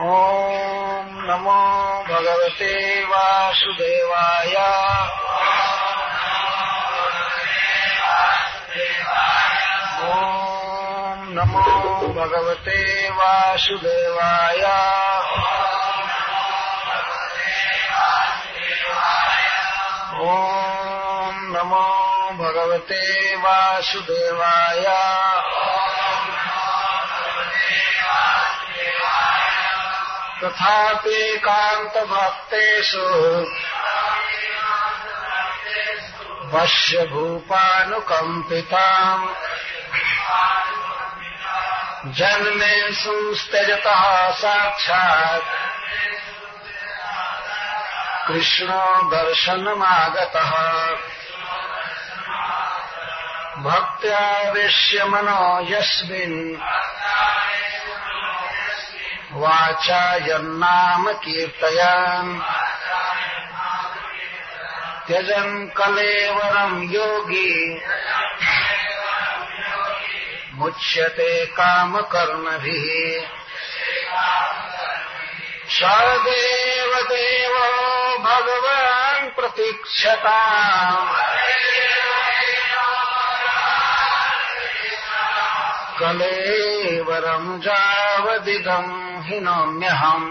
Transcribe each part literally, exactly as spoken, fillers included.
ओम नमो भगवते वासुदेवाय। ओम नमो भगवते वासुदेवाय। ओम नमो भगवते वासुदेवाय। तथापि कांत भक्तेषु पश्य भूपानुकंपिताम् जन्मेषु त्यजतः साक्षात् कृष्णो दर्शनमागतः। भक्त्या विश्य मनो यस्मिन् वाचा यन्नाम कीर्तयन् त्यजन् कलेवरं योगी मुच्यते कामकर्मभिः। स देव देवो भगवान् प्रतीक्षताम् कलेवरं जावदिदम् हिनोम्यहम्।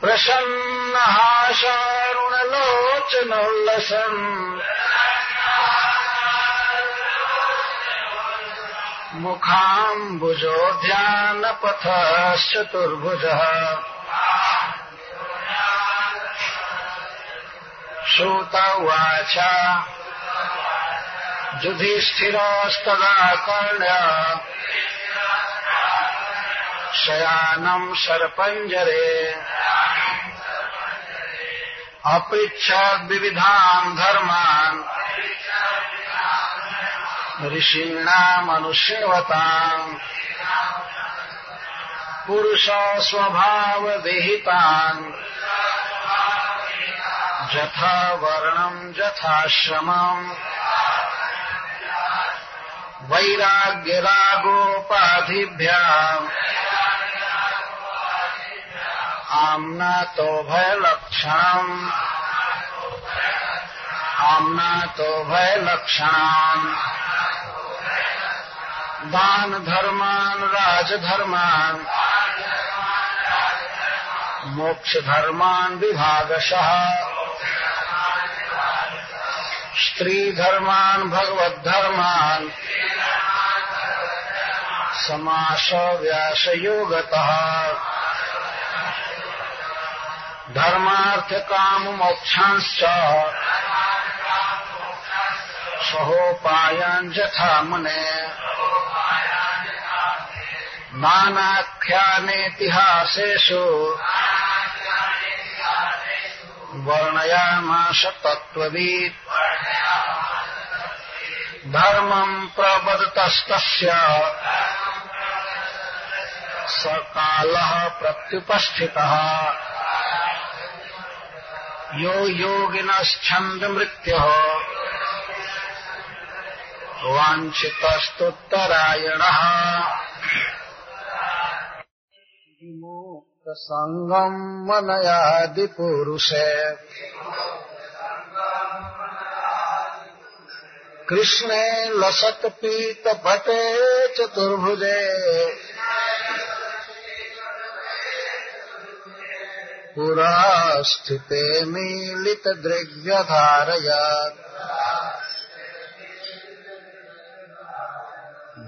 प्रसन्नहासारुणलोचनोल्लसन् मुखाम्बुजो ध्यानपथश्चतुर्भुजः। श्रुत उवाच युधिष्ठिरस्तदा कर्ण शयानं सर्पञ्जरे अपृच्छत् विविधान् धर्मान् ऋषीणामनुशृण्वताम् पुरुषस्वभावविहितान् यथा वर्णं यथाश्रमम् वैराग्यरागोपाधिभ्याम् आम्नातो भयलक्षणम् आम्नातो भयलक्षणाम् दान धर्मान् राजधर्मान् मोक्ष धर्मान् विभागशः। स्त्री धर्मान् भगवद्धर्मान् समास व्यासयोगतः। धर्मार्थ काम मोक्षांश्च सहोपायान् यथा मुने मानाख्यानेतिहासेषु वर्णयामास तत्त्ववित्। धर्मं प्रवदतस्तस्य सकालः प्रत्युपस्थितः। यो योगिनश्छन्दमृत्युः वाञ्छितस्तुत्तरायणः। विमुक्तसङ्गं मनयादिपुरुषे कृष्णे लसत्पीतपटे चतुर्भुजे पुरा स्थिते मीलितदृग्व्यधारया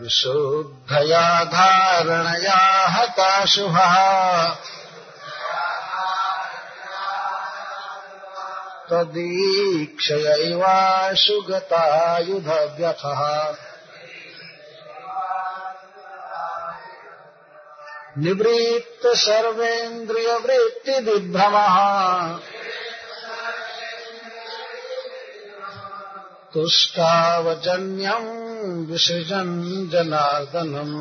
विशुद्धया धारणया हता शुभः तदीक्षयैवाशु गतायुधव्यथः। निवृत्त सर्वेन्द्रियवृत्तिविभ्रमः तुष्टावजन्यं विसृजन् जनार्दनम्।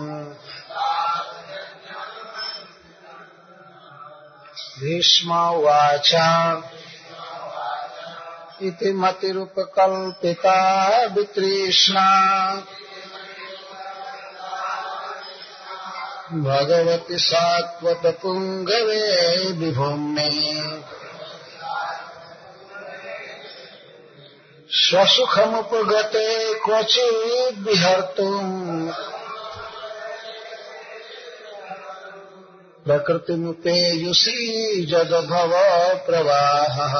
भीष्मा उवाच इति मतिरुपकल्पिता वितृष्णा भगवति सात्वत पुंगवे विभुम्ने स्वसुखमुपगते क्वचिद् विहर्तुम् प्रकृतिमुपेयुषी जगद्भव प्रवाहः।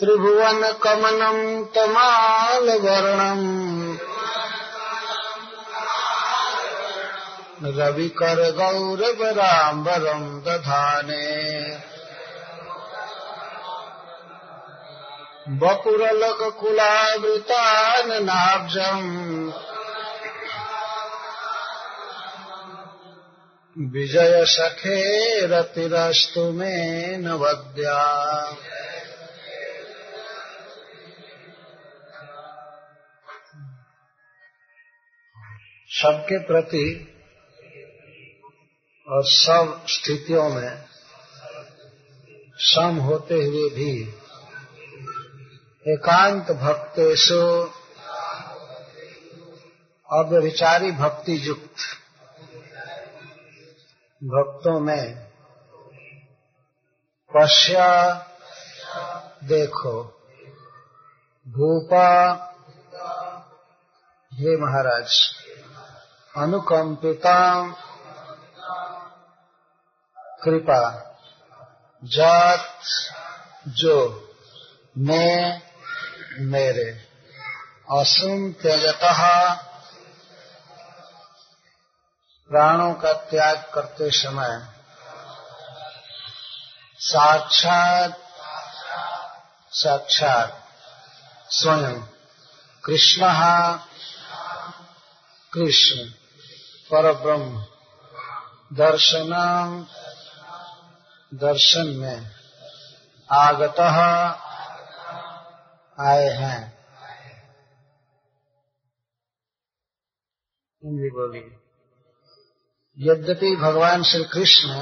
त्रिभुवन कमनं तमाल वर्णं रविकर गौरवराम्बरं दधाने बकुरलककुलावृताननाब्जम् विजयसखे रतिरस्तु मे नवद्या। सबके प्रति और सब स्थितियों में सम होते हुए भी एकांत भक्तेशो अव्यभिचारी भक्ति युक्त भक्तों में पश्या देखो भूपा हे महाराज अनुकंपिता कृपा जात जो मैं मेरे असुम त्यजतः प्राणों का त्याग करते समय साक्षात साक्षात स्वयं कृष्ण कृष्ण परब्रह्म दर्शनम दर्शन में आगतः आए हैं। हिंदी बोली यद्यपि भगवान श्री कृष्ण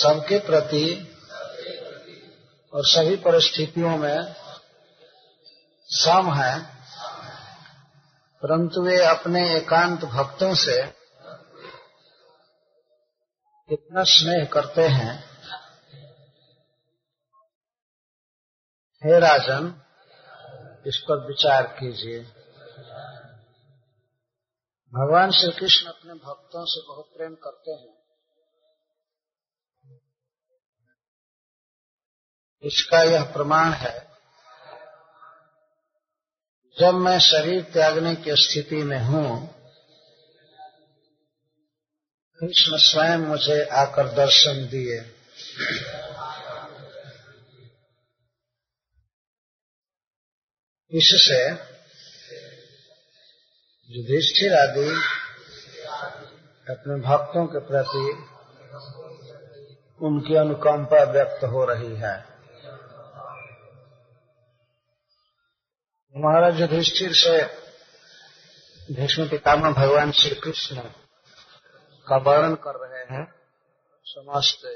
सबके प्रति और सभी परिस्थितियों में सम है, परंतु वे अपने एकांत भक्तों से इतना स्नेह करते हैं, हे राजन इस पर विचार कीजिए। भगवान श्री कृष्ण अपने भक्तों से बहुत प्रेम करते हैं, इसका यह प्रमाण है। जब मैं शरीर त्यागने की स्थिति में हूँ, कृष्ण स्वयं मुझे आकर दर्शन दिए। इससे युधिष्ठिर आदि अपने भक्तों के प्रति उनकी अनुकंपा व्यक्त हो रही है। महाराज युधिष्ठिर से भीष्म पितामह भगवान श्री कृष्ण का वर्णन कर रहे हैं। समस्त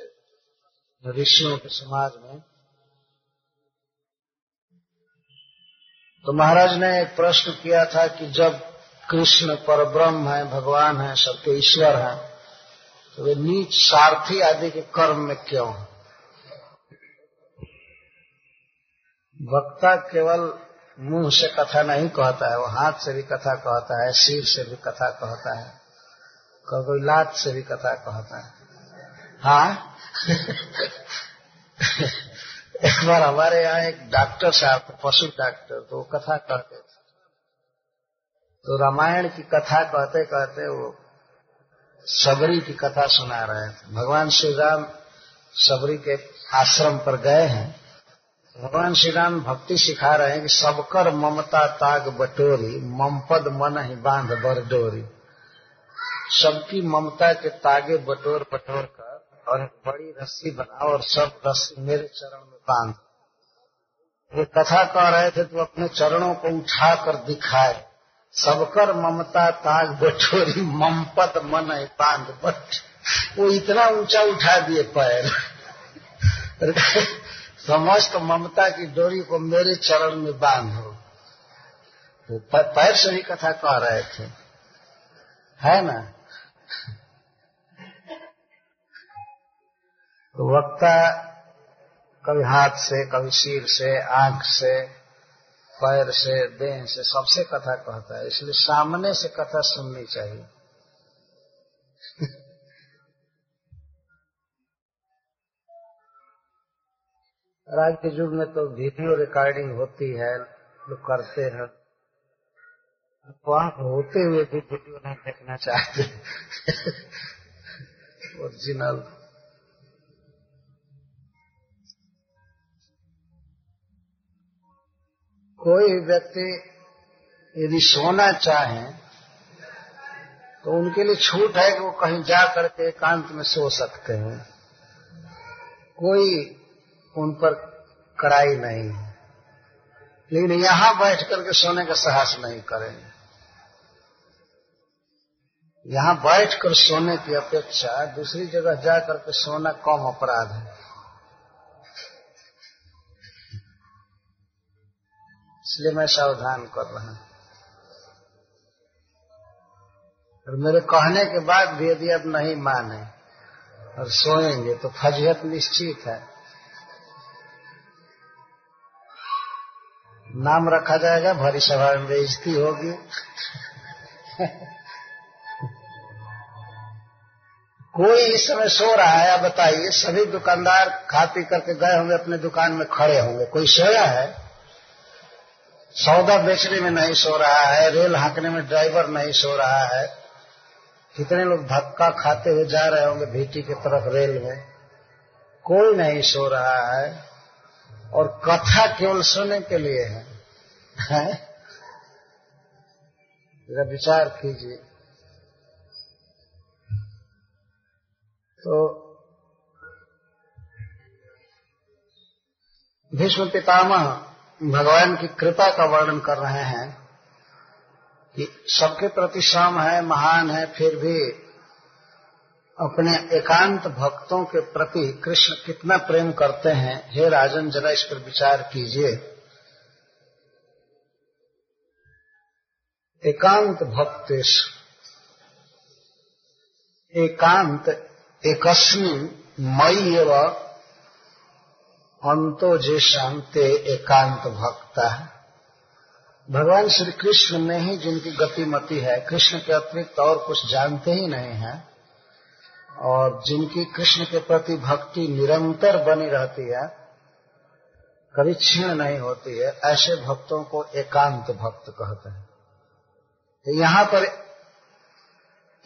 ऋषियों के समाज में तो महाराज ने एक प्रश्न किया था कि जब कृष्ण परब्रह्म है, भगवान है, सबके ईश्वर है, तो वे नीच सारथी आदि के कर्म में क्यों? वक्ता केवल मुंह से कथा नहीं कहता है, वो हाथ से भी कथा कहता है, सिर से भी कथा कहता है, कोई लात से भी कथा कहता है। हाँ एक बार हमारे यहाँ एक डॉक्टर साहब, पशु डॉक्टर, तो वो कथा कहते थे, तो रामायण की कथा कहते कहते वो सबरी की कथा सुना रहे थे। भगवान श्री राम सबरी के आश्रम पर गए हैं। भगवान श्री राम भक्ति सिखा रहे हैं कि सबकर ममता ताग बटोरी, ममपद मन ही बांध बरडोरी। सबकी ममता के तागे बटोर बटोर कर और बड़ी रस्सी बनाओ और सब रस्सी मेरे चरण में बांध। ये कथा कह रहे थे तो अपने चरणों को उठा कर दिखाए। सबकर ममता ताग बटोरी, ममपद मन ही बांध बट। वो इतना ऊंचा उठा दिए पैर समस्त ममता की डोरी को मेरे चरण में बांधो। तो पैर से ही कथा कह रहे थे, है ना। तो वक्ता कभी हाथ से, कभी सिर से, आंख से, पैर से, देह से, सबसे कथा कहता है। इसलिए सामने से कथा सुननी चाहिए। आज के युग में तो वीडियो रिकॉर्डिंग होती है, लोग करते हैं। तो आप होते हुए भी वीडियो नहीं देखना चाहते ओरिजिनल। कोई व्यक्ति यदि सोना चाहे तो उनके लिए छूट है कि वो कहीं जा करके एकांत में सो सकते हैं, कोई उन पर कड़ाई नहीं है। लेकिन यहां बैठ करके सोने का साहस नहीं करेंगे। यहां बैठ कर सोने की अपेक्षा दूसरी जगह जा करके सोना कम अपराध है। इसलिए मैं सावधान कर रहा हूं। और मेरे कहने के बाद भी यदि आप नहीं माने और सोएंगे तो फजीहत निश्चित है। नाम रखा जाएगा, भरी सभा में बेइज्जती होगी। कोई इस समय सो रहा है, आप बताइए। सभी दुकानदार खा पी करके गए होंगे, अपने दुकान में खड़े होंगे। कोई सोया है? सौदा बेचने में नहीं सो रहा है, रेल हाँकने में ड्राइवर नहीं सो रहा है। कितने लोग धक्का खाते हुए जा रहे होंगे भीटी की तरफ रेल में। कोई नहीं सो रहा है। और कथा केवल सुनने के लिए है, है? जरा विचार कीजिए। तो भीष्म पितामह भगवान की कृपा का वर्णन कर रहे हैं कि सबके प्रति सम है, महान है, फिर भी अपने एकांत भक्तों के प्रति कृष्ण कितना प्रेम करते हैं। हे राजन, जरा इस पर विचार कीजिए। एकांत भक्तेश एकांत एकस्मिन् मयि एव अंतो जे शांते एकांत भक्ता। भगवान श्री कृष्ण में ही जिनकी गतिमति है, कृष्ण के अतिरिक्त और कुछ जानते ही नहीं है, और जिनकी कृष्ण के प्रति भक्ति निरंतर बनी रहती है, कभी क्षीण नहीं होती है, ऐसे भक्तों को एकांत भक्त कहते हैं। यहाँ पर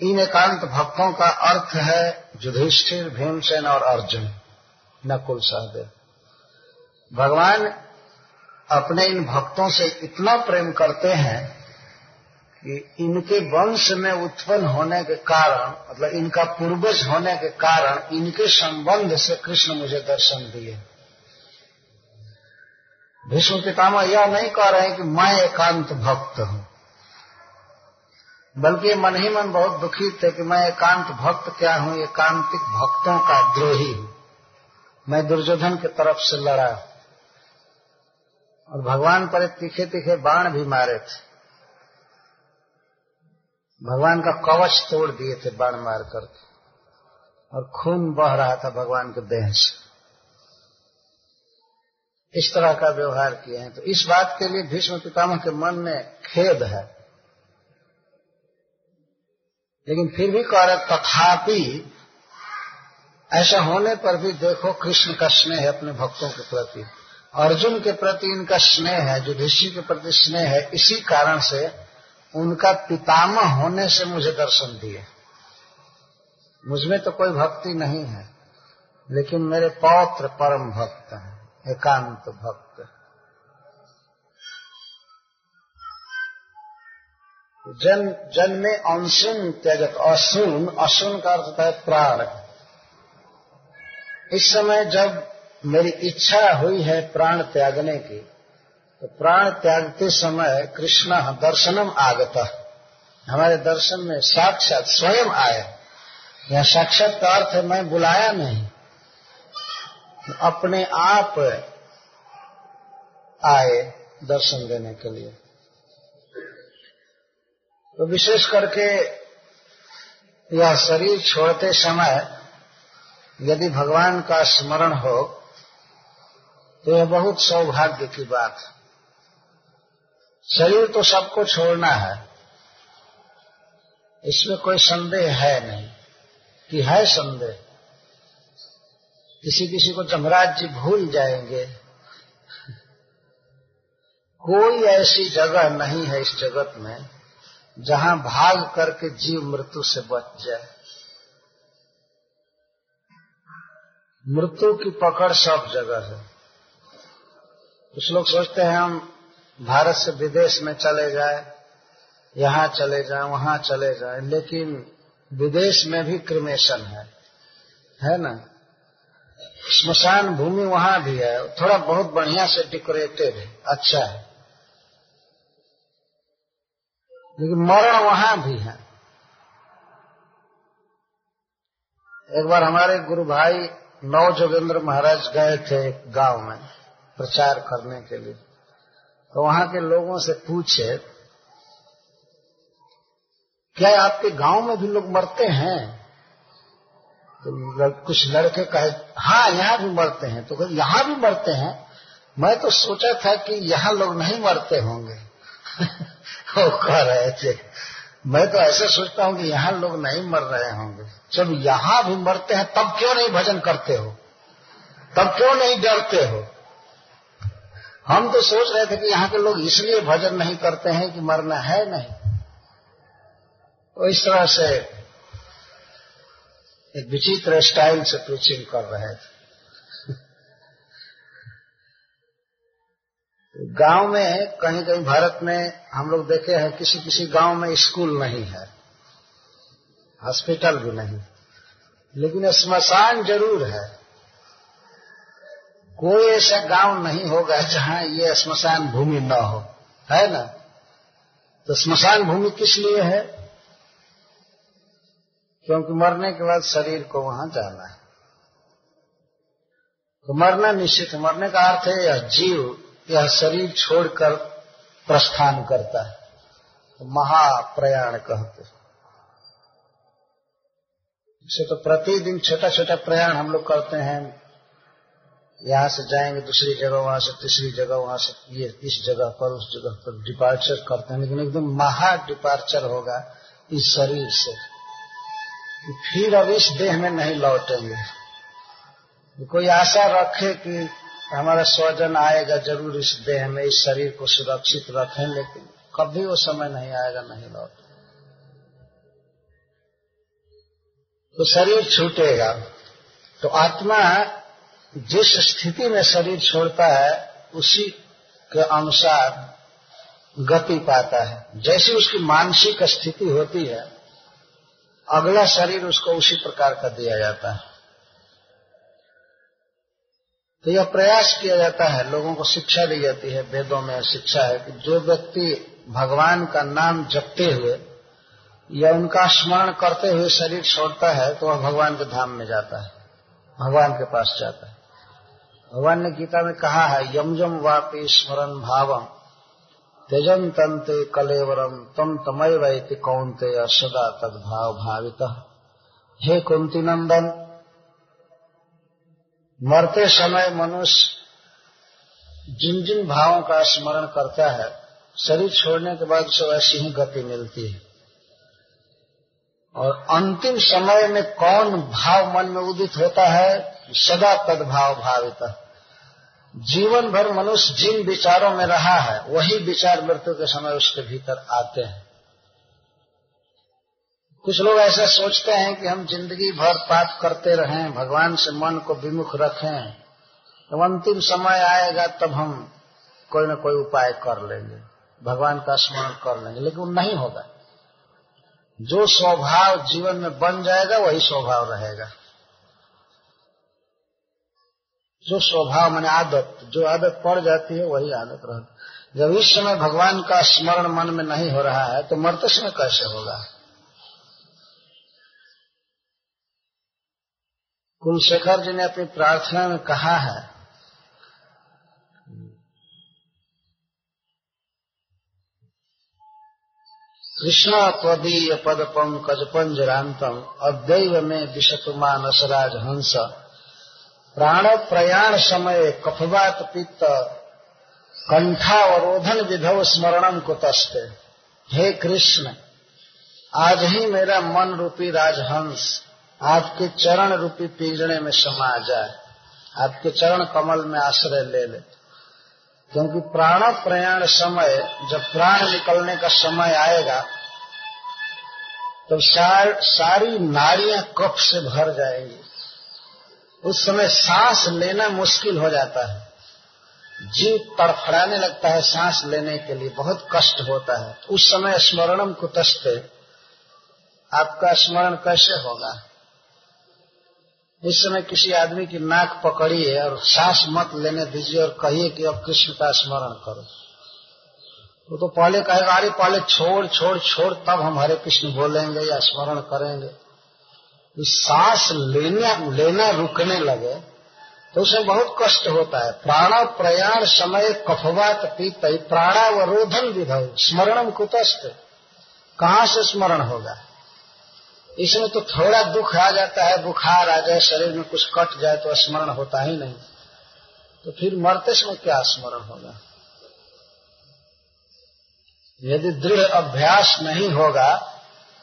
इन एकांत भक्तों का अर्थ है युधिष्ठिर, भीमसेन और अर्जुन, नकुल सहदेव। भगवान अपने इन भक्तों से इतना प्रेम करते हैं कि इनके वंश में उत्पन्न होने के कारण, मतलब इनका पूर्वज होने के कारण, इनके संबंध से कृष्ण मुझे दर्शन दिए। भीष्म पितामह यह नहीं कह रहे हैं कि मैं एकांत भक्त हूं, बल्कि मन ही मन बहुत दुखी थे कि मैं एकांत भक्त क्या हूं, एकांतिक भक्तों का द्रोही हूं। मैं दुर्योधन की तरफ से लड़ा और भगवान पर तीखे तीखे बाण भी मारे थे, भगवान का कवच तोड़ दिए थे बाण मार करके, और खून बह रहा था भगवान के देह से। इस तरह का व्यवहार किए हैं। तो इस बात के लिए भीष्म पितामह के मन में खेद है, लेकिन फिर भी कह रहे तथापि ऐसा होने पर भी देखो कृष्ण का स्नेह है अपने भक्तों के प्रति, अर्जुन के प्रति इनका स्नेह है, युधिष्ठिर के प्रति स्नेह है। इसी कारण से उनका पितामह होने से मुझे दर्शन दिए। मुझमें तो कोई भक्ति नहीं है, लेकिन मेरे पौत्र परम भक्त हैं, एकांत भक्त। जन जन में अंशुन त्यागत असून, असून का अर्थ होता है प्राण। इस समय जब मेरी इच्छा हुई है प्राण त्यागने की, तो प्राण त्यागते समय कृष्ण दर्शनम आगता, हमारे दर्शन में साक्षात स्वयं आए। यह साक्षात का अर्थ है मैं बुलाया नहीं, अपने आप आए दर्शन देने के लिए। तो विशेष करके यह शरीर छोड़ते समय यदि भगवान का स्मरण हो तो यह बहुत सौभाग्य की बात। शरीर तो सबको छोड़ना है, इसमें कोई संदेह है नहीं कि है संदेह। किसी किसी को धर्मराज जी भूल जाएंगे। कोई ऐसी जगह नहीं है इस जगत में जहां भाग करके जीव मृत्यु से बच जाए। मृत्यु की पकड़ सब जगह है। कुछ लोग सोचते हैं हम भारत से विदेश में चले जाए, यहाँ चले जाए, वहाँ चले जाए, लेकिन विदेश में भी क्रिमेशन है, है ना। स्मशान भूमि वहाँ भी है, थोड़ा बहुत बढ़िया से डेकोरेटेड है, अच्छा है, लेकिन मरण वहाँ भी है। एक बार हमारे गुरु भाई नव जोगेंद्र महाराज गए थे गांव में प्रचार करने के लिए, तो वहां के लोगों से पूछे क्या आपके गांव में भी लोग मरते हैं। तो कुछ लड़के कहे हाँ यहाँ भी मरते हैं। तो कहे यहाँ भी मरते हैं, मैं तो सोचा था कि यहाँ लोग नहीं मरते होंगे। वो कह रहे थे मैं तो ऐसा सोचता हूँ कि यहाँ लोग नहीं मर रहे होंगे। जब यहाँ भी मरते हैं तब क्यों नहीं भजन करते हो, तब क्यों नहीं डरते हो। हम तो सोच रहे थे कि यहाँ के लोग इसलिए भजन नहीं करते हैं कि मरना है नहीं। तो इस तरह से एक विचित्र स्टाइल से प्रीचिंग कर रहे थे। गांव में कहीं कहीं भारत में हम लोग देखे हैं किसी किसी गांव में स्कूल नहीं है, हॉस्पिटल भी नहीं, लेकिन स्मशान जरूर है। कोई ऐसा गांव नहीं होगा जहां ये स्मशान भूमि न हो, है ना। तो स्मशान भूमि किस लिए है? क्योंकि मरने के बाद शरीर को वहां जाना है। तो मरना निश्चित, मरने का अर्थ है यह जीव यह शरीर छोड़कर प्रस्थान करता है, तो महाप्रयाण कहते हैं। इसे तो प्रतिदिन छोटा छोटा प्रयाण हम लोग करते हैं, यहाँ से जाएंगे दूसरी जगह, वहां से तीसरी जगह, वहां से ये इस जगह पर उस जगह पर डिपार्चर करते हैं, लेकिन एकदम महा डिपार्चर होगा इस शरीर से, फिर अब इस देह में नहीं लौटेंगे। कोई आशा रखे कि हमारा स्वजन आएगा जरूर इस देह में, इस शरीर को सुरक्षित रखें, लेकिन कभी वो समय नहीं आएगा, नहीं लौटेगा। तो शरीर छूटेगा। तो आत्मा जिस स्थिति में शरीर छोड़ता है उसी के अनुसार गति पाता है। जैसी उसकी मानसिक स्थिति होती है अगला शरीर उसको उसी प्रकार का दिया जाता है। तो यह प्रयास किया जाता है, लोगों को शिक्षा दी जाती है, वेदों में शिक्षा है कि जो व्यक्ति भगवान का नाम जपते हुए या उनका स्मरण करते हुए शरीर छोड़ता है तो वह भगवान के धाम में जाता है, भगवान के पास जाता है। भगवान ने गीता में कहा है यम यम वापि स्मरण भावम त्यजन तंते कलेवरम तम तमय वैति कौंतेय सदा तद्भाव भावित। हे कुंती नंदन, मरते समय मनुष्य जिन जिन भावों का स्मरण करता है शरीर छोड़ने के बाद उसे वैसी ही गति मिलती है। और अंतिम समय में कौन भाव मन में उदित होता है? सदा तद्भाव भावित। जीवन भर मनुष्य जिन विचारों में रहा है वही विचार मृत्यु के समय उसके भीतर आते हैं। कुछ लोग ऐसा सोचते हैं कि हम जिंदगी भर पाप करते रहें, भगवान से मन को विमुख रखें, तो अंतिम समय आएगा तब हम कोई न कोई उपाय कर लेंगे, भगवान का स्मरण कर लेंगे, लेकिन नहीं होगा। जो स्वभाव जीवन में बन जाएगा वही स्वभाव रहेगा। जो स्वभाव माने आदत, जो आदत पड़ जाती है वही आदत रहेगी। जब इस समय भगवान का स्मरण मन में नहीं हो रहा है तो मरते समय कैसे होगा? कुलशेखर जी ने अपनी प्रार्थना में कहा है कृष्णा त्वदीय पद पंकज पंजरांतम अद्वैव में विशतुमान असराज हंस प्राण प्रयाण समय कफवात पित्त कंठावरोधन विधव स्मरणम कुतस्ते। हे कृष्ण, आज ही मेरा मन रूपी राजहंस आपके चरण रूपी पिंजरे में समा जाए, आपके चरण कमल में आश्रय ले ले, क्योंकि प्राण प्रयाण समय जब प्राण निकलने का समय आएगा तो सार, सारी नाड़ियां कफ से भर जाएंगी। उस समय सांस लेना मुश्किल हो जाता है, जीव तड़फड़ाने लगता है, सांस लेने के लिए बहुत कष्ट होता है। उस समय स्मरणम कुतस्ते आपका स्मरण कैसे होगा? इस समय किसी आदमी की नाक पकड़िए और सांस मत लेने दीजिए और कहिए कि अब कृष्ण का स्मरण करो, वो तो पहले कहेगा अरे पहले छोड़ छोड़ छोड़ तब हम हरे कृष्ण बोलेंगे या स्मरण करेंगे। सांस लेना लेना रुकने लगे तो उसे बहुत कष्ट होता है। प्राण प्रयाण समय कफवात पीत प्राणावरोधन विधौ स्मरणम कुतस्ते, कहाँ से स्मरण होगा? इसमें तो थोड़ा दुख आ जाता है, बुखार आ जाए, शरीर में कुछ कट जाए तो स्मरण होता ही नहीं, तो फिर मरते समय क्या स्मरण होगा? यदि दृढ़ अभ्यास नहीं होगा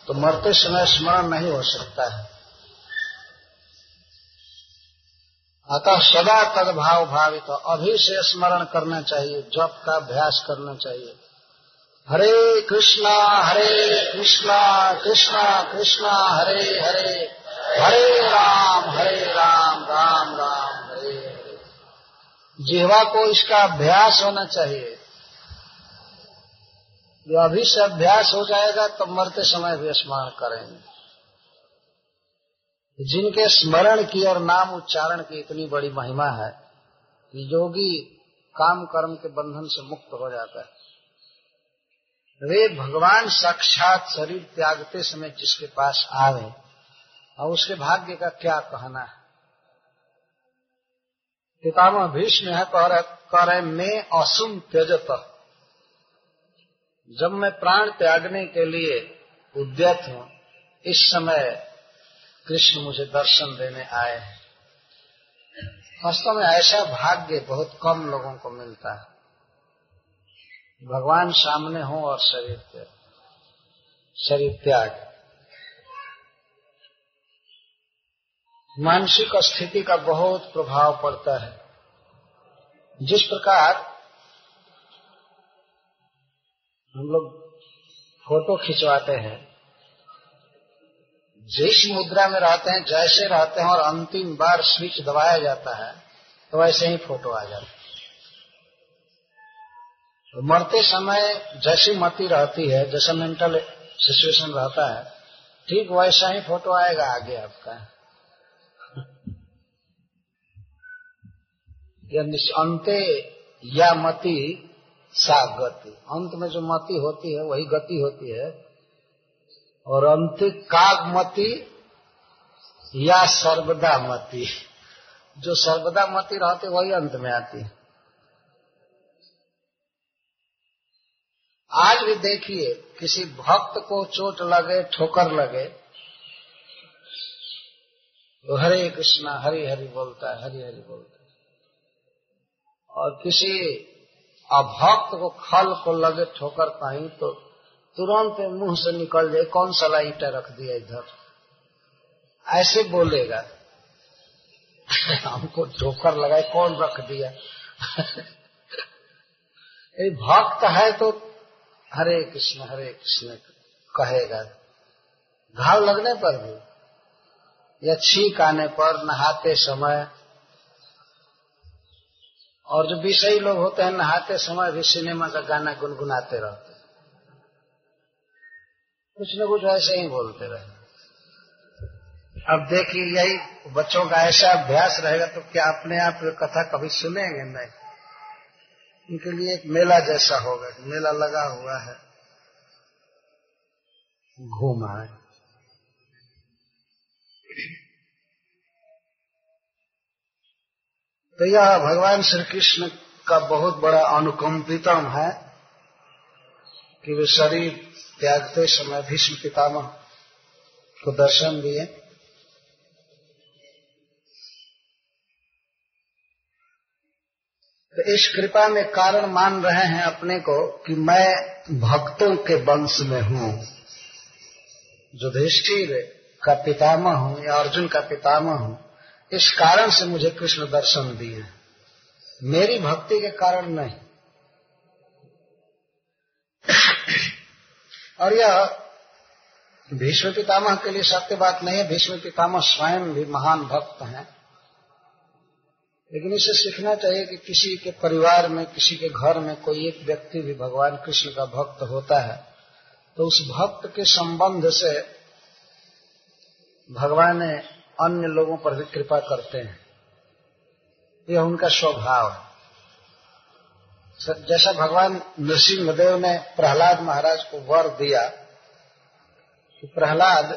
तो मरते समय स्मरण नहीं हो सकता है। अतः सदा तदभाव भावित अभी से स्मरण करना चाहिए, जप का अभ्यास करना चाहिए। हरे कृष्णा हरे कृष्णा कृष्णा कृष्णा हरे हरे, हरे राम हरे राम राम राम हरे हरे। जिह्वा को इसका अभ्यास होना चाहिए। जो अभी से अभ्यास हो जाएगा तो मरते समय भी स्मरण करेंगे। जिनके स्मरण की और नाम उच्चारण की इतनी बड़ी महिमा है कि योगी काम कर्म के बंधन से मुक्त हो जाता है। वे भगवान साक्षात शरीर त्यागते समय जिसके पास आवे और उसके भाग्य का क्या कहना है। पितामह भीष्म है कह रहे मैं असुम त्यजत, जब मैं प्राण त्यागने के लिए उद्यत हूं इस समय कृष्ण मुझे दर्शन देने आए हैं। वास्तव में ऐसा भाग्य बहुत कम लोगों को मिलता है, भगवान सामने हो और शरीर त्याग शरीर त्याग। मानसिक स्थिति का बहुत प्रभाव पड़ता है। जिस प्रकार हम लोग फोटो खिंचवाते हैं, जिस मुद्रा में रहते हैं जैसे रहते हैं और अंतिम बार स्विच दबाया जाता है तो वैसे ही फोटो आ जाता है। मरते समय जैसी मति रहती है, जैसा मेंटल सिचुएशन रहता है, ठीक वैसा ही फोटो आएगा आगे आपका। अंते या मति सा गति, अंत में जो मति होती है वही गति होती है। और अंत काग मति या सर्वदा मति, जो सर्वदा मति रहती वही अंत में आती है। आज भी देखिए किसी भक्त को चोट लगे, ठोकर लगे, तो हरे कृष्णा हरि हरि बोलता है, हरि हरि बोलता है। और किसी अभक्त को खल को लगे ठोकर कहीं तो तुरंत मुंह से निकल जाए कौन सा लाइटा रख दिया इधर, ऐसे बोलेगा हमको ठोकर लगाए कौन रख दिया। ये भक्त है तो हरे कृष्ण हरे कृष्ण कहेगा। घाव लगने पर भी या छींक आने पर नहाते समय, और जो विषयी लोग होते हैं नहाते समय भी सिनेमा का गाना गुनगुनाते रहते हैं, कुछ न कुछ ऐसे ही बोलते रहे। अब देखिए यही बच्चों का ऐसा अभ्यास रहेगा तो क्या अपने आप कथा कभी सुनेंगे नहीं, उनके लिए एक मेला जैसा होगा, मेला लगा हुआ है घूम आए। तो यह भगवान श्री कृष्ण का बहुत बड़ा अनुकंपितम है कि वे शरीर त्यागते समय भीष्म पितामह को दर्शन दिए। तो इस कृपा में कारण मान रहे हैं अपने को कि मैं भक्तों के वंश में हूँ, युधिष्ठिर का पितामह हूँ या अर्जुन का पितामह हूँ, इस कारण से मुझे कृष्ण दर्शन दिए, मेरी भक्ति के कारण नहीं। और यह भीष्म पितामह के लिए सत्य बात नहीं है, भीष्म पितामह स्वयं भी महान भक्त हैं, लेकिन इसे सीखना चाहिए कि किसी के परिवार में, किसी के घर में कोई एक व्यक्ति भी भगवान कृष्ण का भक्त होता है तो उस भक्त के संबंध से भगवान अन्य लोगों पर भी कृपा करते हैं, यह उनका स्वभाव है। जैसा भगवान नृसिंहदेव ने प्रहलाद महाराज को वर दिया कि प्रहलाद,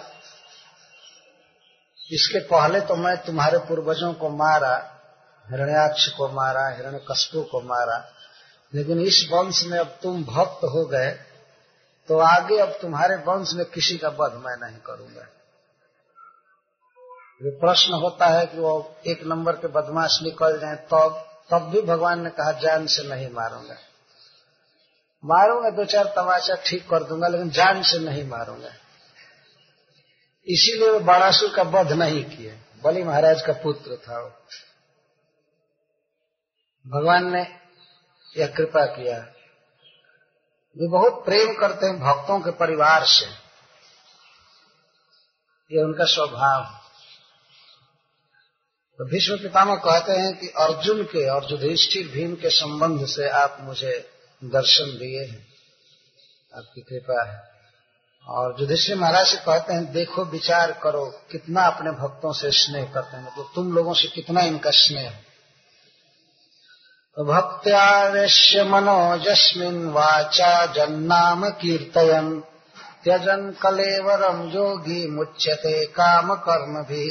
इसके पहले तो मैं तुम्हारे पूर्वजों को मारा, हिरण्याक्ष को मारा, हिरण्यकश्यप को मारा, लेकिन इस वंश में अब तुम भक्त हो गए तो आगे अब तुम्हारे वंश में किसी का वध मैं नहीं करूंगा। ये प्रश्न होता है कि वो एक नंबर के बदमाश निकल जाए तब तो, तब भी भगवान ने कहा जान से नहीं मारूंगा, मारूंगा दो चार तमाचा ठीक कर दूंगा लेकिन जान से नहीं मारूंगा। इसीलिए वो बाणासुर का वध नहीं किए, बलि महाराज का पुत्र था वो। भगवान ने यह कृपा किया। वे बहुत प्रेम करते हैं भक्तों के परिवार से, ये उनका स्वभाव। तो भीष्म पितामह कहते हैं कि अर्जुन के और युधिष्ठिर भीम के संबंध से आप मुझे दर्शन दिए हैं, आपकी कृपा है। और युधिष्ठिर महाराज से कहते हैं देखो, विचार करो कितना अपने भक्तों से स्नेह करते हैं, मतलब तुम लोगों से कितना इनका स्नेह है। भक्त्यावेश्य मनोजस्मिन् वाचा जन्नाम कीर्तयन् त्यजन् कलेवरं योगी मुच्यते काम कर्म भी।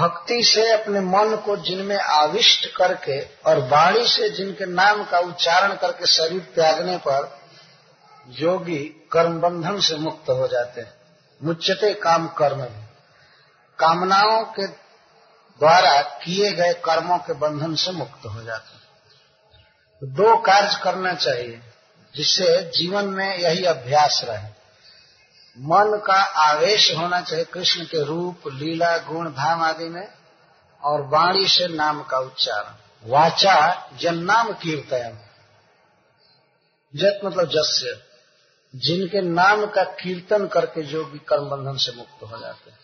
भक्ति से अपने मन को जिनमें आविष्ट करके और वाणी से जिनके नाम का उच्चारण करके शरीर त्यागने पर योगी कर्म बंधन से मुक्त हो जाते हैं। मुच्यते काम कर्म भी, कामनाओं के द्वारा किए गए कर्मों के बंधन से मुक्त हो जाते हैं। दो कार्य करना चाहिए जिससे जीवन में यही अभ्यास रहे। मन का आवेश होना चाहिए कृष्ण के रूप, लीला, गुण, धाम आदि में, और वाणी से नाम का उच्चारण। वाचा जन्नाम कीर्तन, जत मतलब जस्य, जिनके नाम का कीर्तन करके योगी कर्म बंधन से मुक्त हो जाते हैं।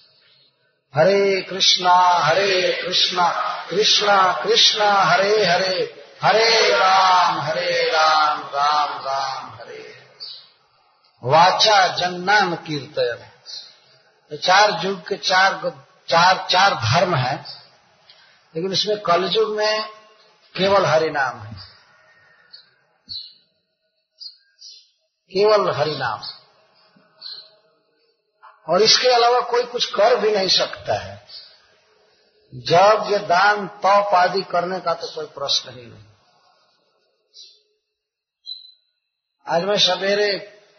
हरे कृष्णा हरे कृष्णा कृष्णा कृष्णा हरे हरे, हरे राम हरे राम राम राम हरे। वाचा जन्नाम कीर्तन, चार युग के चार चार चार धर्म है, लेकिन इसमें कलयुग में केवल हरि नाम है, केवल हरि नाम, और इसके अलावा कोई कुछ कर भी नहीं सकता है। जब ये दान तप आदि करने का तो कोई प्रश्न ही नहीं। आज मैं सवेरे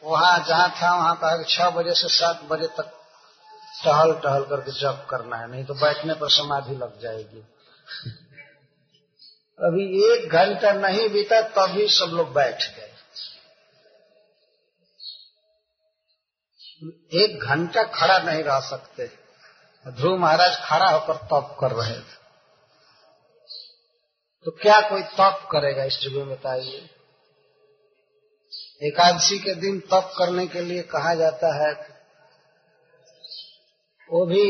वहां जहां था वहां कहा कि छह बजे से सात बजे तक टहल टहल करके जप करना है, नहीं तो बैठने पर समाधि लग जाएगी। अभी एक घंटा नहीं बीता तभी सब लोग बैठ गए। एक घंटा खड़ा नहीं रह सकते। ध्रुव महाराज खड़ा होकर तप कर रहे थे, तो क्या कोई तप करेगा इस युग में बताइए। एकादशी के दिन तप करने के लिए कहा जाता है, वो भी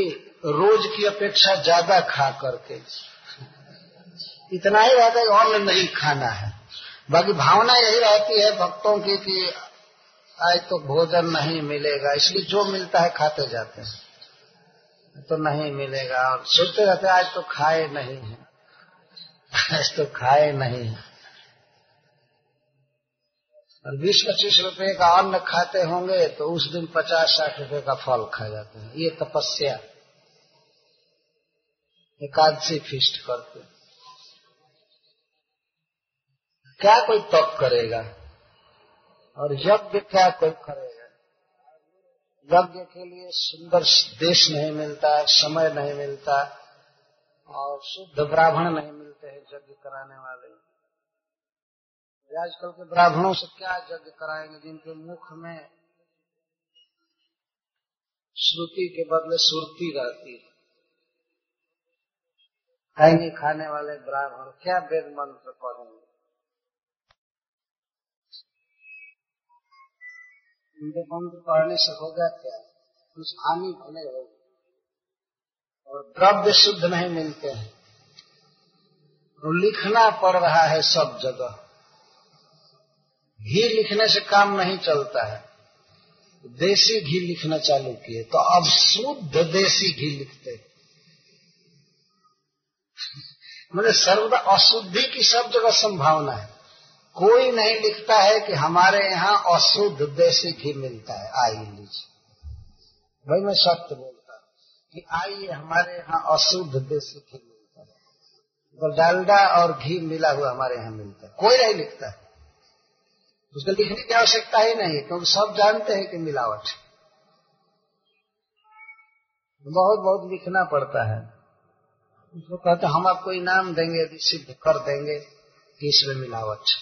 रोज की अपेक्षा ज्यादा खा करके। इतना ही रहता है और नहीं खाना है, बाकी भावना यही रहती है भक्तों की कि आज तो भोजन नहीं मिलेगा, इसलिए जो मिलता है खाते जाते हैं, तो नहीं मिलेगा, और सोचते रहते हैं आज तो खाए नहीं है, आज तो खाए नहीं है। और बीस पच्चीस रुपए का अन्न खाते होंगे तो उस दिन पचास साठ रुपए का फल खा जाते हैं। ये तपस्या एकादशी फीस्ट करते। क्या कोई तप करेगा? और यज्ञ क्या कोई करेगा। यज्ञ के लिए सुंदर देश नहीं मिलता, समय नहीं मिलता और शुद्ध ब्राह्मण नहीं मिलते हैं यज्ञ कराने वाले। आजकल के ब्राह्मणों से क्या यज्ञ कराएंगे जिनके मुख में श्रुति के बदले सुरती रहती है। कहीं खाने वाले ब्राह्मण क्या वेद मंत्र पढ़ेंगे, उनके मंत्र पढ़ने से होगा क्या, कुछ हानि भले होगी। और द्रव्य शुद्ध नहीं मिलते हैं तो लिखना पड़ रहा है सब जगह, घी लिखने से काम नहीं चलता है, देसी घी लिखना चालू किए तो अब शुद्ध देसी घी लिखते हैं। मतलब सर्वदा अशुद्धि की सब जगह संभावना है। कोई नहीं लिखता है कि हमारे यहाँ अशुद्ध देसी घी मिलता है, आइए लीजिए। भाई मैं सत्य बोलता हूँ कि आइए हमारे यहाँ अशुद्ध देसी घी मिलता है, तो डालडा और घी मिला हुआ हमारे यहाँ मिलता है, कोई नहीं लिखता है। उसको लिखने की आवश्यकता ही नहीं क्योंकि सब जानते हैं कि मिलावट। बहुत बहुत लिखना पड़ता है। उसको कहते हम आपको इनाम देंगे यदि सिद्ध कर देंगे कि इसमें मिलावट।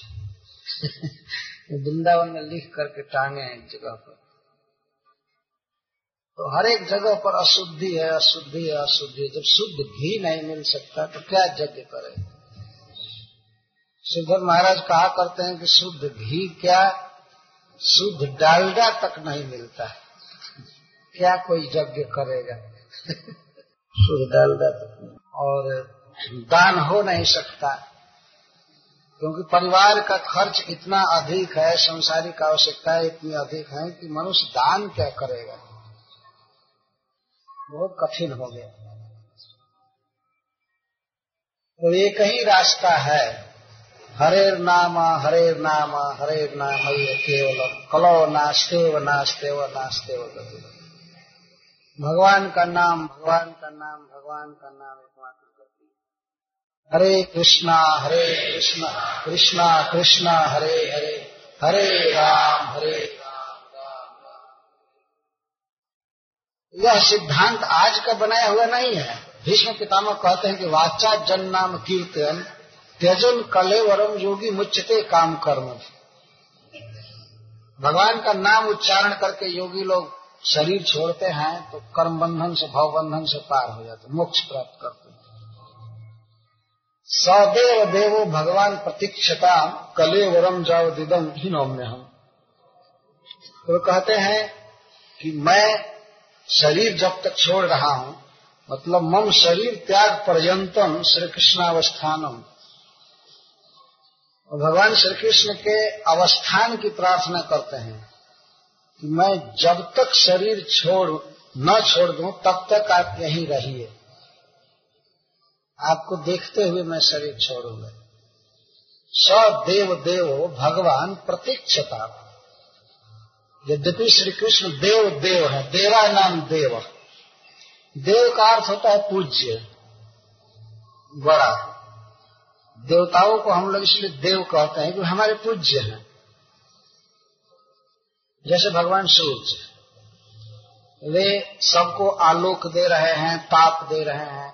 वृंदावन में लिख करके टांगे हैं एक जगह पर। तो हर एक जगह पर अशुद्धि है, अशुद्धि है, अशुद्धि है। जब शुद्ध घी नहीं मिल सकता तो क्या यज्ञ करे। सुधर महाराज कहा करते हैं कि शुद्ध घी क्या, शुद्ध डालडा तक नहीं मिलता है, क्या कोई यज्ञ करेगा। शुद्ध डालडा तक नहीं। और दान हो नहीं सकता क्योंकि परिवार का खर्च इतना अधिक है, सांसारिक आवश्यकताएं इतनी अधिक है कि मनुष्य दान क्या करेगा, बहुत कठिन हो गया। तो एक ही रास्ता है, हरेर नाम हरेर नाम हरेर नाम केवल कलो नास्ते व नास्ते व नास्ते व। भगवान का नाम, भगवान का नाम, भगवान का नाम एकमात्र गति। हरे कृष्णा हरे कृष्णा कृष्णा कृष्णा हरे हरे, हरे राम हरे राम राम राम। यह सिद्धांत आज का बनाया हुआ नहीं है। भीष्म पितामह कहते हैं कि वाचा जन नाम कीर्तन त्यजन कलेवरम योगी मुच्यते काम कर्म। भगवान का नाम उच्चारण करके योगी लोग शरीर छोड़ते हैं तो कर्म बंधन से, भाव बंधन से पार हो जाते, मोक्ष प्राप्त करते हैं। सदैव देवो भगवान प्रतीक्षता कलेवरम जाव दिदम ही नौम में। हम तो कहते हैं कि मैं शरीर जब तक छोड़ रहा हूं, मतलब मम शरीर त्याग पर्यंतम श्री कृष्णावस्थानम। भगवान श्री कृष्ण के अवस्थान की प्रार्थना करते हैं कि मैं जब तक शरीर छोड़ न छोड़ दूं तब तक आप यहीं रहिए, आपको देखते हुए मैं शरीर छोड़ूंगा। स देव देवो भगवान प्रतीक्षता। यद्यपि श्री कृष्ण देव देव है, देवा नाम देव, देव का अर्थ होता है पूज्य, बड़ा। देवताओं को हम लोग इसलिए देव कहते हैं कि हमारे पूज्य हैं। जैसे भगवान सूर्य, वे सबको आलोक दे रहे हैं, ताप दे रहे हैं।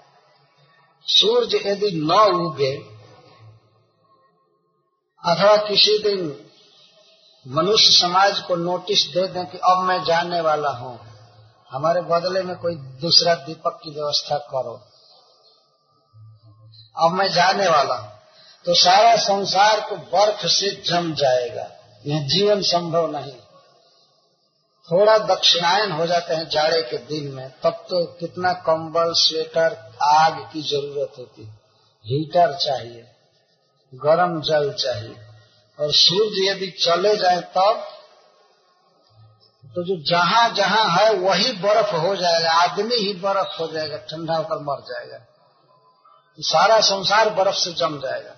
सूर्य यदि न उगे अथवा किसी दिन मनुष्य समाज को नोटिस दे दें कि अब मैं जाने वाला हूं, हमारे बदले में कोई दूसरा दीपक की व्यवस्था करो, अब मैं जाने वाला हूं, तो सारा संसार को बर्फ से जम जाएगा, यह जीवन संभव नहीं। थोड़ा दक्षिणायन हो जाते हैं जाड़े के दिन में, तब तो कितना कंबल, स्वेटर, आग की जरूरत होती, हीटर चाहिए, गर्म जल चाहिए। और सूर्य यदि चले जाए तब तो जो जहां जहां है वही बर्फ हो जाएगा, आदमी ही बर्फ हो जाएगा, ठंडा होकर मर जाएगा, तो सारा संसार बर्फ से जम जाएगा।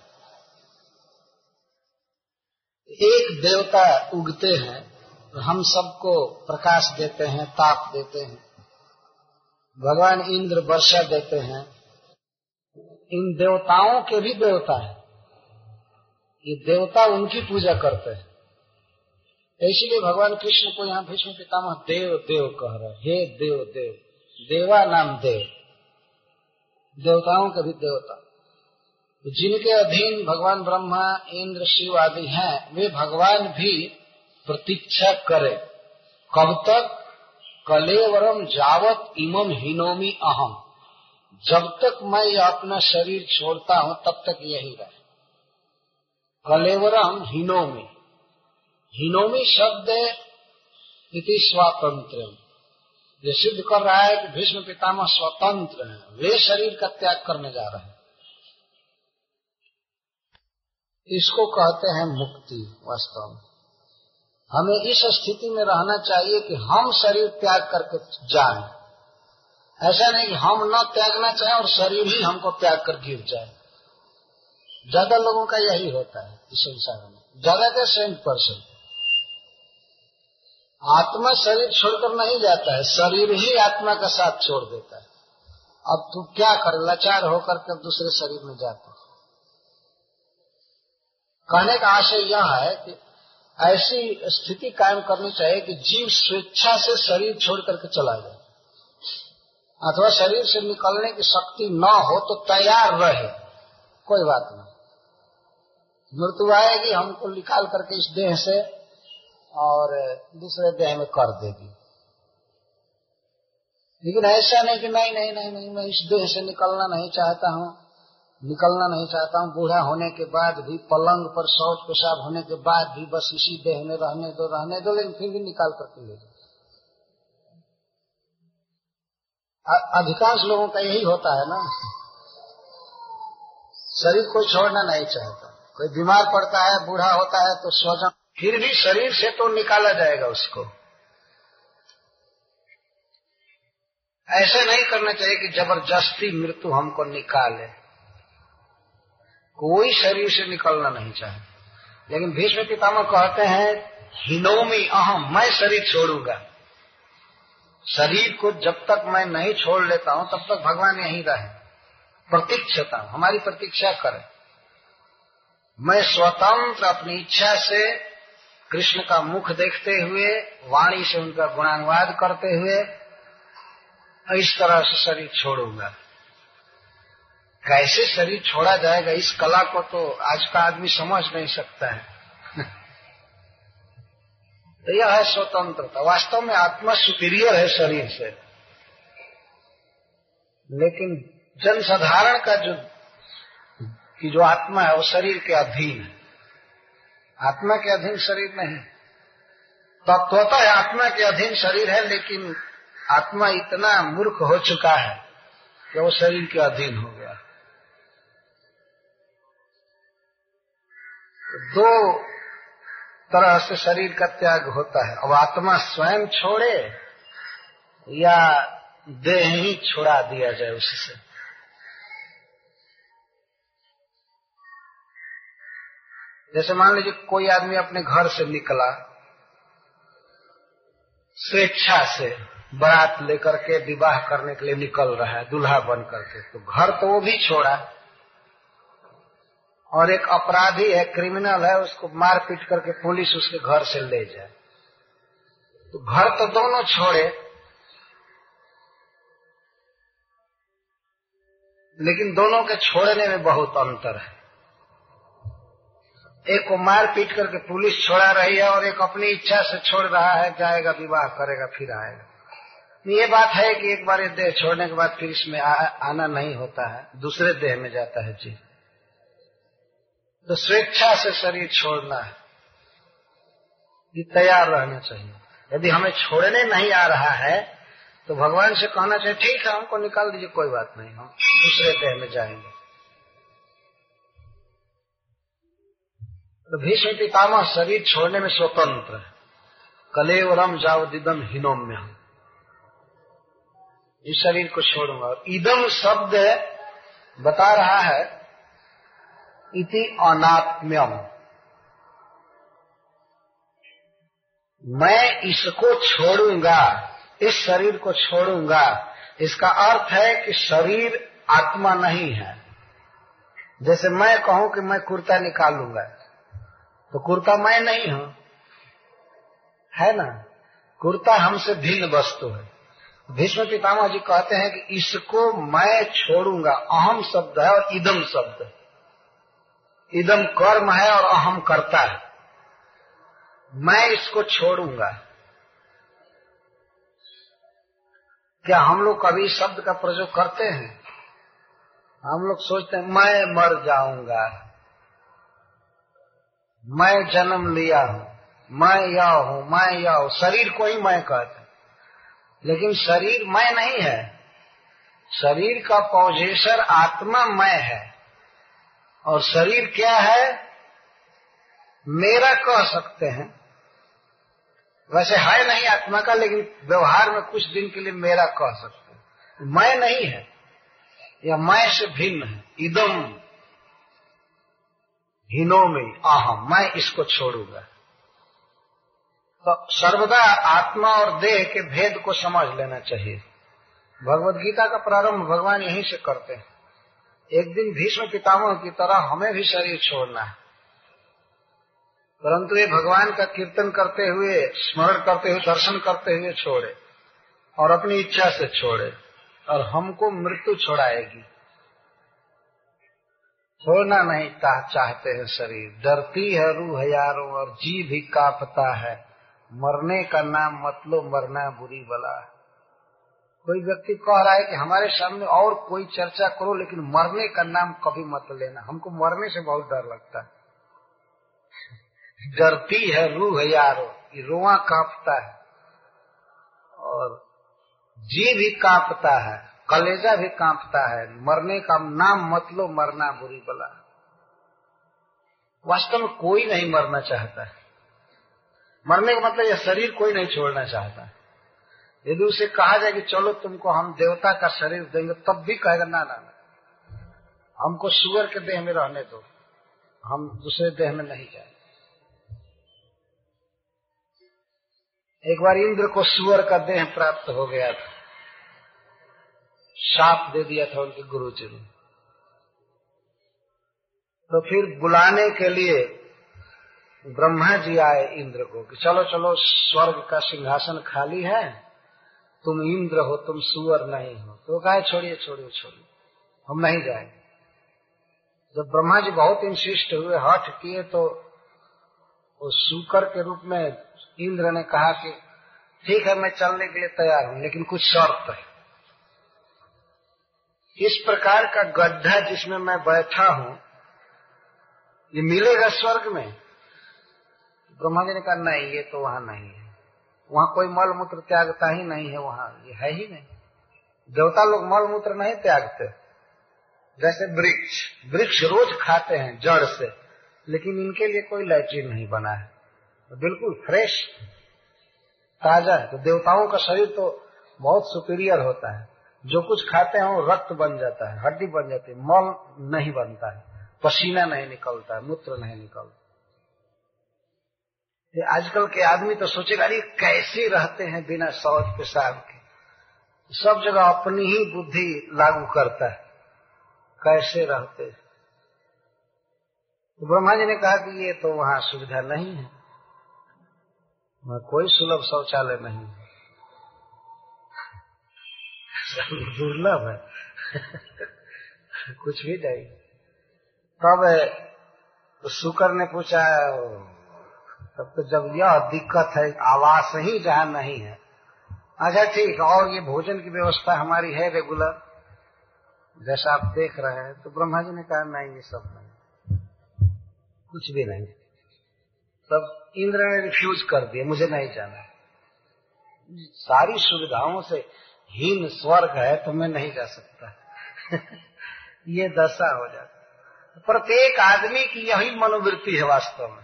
एक देवता उगते हैं, हम सबको प्रकाश देते हैं, ताप देते हैं। भगवान इंद्र वर्षा देते हैं। इन देवताओं के भी देवता है, ये देवता उनकी पूजा करते हैं। इसीलिए भगवान कृष्ण को यहाँ भीष्म पितामह देव देव कह रहे हैं, हे देव देव, देवा नाम देव, देवताओं का भी देवता। जिनके अधीन भगवान ब्रह्मा इंद्र शिव आदि हैं, वे भगवान भी प्रतीक्षा करे। कब तक? कलेवरम जावत इमम हिनोमी अहम, जब तक मैं अपना शरीर छोड़ता हूँ तब तक यही रहे। कलेवरम हिनोमी, हिनोमी शब्द इति स्वातंत्र, ये सिद्ध कर रहा है कि भीष्म पितामह स्वतंत्र हैं, वे शरीर का त्याग करने जा रहे हैं। इसको कहते हैं मुक्ति। वास्तव में हमें इस स्थिति में रहना चाहिए कि हम शरीर त्याग करके जाएं। ऐसा नहीं कि हम न त्यागना चाहें और शरीर ही हमको त्याग कर गिर जाए। ज्यादा लोगों का यही होता है इस संसार में, ज्यादा के सेंट परसेंट। आत्मा शरीर छोड़कर नहीं जाता है, शरीर ही आत्मा का साथ छोड़ देता है। अब तू क्या कर, लाचार होकर के दूसरे शरीर में जाता है। कहने का आशय यह है कि ऐसी स्थिति कायम करनी चाहिए कि जीव स्वेच्छा से शरीर छोड़ करके चला जाए, अथवा शरीर से निकलने की शक्ति न हो तो तैयार रहे, कोई बात नहीं, मृत्यु आएगी हमको निकाल करके इस देह से और दूसरे देह में कर देगी। लेकिन ऐसा नहीं कि नहीं नहीं नहीं नहीं मैं इस देह से निकलना नहीं चाहता हूँ, निकलना नहीं चाहता हूँ, बूढ़ा होने के बाद भी, पलंग पर शौच पेशाब होने के बाद भी, बस इसी देह में रहने दो रहने दो, लेकिन फिर भी निकाल करके ले जाओ। अधिकांश लोगों का यही होता है ना, शरीर कोई छोड़ना नहीं चाहता। कोई बीमार पड़ता है, बूढ़ा होता है तो स्वजन, फिर भी शरीर से तो निकाला जाएगा उसको। ऐसा नहीं करना चाहिए कि जबरदस्ती मृत्यु हमको निकाले। कोई शरीर से निकलना नहीं चाहे, लेकिन भीष्म पितामह कहते हैं हिनोमी अहम, मैं शरीर छोड़ूंगा। शरीर को जब तक मैं नहीं छोड़ लेता हूँ तब तक भगवान यहीं रहे, प्रतीक्षता हमारी प्रतीक्षा करें। मैं स्वतंत्र अपनी इच्छा से कृष्ण का मुख देखते हुए, वाणी से उनका गुणानुवाद करते हुए इस तरह से शरीर छोड़ूंगा। कैसे शरीर छोड़ा जाएगा इस कला को तो आज का आदमी समझ नहीं सकता है। तो यह है स्वतंत्रता। वास्तव में आत्मा सुपीरियर है शरीर से, लेकिन जनसाधारण का जो की जो आत्मा है वो शरीर के अधीन है। आत्मा के अधीन शरीर नहीं, तत्वतः है आत्मा के अधीन शरीर है, लेकिन आत्मा इतना मूर्ख हो चुका है कि वो शरीर के अधीन हो गया। दो तरह से शरीर का त्याग होता है, अब आत्मा स्वयं छोड़े या देह ही छुड़ा दिया जाए उससे। जैसे मान लीजिए कोई आदमी अपने घर से निकला स्वेच्छा से, बारात लेकर के विवाह करने के लिए निकल रहा है दूल्हा बन करके, तो घर तो वो भी छोड़ा। और एक अपराधी है, क्रिमिनल है, उसको मार पीट करके पुलिस उसके घर से ले जाए, तो घर तो दोनों छोड़े लेकिन दोनों के छोड़ने में बहुत अंतर है। एक को मार पीट करके पुलिस छोड़ा रही है और एक अपनी इच्छा से छोड़ रहा है, जाएगा विवाह करेगा फिर आएगा। ये बात है कि एक बार ये देह छोड़ने के बाद फिर इसमें आ, आना नहीं होता है, दूसरे देह में जाता है जी। तो स्वेच्छा से शरीर छोड़ना है, ये तैयार रहना चाहिए। यदि हमें छोड़ने नहीं आ रहा है तो भगवान से कहना चाहिए ठीक है हमको निकाल दीजिए, कोई बात नहीं, हम दूसरे देह में जाएंगे। तो भीष्म पितामह शरीर छोड़ने में स्वतंत्र है। कलेवरम जावदिदम हिनोम में हम इस शरीर को छोड़ूंगा। और इदम शब्द बता रहा है इति अनात्म्यम, मैं इसको छोड़ूंगा, इस शरीर को छोड़ूंगा। इसका अर्थ है कि शरीर आत्मा नहीं है। जैसे मैं कहूं कि मैं कुर्ता निकालूंगा तो कुर्ता मैं नहीं हूं, है ना, कुर्ता हमसे भिन्न वस्तु है। भीष्म पितामह जी कहते हैं कि इसको मैं छोड़ूंगा। अहम शब्द है और इदम शब्द है। इदम कर्म है और अहम कर्ता है। मैं इसको छोड़ूंगा। क्या हम लोग कभी इस शब्द का प्रयोग करते हैं? हम लोग सोचते हैं मैं मर जाऊंगा, मैं जन्म लिया हूं, मैं यह हूं, मैं यह हूं। शरीर को ही मैं कहते हैं, लेकिन शरीर मैं नहीं है। शरीर का पोजेसर आत्मा मैं है और शरीर क्या है, मेरा कह सकते हैं। वैसे है नहीं आत्मा का, लेकिन व्यवहार में कुछ दिन के लिए मेरा कह सकते हैं। मैं नहीं है या मैं से भिन्न है। इदम हीनों में अहम, मैं इसको छोड़ूंगा। तो सर्वदा आत्मा और देह के भेद को समझ लेना चाहिए। भगवद गीता का प्रारंभ भगवान यहीं से करते हैं। एक दिन भीष्म पितामह की तरह हमें भी शरीर छोड़ना है, परंतु ये भगवान का कीर्तन करते हुए, स्मरण करते हुए, दर्शन करते हुए छोड़े और अपनी इच्छा से छोड़े, और हमको मृत्यु छोड़ाएगी। छोड़ना नहीं चाहते हैं शरीर। डरती है रूह यारों और जी भी कांपता है। मरने का नाम मत लो, मरना बुरी बला। कोई व्यक्ति कह रहा है कि हमारे सामने और कोई चर्चा करो, लेकिन मरने का नाम कभी मत लेना। हमको मरने से बहुत डर लगता है। डरती है रूह यारो, रोआ कांपता है और जी भी कांपता है, कलेजा भी कांपता है। मरने का नाम मत लो, मरना बुरी बला। वास्तव में कोई नहीं मरना चाहता है। मरने का मतलब यह शरीर कोई नहीं छोड़ना चाहता। यदि उसे कहा जाए कि चलो तुमको हम देवता का शरीर देंगे, तब भी कहेगा ना ना, ना। हमको सुअर के देह में रहने दो, हम दूसरे देह में नहीं जाएंगे। एक बार इंद्र को सुअर का देह प्राप्त हो गया था, शाप दे दिया था उनके गुरु जी ने। तो फिर बुलाने के लिए ब्रह्मा जी आए इंद्र को कि चलो चलो, स्वर्ग का सिंहासन खाली है, तुम इंद्र हो, तुम सुअर नहीं हो। तो कहा छोड़िए छोड़िए छोड़िए, हम नहीं जाएंगे। जब ब्रह्मा जी बहुत इंसिस्ट हुए, हठ किए, तो उस सूकर के रूप में इंद्र ने कहा कि ठीक है, मैं चलने के लिए तैयार हूं, लेकिन कुछ शर्त है। इस प्रकार का गड्ढा जिसमें मैं बैठा हूं, ये मिलेगा स्वर्ग में? ब्रह्मा जी ने कहा नहीं, ये तो वहां नहीं है। वहां कोई मल मूत्र त्यागता ही नहीं है, वहां ये है ही नहीं। देवता लोग मल मूत्र नहीं त्यागते। जैसे वृक्ष वृक्ष रोज खाते हैं जड़ से, लेकिन इनके लिए कोई लैट्रिन नहीं बना है, तो बिल्कुल फ्रेश ताजा है। तो देवताओं का शरीर तो बहुत सुपीरियर होता है। जो कुछ खाते हैं वो रक्त बन जाता है, हड्डी बन जाती है, मल नहीं बनता है, पसीना नहीं निकलता है, मूत्र नहीं निकलता। आजकल के आदमी तो सोचेगा अरे कैसे रहते हैं बिना शौच पेशाब के। सब जगह अपनी ही बुद्धि लागू करता है, कैसे रहते हैं। तो ब्रह्मा जी ने कहा कि ये तो वहां सुविधा नहीं है, वहां कोई सुलभ शौचालय नहीं है, दुर्लभ है। कुछ भी नहीं। तब शूकर ने पूछा, तब तो जब यह दिक्कत है, आवास ही जहाँ नहीं है, अच्छा ठीक, और ये भोजन की व्यवस्था हमारी है रेगुलर जैसा आप देख रहे हैं? तो ब्रह्मा जी ने कहा नहीं, ये सब नहीं, कुछ भी नहीं। तब इंद्र ने रिफ्यूज कर दिया, मुझे नहीं जाना। सारी सुविधाओं से हीन स्वर्ग है, तो मैं नहीं जा सकता। ये दशा हो जाती। प्रत्येक आदमी की यही मनोवृत्ति है। वास्तव में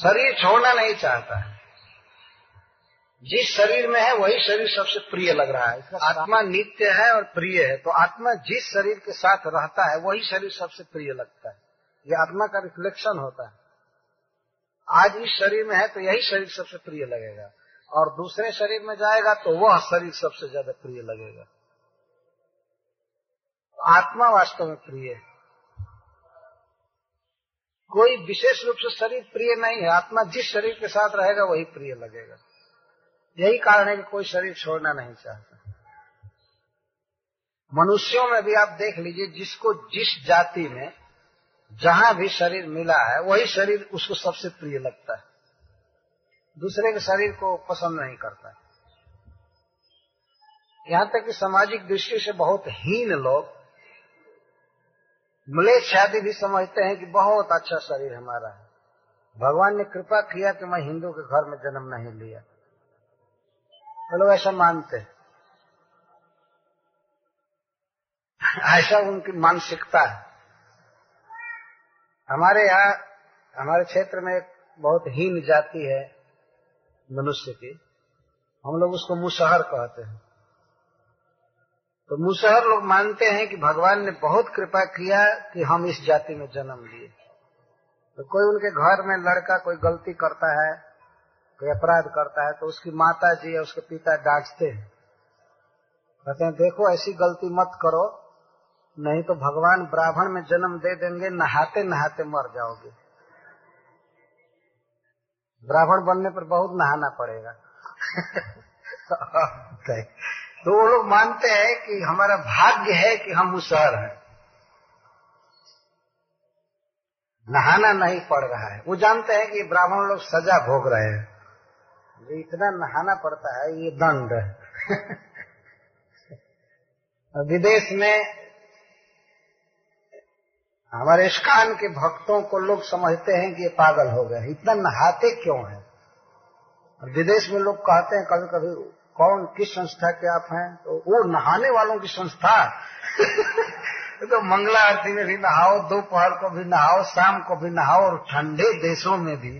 शरीर छोड़ना नहीं चाहता है। जिस शरीर में है वही शरीर सबसे प्रिय लग रहा है। इसका आत्मा नित्य है और प्रिय है, तो आत्मा जिस शरीर के साथ रहता है वही शरीर सबसे प्रिय लगता है। ये आत्मा का रिफ्लेक्शन होता है। आज इस शरीर में है तो यही शरीर सबसे प्रिय लगेगा, और दूसरे शरीर में जाएगा तो वह शरीर सबसे ज्यादा प्रिय लगेगा। आत्मा वास्तव में प्रिय है। कोई विशेष रूप से शरीर प्रिय नहीं है। आत्मा जिस शरीर के साथ रहेगा वही प्रिय लगेगा। यही कारण है कि कोई शरीर छोड़ना नहीं चाहता। मनुष्यों में भी आप देख लीजिए, जिसको जिस जाति में जहां भी शरीर मिला है वही शरीर उसको सबसे प्रिय लगता है, दूसरे के शरीर को पसंद नहीं करता है। यहाँ तक कि सामाजिक दृष्टि से बहुत हीन लोग म्लेच्छादी भी समझते हैं कि बहुत अच्छा शरीर हमारा है, भगवान ने कृपा किया कि मैं हिंदू के घर में जन्म नहीं लिया, वो लोग ऐसा मानते हैं। ऐसा उनकी मानसिकता है। हमारे यहाँ हमारे क्षेत्र में एक बहुत हीन जाति है मनुष्य की, हम लोग उसको मुसहर कहते हैं। तो मुसहर लोग मानते हैं कि भगवान ने बहुत कृपा किया कि हम इस जाति में जन्म लिए। तो कोई उनके घर में लड़का कोई गलती करता है, कोई अपराध करता है, तो उसकी माता जी या उसके पिता डांटते हैं, कहते हैं देखो ऐसी गलती मत करो, नहीं तो भगवान ब्राह्मण में जन्म दे देंगे, नहाते नहाते मर जाओगे, ब्राह्मण बनने पर बहुत नहाना पड़ेगा। तो वो लोग मानते हैं कि हमारा भाग्य है कि हम मुसहर हैं, नहाना नहीं पड़ रहा है। वो जानते हैं कि ब्राह्मण लोग सजा भोग रहे हैं, ये इतना नहाना पड़ता है, ये दंड है। विदेश में हमारे इस्कान के भक्तों को लोग समझते हैं कि ये पागल हो गए, इतना नहाते क्यों हैं। विदेश में लोग कहते हैं कभी कभी कौन किस संस्था के आप हैं, तो वो नहाने वालों की संस्था। तो मंगला आरती में भी नहाओ, दोपहर को भी नहाओ, शाम को भी नहाओ, और ठंडे देशों में भी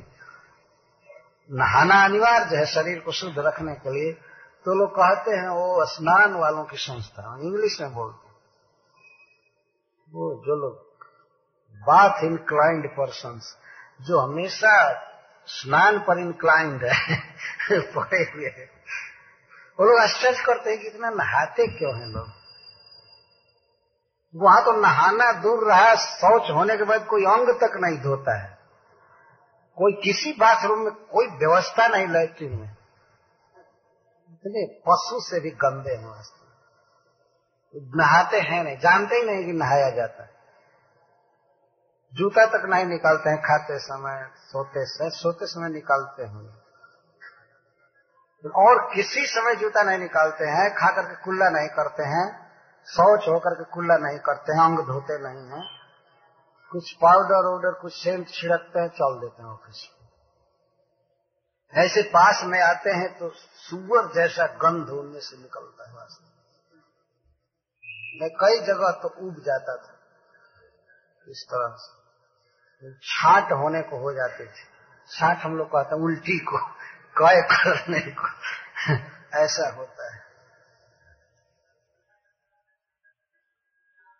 नहाना अनिवार्य है शरीर को शुद्ध रखने के लिए। तो लोग कहते हैं वो स्नान वालों की संस्था, इंग्लिश में बोलते हैं। वो जो लोग बाथ इंक्लाइंड पर्संस, जो हमेशा स्नान पर इंक्लाइंड है, पड़े हुए है, वो लोग आश्चर्य करते हैं कि इतना नहाते क्यों हैं लोग। वहां तो नहाना दूर रहा, शौच होने के बाद कोई अंग तक नहीं धोता है, कोई किसी बाथरूम में कोई व्यवस्था नहीं, लैट्रिन में इतने पशु से भी गंदे हैं, नहाते हैं नहीं, जानते ही नहीं कि नहाया जाता है, जूता तक नहीं निकालते हैं, खाते समय, सोते समय, सोते समय निकालते हैं, और किसी समय जूता नहीं निकालते हैं, खा करके कुल्ला नहीं करते हैं, शौच होकर के कुल्ला नहीं करते हैं, अंग धोते नहीं हैं, कुछ पाउडर वाउडर कुछ सेंट छिड़कते हैं, चल देते हैं ऑफिस। ऐसे पास में आते हैं तो सुअर जैसा गंध उनमें से निकलता है। वास्तव में कई जगह तो उब जाता था, इस तरह से छाट होने को हो जाती थी। छाट हम लोग कहते हैं उल्टी को, काय करने को, ऐसा होता है।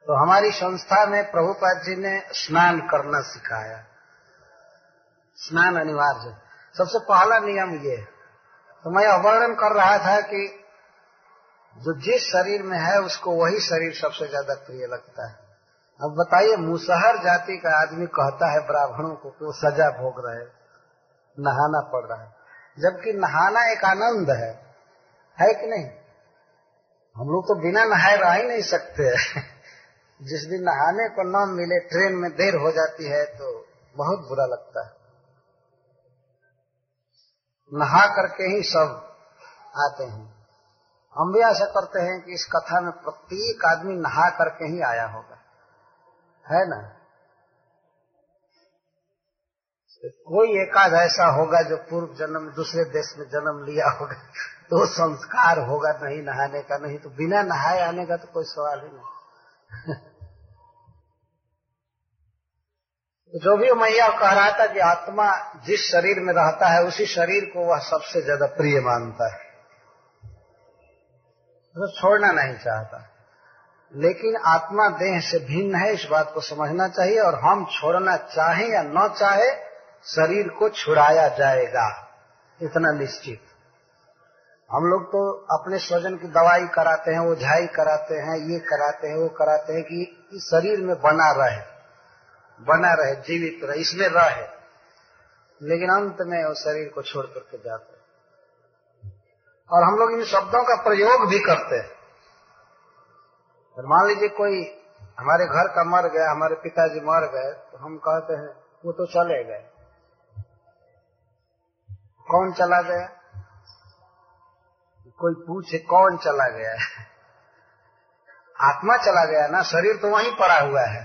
तो हमारी संस्था में प्रभुपाद जी ने स्नान करना सिखाया, स्नान अनिवार्य। सबसे पहला नियम ये। तो मैं वर्णन कर रहा था कि जो जिस शरीर में है उसको वही शरीर सबसे ज्यादा प्रिय लगता है। अब बताइए, मुसहर जाति का आदमी कहता है ब्राह्मणों को कि वो सजा भोग रहे, नहाना पड़ रहा है, जबकि नहाना एक आनंद है, है कि नहीं। हम लोग तो बिना नहाए रह ही नहीं सकते। जिस दिन नहाने को न मिले, ट्रेन में देर हो जाती है तो बहुत बुरा लगता है। नहा करके ही सब आते हैं। हम भी ऐसा करते हैं कि इस कथा में प्रत्येक आदमी नहा करके ही आया होगा, है ना। कोई एकाध ऐसा होगा जो पूर्व जन्म दूसरे देश में जन्म लिया होगा, तो संस्कार होगा नहीं नहाने का, नहीं तो बिना नहाए आने का तो कोई सवाल ही नहीं। जो भी मैं यह कह रहा था कि आत्मा जिस शरीर में रहता है उसी शरीर को वह सबसे ज्यादा प्रिय मानता है, तो छोड़ना नहीं चाहता। लेकिन आत्मा देह से भिन्न है, इस बात को समझना चाहिए, और हम छोड़ना चाहें या न चाहे शरीर को छुड़ाया जाएगा, इतना निश्चित। हम लोग तो अपने स्वजन की दवाई कराते हैं, ओझाई कराते हैं, ये कराते हैं, वो कराते हैं कि इस शरीर में बना रहे। बना रहे, जीवित रहे, इसमें रह है, लेकिन अंत में वो शरीर को छोड़ करके जाते हैं। और हम लोग इन शब्दों का प्रयोग भी करते हैं। मान लीजिए कोई हमारे घर का मर गया, हमारे पिताजी मर गए, तो हम कहते हैं वो तो चले गए। कौन चला गया? कोई पूछे कौन चला गया? आत्मा चला गया ना, शरीर तो वहीं पड़ा हुआ है।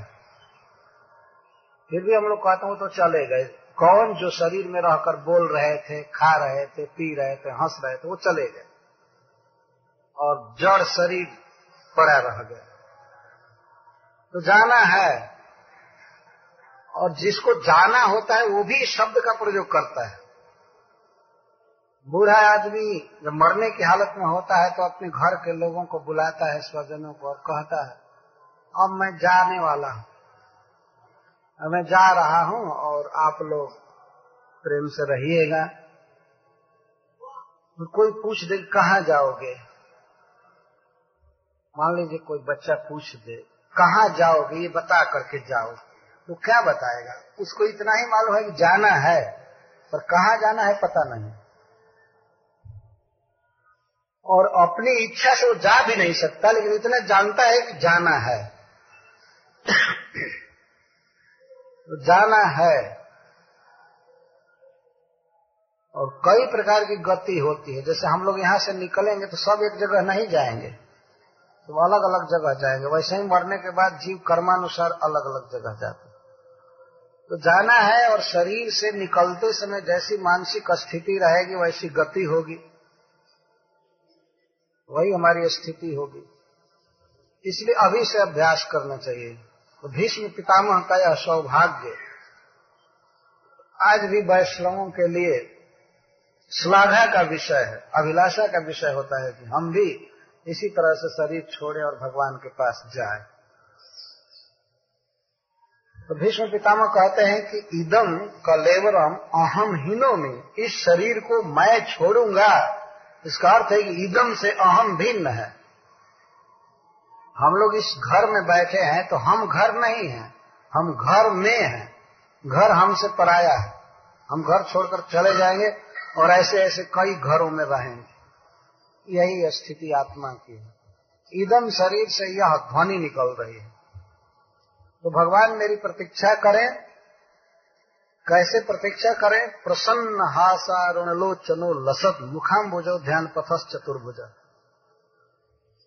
फिर भी हम लोग कहते हैं वो तो चले गए। कौन? जो शरीर में रहकर बोल रहे थे, खा रहे थे, पी रहे थे, हंस रहे थे, वो चले गए और जड़ शरीर पड़ा रह गया। तो जाना है, और जिसको जाना होता है वो भी शब्द का प्रयोग करता है। बूढ़ा आदमी जब मरने की हालत में होता है तो अपने घर के लोगों को बुलाता है, स्वजनों को, और कहता है अब मैं जाने वाला हूँ, अब मैं जा रहा हूँ और आप लोग प्रेम से रहिएगा। तो कोई पूछ दे कहाँ जाओगे? मान लीजिए कोई बच्चा पूछ दे कहाँ जाओगे ये बता करके जाओ, तो क्या बताएगा? उसको इतना ही मालूम है कि जाना है, पर कहाँ जाना है पता नहीं, और अपनी इच्छा से वो जा भी नहीं सकता, लेकिन इतना जानता है कि जाना है। जाना है, और कई प्रकार की गति होती है। जैसे हम लोग यहाँ से निकलेंगे तो सब एक जगह नहीं जाएंगे, तो अलग अलग जगह जाएंगे। वैसे ही मरने के बाद जीव कर्मानुसार अलग अलग जगह जाते। तो जाना है, और शरीर से निकलते समय जैसी मानसिक स्थिति रहेगी वैसी गति होगी, वही हमारी स्थिति होगी। इसलिए अभी से अभ्यास करना चाहिए। तो भीष्म पितामह का यह सौभाग्य आज भी वैष्णवों के लिए श्लाघा का विषय है, अभिलाषा का विषय होता है कि हम भी इसी तरह से शरीर छोड़े और भगवान के पास जाए। तो भीष्म पितामह कहते हैं कि इदम कलेवरम अहम हीनो में, इस शरीर को मैं छोड़ूंगा। इसका अर्थ है कि इदम से अहम भिन्न है। हम लोग इस घर में बैठे हैं तो हम घर नहीं हैं, हम घर में हैं। घर हमसे पराया है, हम घर छोड़कर चले जाएंगे और ऐसे ऐसे कई घरों में रहेंगे। यही स्थिति आत्मा की है। इदम शरीर से यह ध्वनि निकल रही है। तो भगवान मेरी प्रतीक्षा करें। कैसे प्रतीक्षा करें? प्रसन्न हासारुणलोचनो लसत मुखाम्बुजो ध्यान पथस चतुर्भुज।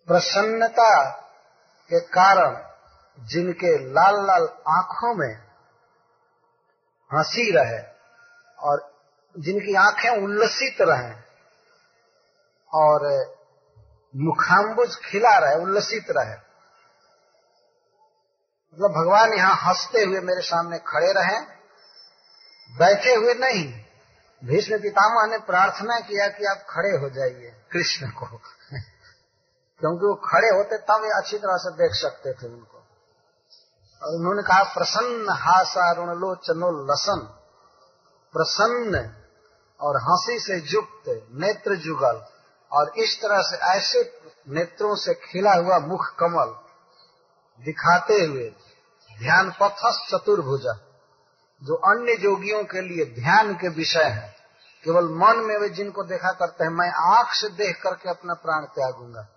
प्रसन्नता के कारण जिनके लाल लाल आंखों में हंसी रहे और जिनकी आंखें उल्लसित रहे और मुखाम्बुज खिला रहे, उल्लसित रहे, मतलब तो भगवान यहाँ हंसते हुए मेरे सामने खड़े रहे, बैठे हुए नहीं। भीष्म पितामह ने प्रार्थना किया कि आप खड़े हो जाइए कृष्ण को, क्योंकि वो खड़े होते तब अच्छी तरह से देख सकते थे उनको। और उन्होंने कहा प्रसन्न हासारुणलोचनो लसन, प्रसन्न और हंसी से युक्त नेत्र जुगल, और इस तरह से ऐसे नेत्रों से खिला हुआ मुख कमल दिखाते हुए ध्यान पथस चतुर्भुजा, जो अन्य जोगियों के लिए ध्यान के विषय है। केवल मन में वे जिनको देखा करते हैं, मैं आंख से देख करके अपना प्राण त्यागूंगा।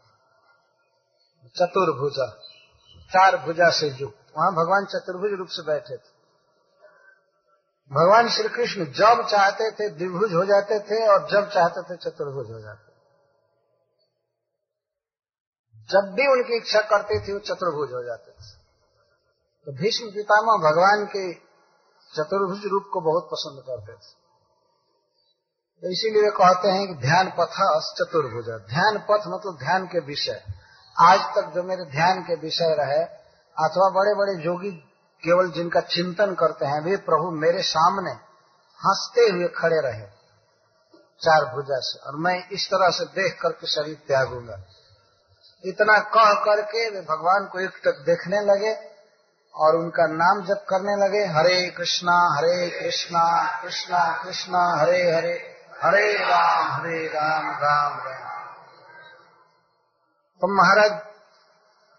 चतुर्भुजा, चार भुजा से युक्त, वहां भगवान चतुर्भुज रूप से बैठे थे। भगवान श्री कृष्ण जब चाहते थे द्विभुज हो जाते थे और जब चाहते थे चतुर्भुज हो जाते थे। जब भी उनकी इच्छा करती थी वो चतुर्भुज हो जाते थे। तो भीष्म पितामह भगवान के चतुर्भुज रूप को बहुत पसंद करते थे। तो इसीलिए वे कहते हैं कि ध्यान पथ चतुर्भुज। ध्यान पथ मतलब ध्यान के विषय। आज तक जो मेरे ध्यान के विषय रहे, अथवा बड़े बड़े योगी केवल जिनका चिंतन करते हैं, वे प्रभु मेरे सामने हंसते हुए खड़े रहे चार भुजा से, और मैं इस तरह से देख करके शरीर त्यागूंगा। इतना कह करके वे भगवान को एकटक देखने लगे और उनका नाम जप करने लगे। हरे कृष्णा हरे कृष्णा कृष्णा कृष्णा हरे हरे, हरे राम हरे राम राम राम। तो महाराज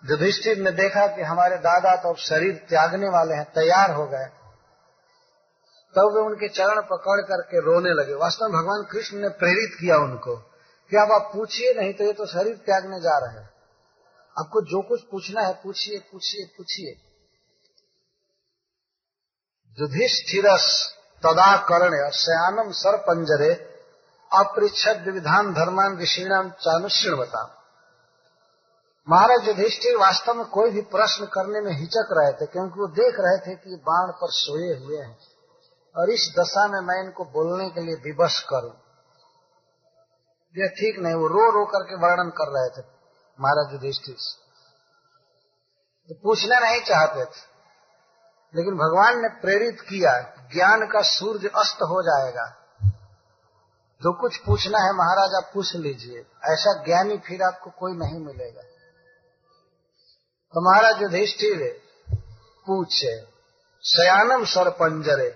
युधिष्ठिर ने देखा कि हमारे दादा तो अब शरीर त्यागने वाले हैं, तैयार हो गए, तब तो वे उनके चरण पकड़ करके रोने लगे। वास्तव में भगवान कृष्ण ने प्रेरित किया उनको कि अब आप पूछिए नहीं तो ये तो शरीर त्यागने जा रहे हैं, आपको जो कुछ पूछना है पूछिए पूछिए पूछिए। युधिष्ठिरस तदा कर्ण्य शयानम सर पंजरे अपृच्छद विविधान धर्मान ऋषीणाम चानुष्य बता। महाराज युधिष्ठिर वास्तव में कोई भी प्रश्न करने में हिचक रहे थे, क्योंकि वो देख रहे थे कि बाण पर सोए हुए हैं और इस दशा में मैं इनको बोलने के लिए विवश करूं, यह ठीक नहीं। वो रो रो करके वर्णन कर रहे थे महाराज युधिष्ठिर से, तो पूछना नहीं चाहते थे, लेकिन भगवान ने प्रेरित किया। ज्ञान का सूर्य अस्त हो जाएगा, जो कुछ पूछना है महाराज आप पूछ लीजिए, ऐसा ज्ञानी फिर आपको कोई नहीं मिलेगा। तो महाराज युधिष्ठिर पूछे, शयानम सरपंजरे,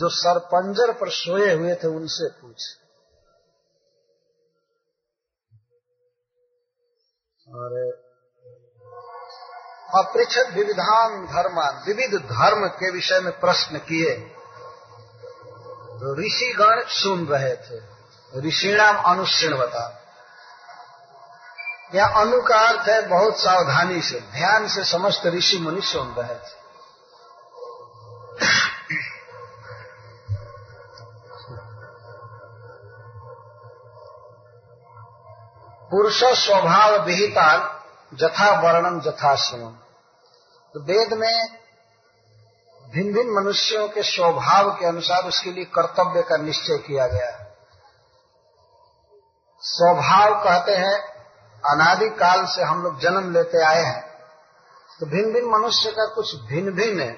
जो सरपंजर पर सोए हुए थे उनसे पूछे। और अपृच्छद विविधान धर्मान, विविध धर्म के विषय में प्रश्न किए। ऋषिगण सुन रहे थे। ऋषिणाम अनुशृण्वता, या अनु का अर्थ है बहुत सावधानी से, ध्यान से समस्त ऋषि मुनि सुन रहे थे। पुरुष स्वभाव विहिता यथा वर्णन यथा श्रवण, तो वेद में भिन्न भिन्न मनुष्यों के स्वभाव के अनुसार उसके लिए कर्तव्य का निश्चय किया गया है। स्वभाव कहते हैं अनादि काल से हम लोग जन्म लेते आए हैं, तो भिन्न भिन्न मनुष्य का कुछ भिन्न भिन्न है,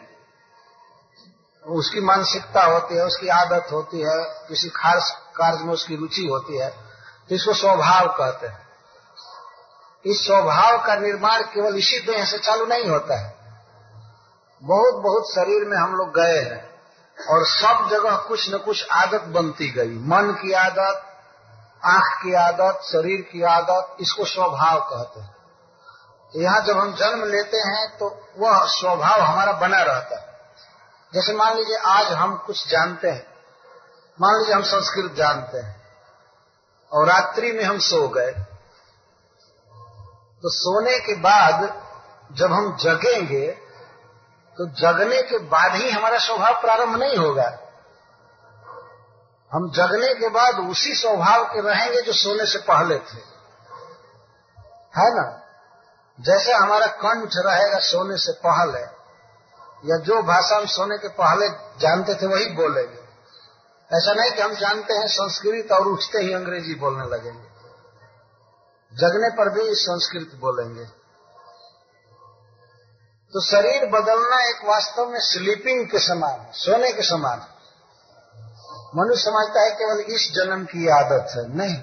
उसकी मानसिकता होती है, उसकी आदत होती है, किसी खास कार्य में उसकी रुचि होती है, तो इसको स्वभाव कहते हैं। इस स्वभाव का निर्माण केवल इसी देह से चालू नहीं होता है, बहुत बहुत शरीर में हम लोग गए हैं और सब जगह कुछ न कुछ आदत बनती गई, मन की आदत, आंख की आदत, शरीर की आदत, इसको स्वभाव कहते हैं। यहाँ जब हम जन्म लेते हैं तो वह स्वभाव हमारा बना रहता है। जैसे मान लीजिए आज हम कुछ जानते हैं, मान लीजिए हम संस्कृत जानते हैं और रात्रि में हम सो गए, तो सोने के बाद जब हम जगेंगे तो जगने के बाद ही हमारा स्वभाव प्रारंभ नहीं होगा, हम जगने के बाद उसी स्वभाव के रहेंगे जो सोने से पहले थे, है ना। जैसे हमारा कंठ रहेगा सोने से पहले, या जो भाषा हम सोने के पहले जानते थे वही बोलेंगे। ऐसा नहीं कि हम जानते हैं संस्कृत और उठते ही अंग्रेजी बोलने लगेंगे, जगने पर भी संस्कृत बोलेंगे। तो शरीर बदलना एक वास्तव में स्लीपिंग के समान, सोने के समान। मनुष्य समझता है केवल इस जन्म की आदत है, नहीं,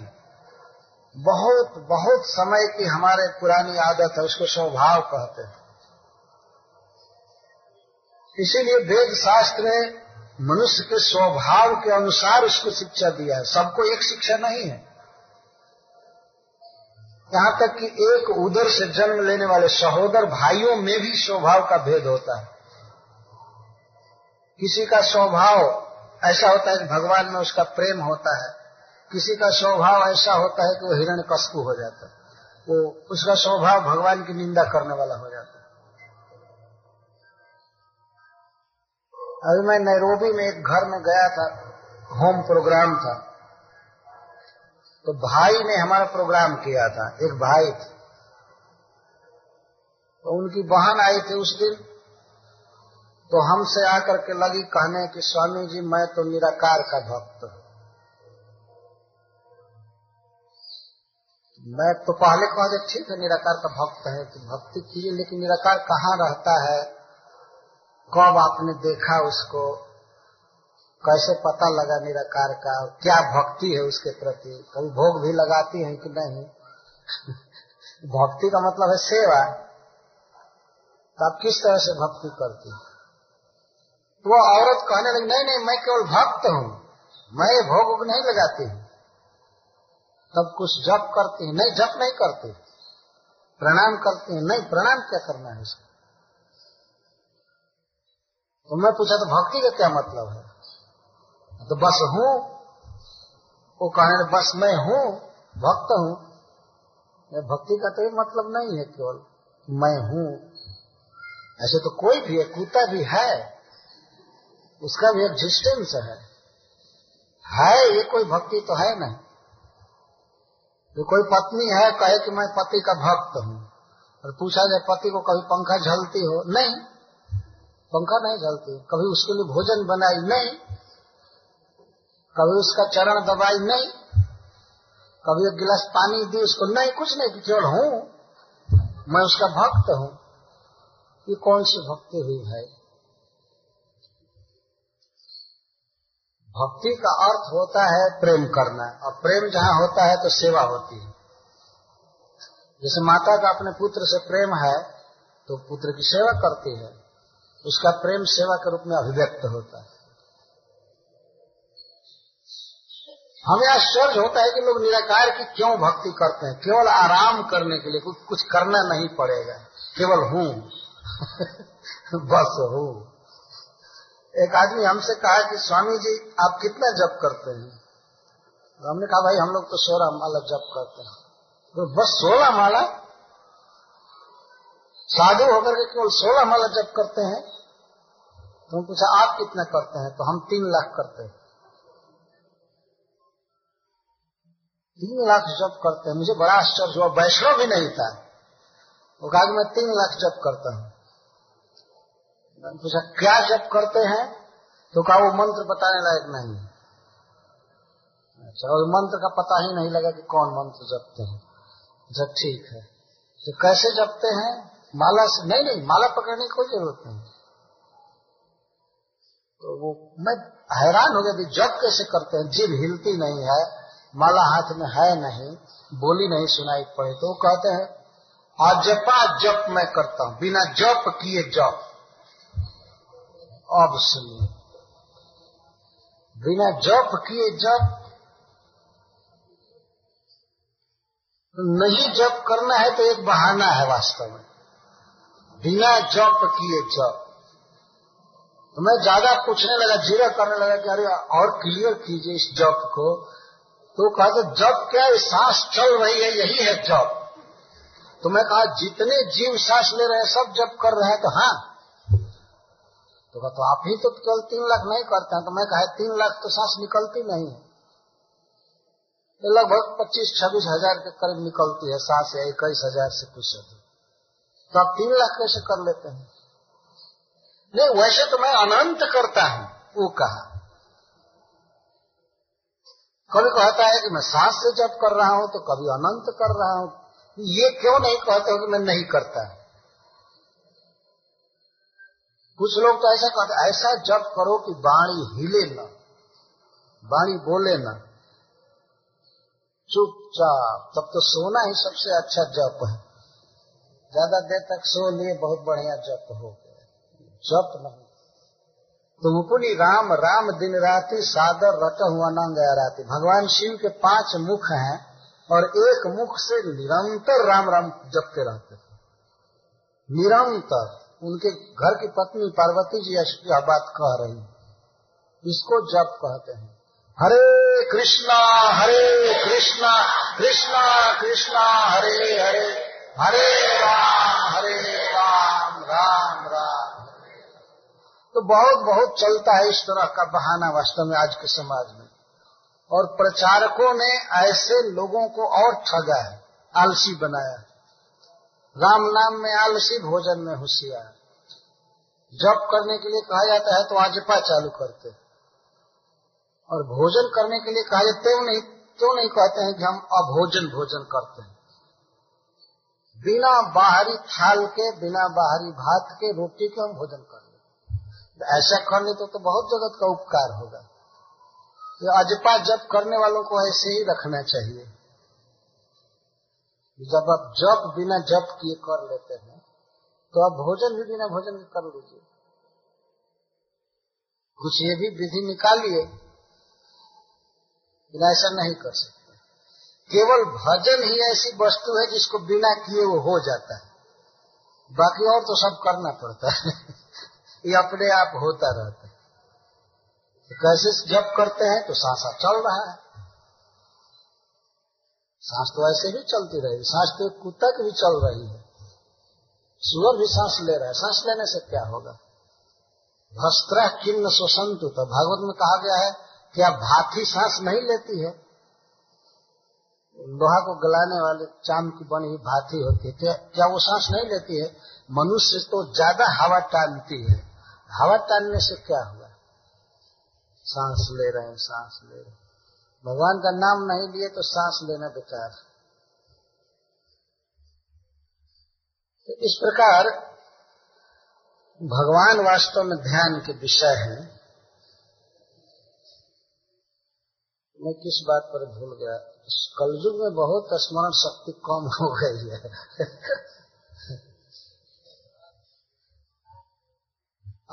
बहुत बहुत समय की हमारे पुरानी आदत है, उसको स्वभाव कहते हैं। इसीलिए वेद शास्त्र ने मनुष्य के स्वभाव के अनुसार उसको शिक्षा दिया है, सबको एक शिक्षा नहीं है। यहाँ तक कि एक उदर से जन्म लेने वाले सहोदर भाइयों में भी स्वभाव का भेद होता है। किसी का स्वभाव ऐसा होता है कि भगवान में उसका प्रेम होता है, किसी का स्वभाव ऐसा होता है कि वो हिरण्यकश्यप हो जाता है, वो उसका स्वभाव भगवान की निंदा करने वाला हो जाता है। अभी मैं नैरोबी में एक घर में गया था, होम प्रोग्राम था, तो भाई ने हमारा प्रोग्राम किया था, एक भाई थे, तो उनकी बहन आई थी उस दिन, तो हमसे आकर के लगी कहने कि स्वामी जी मैं तो निराकार का भक्त हूं। मैं तो पहले कह दे ठीक है निराकार का भक्त है तो भक्ति कीजिए, लेकिन निराकार कहाँ रहता है, कब आपने देखा उसको, कैसे पता लगा निराकार का, क्या भक्ति है उसके प्रति, कभी भोग भी लगाती है कि नहीं। भक्ति का मतलब है सेवा, तो आप किस तरह से भक्ति करती है। तो वो औरत कहने लगी नहीं नहीं मैं केवल भक्त हूँ, मैं भोग उग नहीं लगाती हूँ। तब कुछ जप करती है, नहीं जप नहीं करती, प्रणाम करते हैं। नहीं, प्रणाम क्या करना है उसको? तो मैं पूछा तो भक्ति का क्या मतलब है? तो बस हूं, वो कहने बस मैं हूं, भक्त हूं। भक्ति का तो ये मतलब नहीं है केवल मैं हूं। ऐसे तो कोई भी है, कुत्ता भी है, उसका भी एग्जिस्टेंस है। है ये कोई भक्ति तो है नहीं। तो कोई पत्नी है कहे कि मैं पति का भक्त हूं, और पूछा जाए पति को कभी पंखा झलती हो? नहीं, पंखा नहीं झलती। कभी उसके लिए भोजन बनाई? नहीं। कभी उसका चरण दबाई? नहीं। कभी एक गिलास पानी दी उसको? नहीं, कुछ नहीं। केवल हूं, मैं उसका भक्त हूं। ये कौन सी भक्ति हुई है? भक्ति का अर्थ होता है प्रेम करना, और प्रेम जहां होता है तो सेवा होती है। जैसे माता का अपने पुत्र से प्रेम है तो पुत्र की सेवा करती है, उसका प्रेम सेवा के रूप में अभिव्यक्त होता है। हमें आश्चर्य होता है कि लोग निराकार की क्यों भक्ति करते हैं? केवल आराम करने के लिए, कुछ करना नहीं पड़ेगा, केवल हूं बस हूं। एक आदमी हमसे कहा कि स्वामी जी आप कितना जप करते हैं? तो हमने कहा भाई हम लोग तो सोलह माला जप करते हैं। तो बस सोलह माला? साधु होकर के केवल सोलह माला जप करते हैं? तो पूछा आप कितना करते हैं? तो हम तीन लाख करते हैं। तीन लाख जप करते हैं? मुझे बड़ा आश्चर्य हुआ, वैष्णव भी नहीं था। वो कहा कि मैं तीन लाख जप करता हूं। पूछा क्या जप करते हैं? तो कहा वो मंत्र बताने लायक नहीं। अच्छा, और मंत्र का पता ही नहीं लगा कि कौन मंत्र जपते हैं। अच्छा ठीक है, तो कैसे जपते हैं? माला से? नहीं नहीं, माला पकड़ने की कोई जरूरत नहीं। तो वो मैं हैरान हो गया कि जप कैसे करते हैं? जीभ हिलती नहीं है, माला हाथ में है नहीं, बोली नहीं सुनाई पड़े। तो वो कहते हैं अजपा जप मैं करता हूं, बिना जप किए जप। अब सुनिए, बिना जप किए जप नहीं, जप करना है तो एक बहाना है वास्तव में। बिना जप किए जप, तो मैं ज्यादा पूछने लगा, जीरा करने लगा कि अरे और क्लियर कीजिए इस जप को। तो कहा तो जप क्या है? सांस चल रही है, यही है जप। तो मैं कहा जितने जीव सांस ले रहे हैं सब जप कर रहे हैं। तो हाँ, तो कहा तो आप ही तो केवल तीन लाख नहीं करते हैं। तो मैं कहा तीन लाख तो सांस निकलती नहीं है, तो लगभग पच्चीस छब्बीस हजार के करीब निकलती है सांस, या इक्कीस हजार से कुछ अधिक। तो आप तीन लाख कैसे कर लेते हैं? नहीं, वैसे तो मैं अनंत करता हूं, वो कहा। कभी कहता है कि मैं सांस से जप कर रहा हूं, तो कभी अनंत कर रहा हूं। ये क्यों नहीं कहते हो कि मैं नहीं करता? कुछ लोग तो ऐसा कहते, ऐसा जप करो कि वाणी हिले ना, वाणी बोले ना, चुपचाप। तब तो सोना ही सबसे अच्छा जप है। ज्यादा देर तक सो लिए, बहुत बढ़िया जप हो गया। जप नहीं तुम पुनि राम राम दिन राति, सादर रट हुआ न गया राति। भगवान शिव के पांच मुख हैं, और एक मुख से निरंतर राम राम जपते रहते, निरंतर। उनके घर की पत्नी पार्वती जी यह बात कह रही, इसको जप कहते हैं। हरे कृष्णा हरे कृष्णा कृष्णा कृष्णा हरे हरे, हरे राम हरे राम राम राम। तो बहुत बहुत चलता है इस तरह का बहाना वास्तव में आज के समाज में, और प्रचारकों ने ऐसे लोगों को और ठगा है, आलसी बनाया। राम नाम में आलसी, भोजन में होशियार। जप करने के लिए कहा जाता है तो आजपा चालू करते, और भोजन करने के लिए कहा जाता है नहीं तो नहीं कहते हैं कि हम अभोजन भोजन करते हैं। बिना बाहरी थाल के, बिना बाहरी भात के, रोटी के हम भोजन कर लें। ऐसा करने तो, तो बहुत जगत का उपकार होगा। ये अजपा जप करने वालों को ऐसे ही रखना चाहिए। जब आप जप बिना जप किए कर लेते हैं, तो आप भोजन भी बिना भोजन के कर लीजिए। कुछ ये भी विधि निकालिए, ऐसा नहीं कर सकते। केवल भजन ही ऐसी वस्तु है जिसको बिना किए वो हो जाता है, बाकी और तो सब करना पड़ता है। ये अपने आप होता रहता है। तो कैसे जप करते हैं तो सांस चल रहा है, सांस तो ऐसे भी चलती रहेगी, सांस तो कुत्ता की भी चल रही है, सुअर भी सांस ले रहा है, सांस लेने से क्या होगा। भस्त्र किन्न शोषंतु, तो भागवत में कहा गया है कि आप भाथी सांस नहीं लेती है, लोहा को गलाने वाले चाम की बनी हुई भाथी होती है, क्या वो सांस नहीं लेती है। मनुष्य तो ज्यादा हवा टालती है, हवा टालने से क्या हुआ, सांस ले रहे हैं सांस ले रहे हैं। भगवान का नाम नहीं लिए तो सांस लेना बेकार। तो इस प्रकार भगवान वास्तव में ध्यान के विषय है। मैं किस बात पर भूल गया, कलयुग में बहुत स्मरण शक्ति कम हो गई है।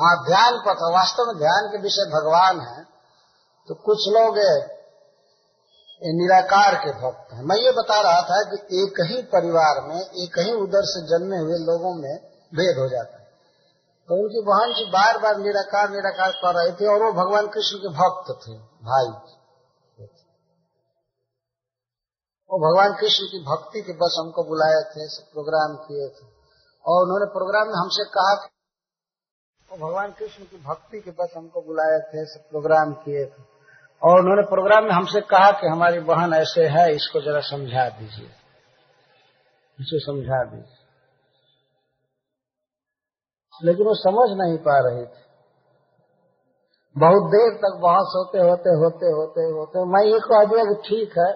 हाँ, ध्यान पर था, वास्तव में ध्यान के विषय भगवान है। तो कुछ लोग निराकार के भक्त हैं। मैं ये बता रहा था कि एक ही परिवार में एक ही उदर से जन्मे हुए लोगों में भेद हो जाता है। तो उनकी बहन जी बार बार निराकार निराकार कर रहे थे और वो भगवान कृष्ण के भक्त थे, भाई वो भगवान कृष्ण की भक्ति के बस हमको बुलाए थे, प्रोग्राम किए थे, और उन्होंने प्रोग्राम में हमसे कहा था वो भगवान कृष्ण की भक्ति के बस हमको बुलाए थे, प्रोग्राम किए थे, और उन्होंने प्रोग्राम में हमसे कहा कि हमारी बहन ऐसे है, इसको जरा समझा दीजिए, इसे समझा दीजिए। लेकिन वो समझ नहीं पा रही थी। बहुत देर तक बहुत सोते होते होते होते होते मैं ये कह दिया कि ठीक है,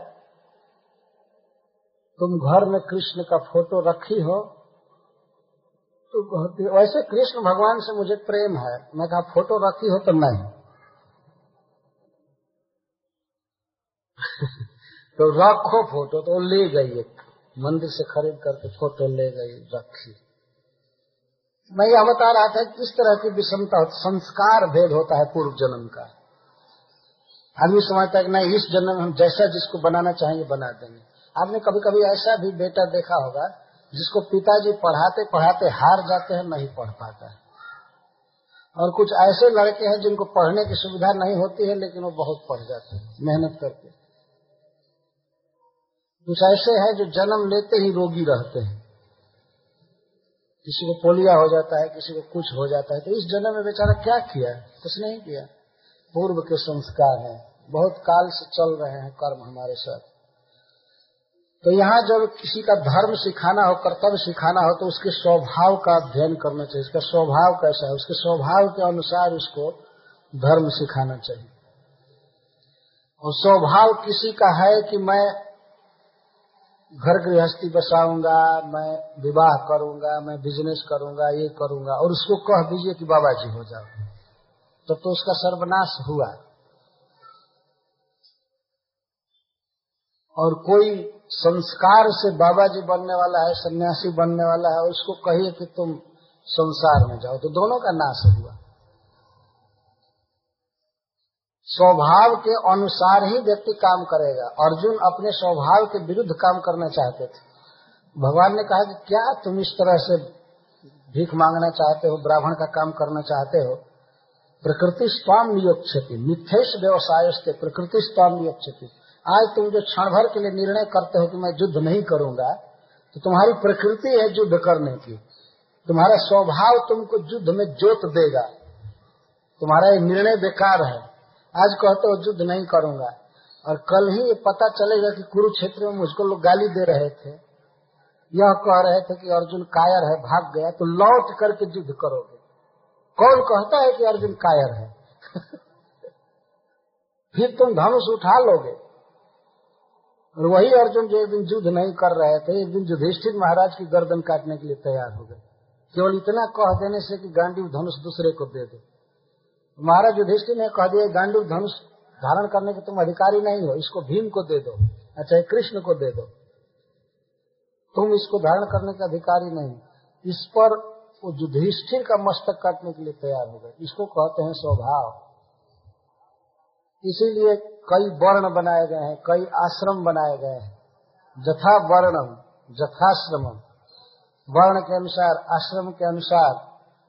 तुम घर में कृष्ण का फोटो रखी हो तो बहुत, वैसे कृष्ण भगवान से मुझे प्रेम है, मैं कहा फोटो रखी हो तो नहीं। तो रखो फोटो, तो ले गई, मंदिर से खरीद करके फोटो ले गई रखी। मैं यह बता रहा था किस तरह की विषमता, संस्कार भेद होता है पूर्व जन्म का। आदमी समझता है कि नहीं इस जन्म में हम जैसा जिसको बनाना चाहिए बना देंगे। आपने कभी कभी ऐसा भी बेटा देखा होगा जिसको पिताजी पढ़ाते पढ़ाते हार जाते हैं, नहीं पढ़ पाता है, और कुछ ऐसे लड़के हैं जिनको पढ़ने की सुविधा नहीं होती है लेकिन वो बहुत पढ़ जाते हैं मेहनत करके। कुछ ऐसे हैं जो जन्म लेते ही रोगी रहते हैं, किसी को पोलिया हो जाता है, किसी को कुछ हो जाता है। तो इस जन्म में बेचारा क्या किया, कुछ नहीं किया। पूर्व के संस्कार हैं, बहुत काल से चल रहे हैं कर्म हमारे साथ। तो यहाँ जब किसी का धर्म सिखाना हो, कर्तव्य सिखाना हो, तो उसके स्वभाव का अध्ययन करना चाहिए, इसका स्वभाव कैसा है, उसके स्वभाव के अनुसार उसको धर्म सिखाना चाहिए। और स्वभाव किसी का है कि मैं घर गृहस्थी बसाऊंगा, मैं विवाह करूंगा, मैं बिजनेस करूंगा, ये करूंगा, और उसको कह दीजिए कि बाबा जी हो जाओ, तब तो उसका सर्वनाश हुआ। और कोई संस्कार से बाबा जी बनने वाला है, सन्यासी बनने वाला है, उसको कहिए कि तुम संसार में जाओ, तो दोनों का नाश हुआ। स्वभाव के अनुसार ही व्यक्ति काम करेगा। अर्जुन अपने स्वभाव के विरुद्ध काम करना चाहते थे। भगवान ने कहा कि क्या तुम इस तरह से भीख मांगना चाहते हो, ब्राह्मण का काम करना चाहते हो। प्रकृति स्वाम नियोक्ष्यति मिथ्येश व्यवसायस्ते, प्रकृति स्वाम नियोक्ष्यति। आज तुम जो क्षण भर के लिए निर्णय करते हो कि मैं युद्ध नहीं करूंगा, तो तुम्हारी प्रकृति है युद्ध करने की, तुम्हारा स्वभाव तुमको युद्ध में जोत देगा, तुम्हारा ये निर्णय बेकार है। आज कहते हो युद्ध नहीं करूंगा, और कल ही ये पता चलेगा कि कुरुक्षेत्र में मुझको लोग गाली दे रहे थे, यह कह रहे थे कि अर्जुन कायर है, भाग गया, तो लौट करके युद्ध करोगे। कौन कहता है कि अर्जुन कायर है? फिर तुम धनुष उठा लोगे। और वही अर्जुन जो एक दिन युद्ध नहीं कर रहे थे, एक दिन युधिष्ठिर महाराज की गर्दन काटने के लिए तैयार हो गए, केवल इतना कह देने से कि गांडीव धनुष दूसरे को दे दो। महाराज युधिष्ठिर ने कह दिया गांडीव धनुष धारण करने के तुम अधिकारी नहीं हो, इसको भीम को दे दो, अच्छा कृष्ण को दे दो, तुम इसको धारण करने के अधिकारी नहीं। इस पर वो युधिष्ठिर का मस्तक काटने के लिए तैयार हो गए। इसको कहते हैं स्वभाव। इसीलिए कई वर्ण बनाए गए हैं, कई आश्रम बनाए गए हैं। जथा वर्णम, जथाश्रमम, वर्ण के अनुसार आश्रम के अनुसार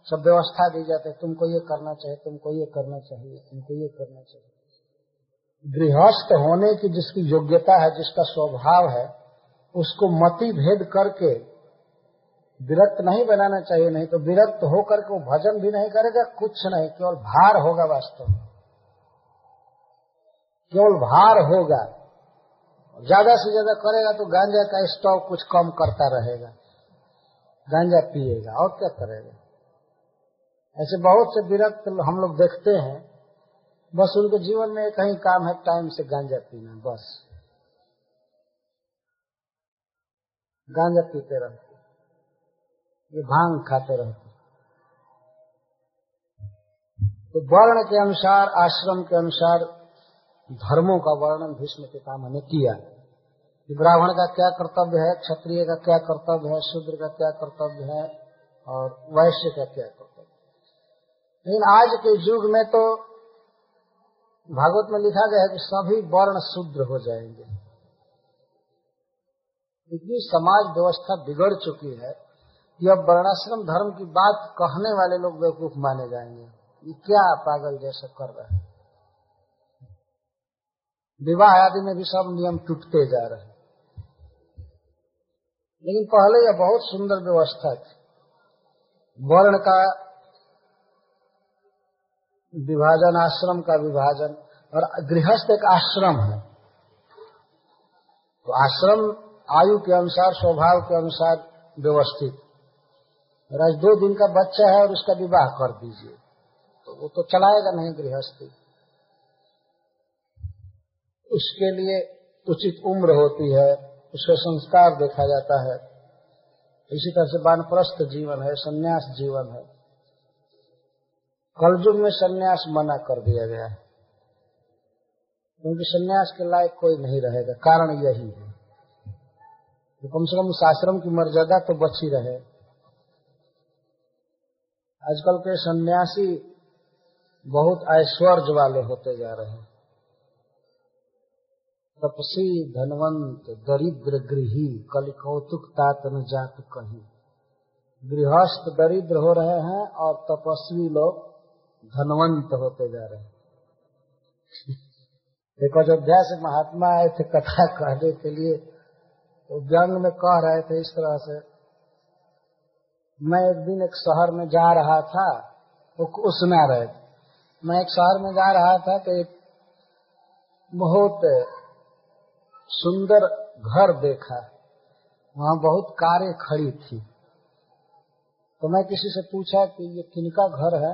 सब व्यवस्था दी जाती है। तुमको ये करना चाहिए, तुमको ये करना चाहिए, तुमको ये करना चाहिए। गृहस्थ होने की जिसकी योग्यता है, जिसका स्वभाव है, उसको मति भेद करके विरक्त नहीं बनाना चाहिए, नहीं तो विरक्त होकर के वो भजन भी नहीं करेगा, कुछ नहीं, केवल भार होगा। वास्तव में केवल भार होगा। ज्यादा से ज्यादा करेगा तो गांजा का स्टॉक कुछ कम करता रहेगा, गांजा पिएगा और क्या करेगा। ऐसे बहुत से विरक्त हम लोग देखते हैं, बस उनके जीवन में एक ही काम है, टाइम से गांजा पीना, बस गांजा पीते रहते, ये भांग खाते रहते। तो वर्ण के अनुसार, आश्रम के अनुसार धर्मों का वर्णन भीष्म पितामह ने किया। ब्राह्मण का क्या कर्तव्य है, क्षत्रिय का क्या कर्तव्य है, शूद्र का क्या कर्तव्य है और वैश्य का क्या कर्तव्य है। लेकिन आज के युग में तो भागवत में लिखा गया है कि सभी वर्ण शूद्र हो जाएंगे। इतनी समाज व्यवस्था बिगड़ चुकी है कि अब वर्णाश्रम धर्म की बात कहने वाले लोग बेवकूफ माने जाएंगे। ये क्या पागल जैसा कर रहे हैं। विवाह आदि में भी सब नियम टूटते जा रहे हैं, लेकिन पहले यह बहुत सुंदर व्यवस्था थी। वर्ण का विभाजन, आश्रम का विभाजन, और गृहस्थ एक आश्रम है, तो आश्रम आयु के अनुसार, स्वभाव के अनुसार व्यवस्थित। आज दो दिन का बच्चा है और उसका विवाह कर दीजिए तो वो तो चलाएगा नहीं गृहस्थी। उसके लिए उचित उम्र होती है, उसका संस्कार देखा जाता है। इसी तरह से वानप्रस्थ जीवन है, संन्यास जीवन है। कलयुग में संन्यास मना कर दिया गया है, क्योंकि संन्यास के लायक कोई नहीं रहेगा। कारण यही है कि कम से कम आश्रम की मर्यादा तो बची रहे। आजकल के सन्यासी बहुत ऐश्वर्य वाले होते जा रहे हैं, तपसी धनवंत दरिद्र गृही, कलिकौतुक तात न जात कही। गृहस्थ दरिद्र हो रहे हैं और तपस्वी लोग धनवंत होते जा रहे हैं। एक अयोध्या से महात्मा आए थे कथा कहने के लिए, तो व्यंग में कह रहे थे इस तरह से, मैं एक दिन एक शहर में जा रहा था, वो सुना रहे थे, मैं एक शहर में जा रहा था तो एक बहुत सुंदर घर देखा, वहां बहुत कारें खड़ी थी। तो मैं किसी से पूछा कि ये किनका घर है,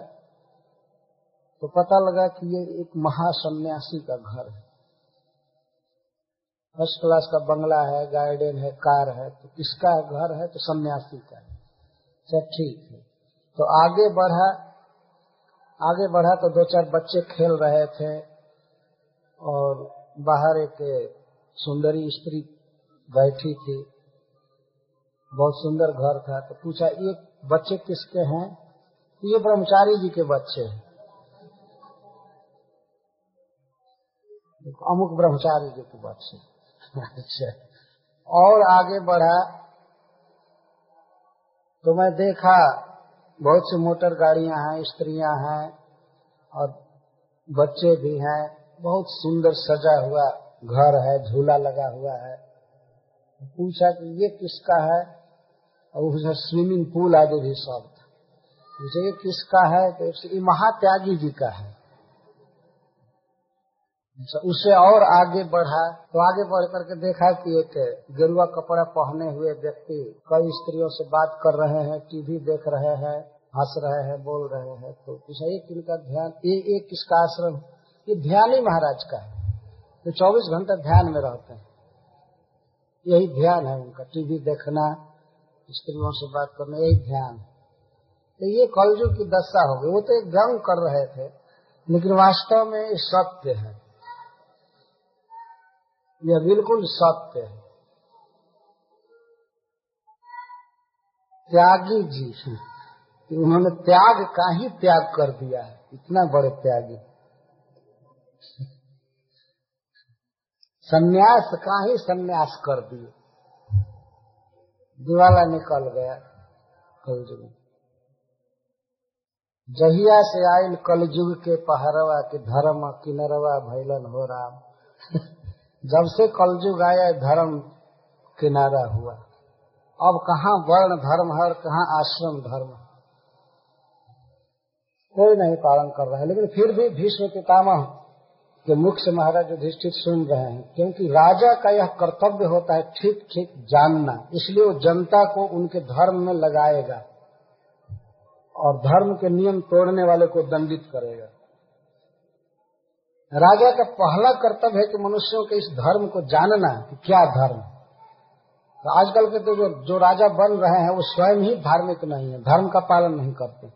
तो पता लगा कि ये एक महासन्यासी का घर है। फर्स्ट क्लास का बंगला है, गार्डन है, कार है। तो किसका घर है, तो सन्यासी का है। सब ठीक है। तो आगे बढ़ा, आगे बढ़ा तो दो चार बच्चे खेल रहे थे और बाहर एक सुंदरी स्त्री बैठी थी, बहुत सुंदर घर था। तो पूछा ये बच्चे किसके हैं, तो ये ब्रह्मचारी जी के बच्चे हैं, अमुक ब्रह्मचारी जी के बच्चे। अच्छा। और आगे बढ़ा तो मैं देखा बहुत सी मोटर गाड़ियां हैं, स्त्रियां हैं और बच्चे भी हैं। बहुत सुंदर सजा हुआ घर है, झूला लगा हुआ है। पूछा कि ये किसका है, और उधर स्विमिंग पूल आदि भी सब था। पूछा ये किसका है, तो ये महात्यागी जी का है। उससे और आगे बढ़ा तो आगे बढ़ करके देखा कि एक गेरुआ कपड़ा पहने हुए व्यक्ति कई स्त्रियों से बात कर रहे हैं, टीवी देख रहे हैं, हंस रहे हैं, बोल रहे हैं। तो पूछा ये किनका ध्यान, ये ये किसका आश्रम, ये ध्यानी महाराज का है। तो चौबीस घंटा ध्यान में रहते हैं, यही ध्यान है उनका, टीवी देखना, स्त्रियों से बात करना, यही ध्यान। तो ये कलयुग की दशा हो गई। वो तो एक व्यंग कर रहे थे, लेकिन वास्तव में ये सत्य है, यह बिल्कुल सत्य है। त्यागी जी, उन्होंने त्याग का ही त्याग कर दिया है, इतना बड़े त्यागी। सन्यास का ही सन्यास कर दिए। दिवाला निकल गया। कलयुग में जहिया से आयल कलयुग के पहरवा के धर्म किनरवा भैलन हो राम। जब से कलयुग आया धर्म किनारा हुआ। अब कहाँ वर्ण धर्म है और कहाँ आश्रम धर्म, कोई नहीं पालन कर रहा है। लेकिन फिर भी भीष्म पितामह के मुख से महाराज युधिष्ठिर सुन रहे हैं, क्योंकि राजा का यह कर्तव्य होता है ठीक ठीक जानना, इसलिए वो जनता को उनके धर्म में लगाएगा और धर्म के नियम तोड़ने वाले को दंडित करेगा। राजा का पहला कर्तव्य है कि मनुष्यों के इस धर्म को जानना कि क्या धर्म। तो आजकल के तो जो जो राजा बन रहे हैं वो स्वयं ही धार्मिक नहीं है, धर्म का पालन नहीं करते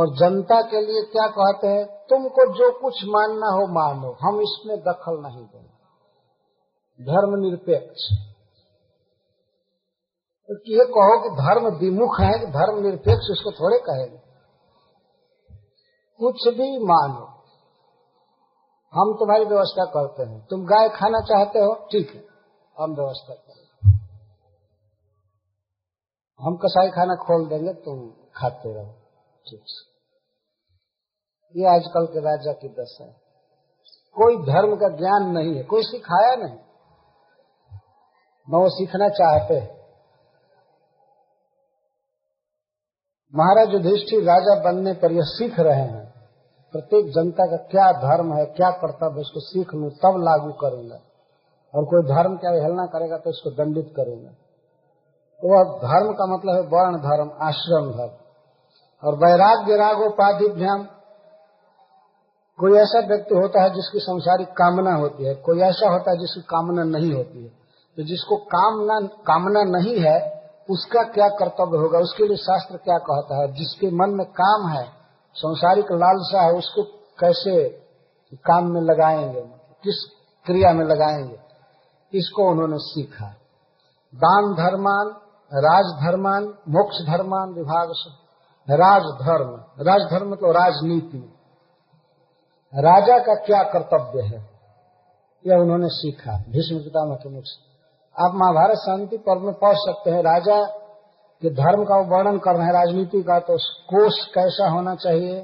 और जनता के लिए क्या कहते हैं, तुमको जो कुछ मानना हो मानो, हम इसमें दखल नहीं देंगे। धर्म निरपेक्ष, तो ये कहो कि धर्म विमुख है कि धर्म निरपेक्ष, उसको थोड़े कहेंगे। कुछ भी मानो, हम तुम्हारी व्यवस्था करते हैं। तुम गाय खाना चाहते हो, ठीक है, हम व्यवस्था करेंगे। हम कसाई खाना खोल देंगे, तुम खाते रहो। ये आजकल के राजा की दशा है। कोई धर्म का ज्ञान नहीं है, कोई सिखाया नहीं, न वो सीखना चाहते हैं। महाराज युधिष्ठिर राजा बनने पर यह सीख रहे हैं, प्रत्येक जनता का क्या धर्म है, क्या कर्तव्य, इसको सीख लूं तब लागू करूंगा, और कोई धर्म की अवहेलना करेगा तो इसको दंडित करूंगा। तो वह धर्म का मतलब है वर्ण धर्म, आश्रम धर्म और वैराग्य राग उपाधिभ्याम। कोई ऐसा व्यक्ति होता है जिसकी संसारिक कामना होती है, कोई ऐसा होता है जिसकी कामना नहीं होती है। तो जिसको कामना कामना नहीं है उसका क्या कर्तव्य होगा, उसके लिए शास्त्र क्या कहता है। जिसके मन में काम है, संसारिक लालसा है, उसको कैसे काम में लगाएंगे, किस क्रिया में लगाएंगे, इसको उन्होंने सीखा। दान धर्मान राजधर्मान मोक्ष धर्मान विभाग। राजधर्म, राजधर्म मतलब राजनीति, राजा का क्या कर्तव्य है, यह उन्होंने सीखा भीष्म पितामह के मुख से। आप महाभारत शांति पर्व में पढ़ सकते हैं, राजा के धर्म का वर्णन करना है, राजनीति का, तो कोष कैसा होना चाहिए,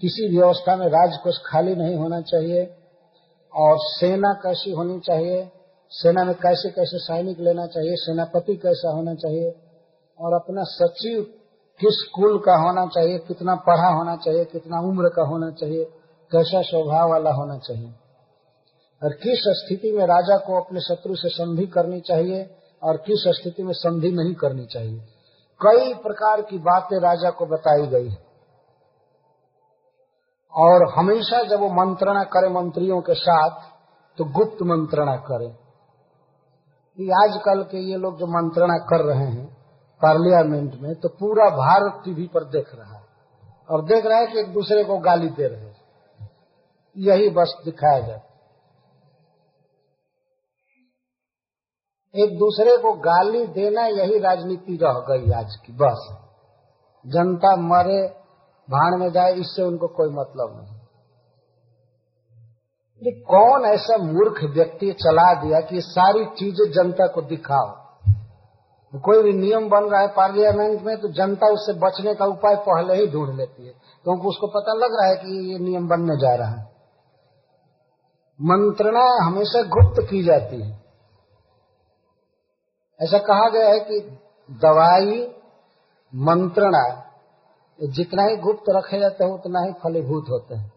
किसी व्यवस्था में राजकोष खाली नहीं होना चाहिए, और सेना कैसी होनी चाहिए, सेना में कैसे कैसे सैनिक लेना चाहिए, सेनापति कैसा होना चाहिए, और अपना सचिव किस कुल का होना चाहिए, कितना पढ़ा होना चाहिए, कितना उम्र का होना चाहिए, कैसा स्वभाव वाला होना चाहिए, और किस स्थिति में राजा को अपने शत्रु से संधि करनी चाहिए और किस स्थिति में संधि नहीं करनी चाहिए। कई प्रकार की बातें राजा को बताई गई है। और हमेशा जब वो मंत्रणा करे मंत्रियों के साथ तो गुप्त मंत्रणा करे। आजकल के ये लोग जो मंत्रणा कर रहे हैं पार्लियामेंट में, तो पूरा भारत टीवी पर देख रहा है और देख रहा है कि एक दूसरे को गाली दे रहे हैं। यही बस दिखाया जाता, एक दूसरे को गाली देना, यही राजनीति रह गई आज की। बस जनता मरे भाड़ में जाए, इससे उनको कोई मतलब नहीं। कौन ऐसा मूर्ख व्यक्ति चला दिया कि सारी चीजें जनता को दिखाओ। कोई भी नियम बन रहा है पार्लियामेंट में तो जनता उससे बचने का उपाय पहले ही ढूंढ लेती है, क्योंकि तो उसको पता लग रहा है कि ये नियम बनने जा रहा है। मंत्रणा हमेशा गुप्त की जाती है। ऐसा कहा गया है कि दवाई मंत्रणा जितना ही गुप्त रखे जाते हैं उतना ही फलीभूत होते हैं।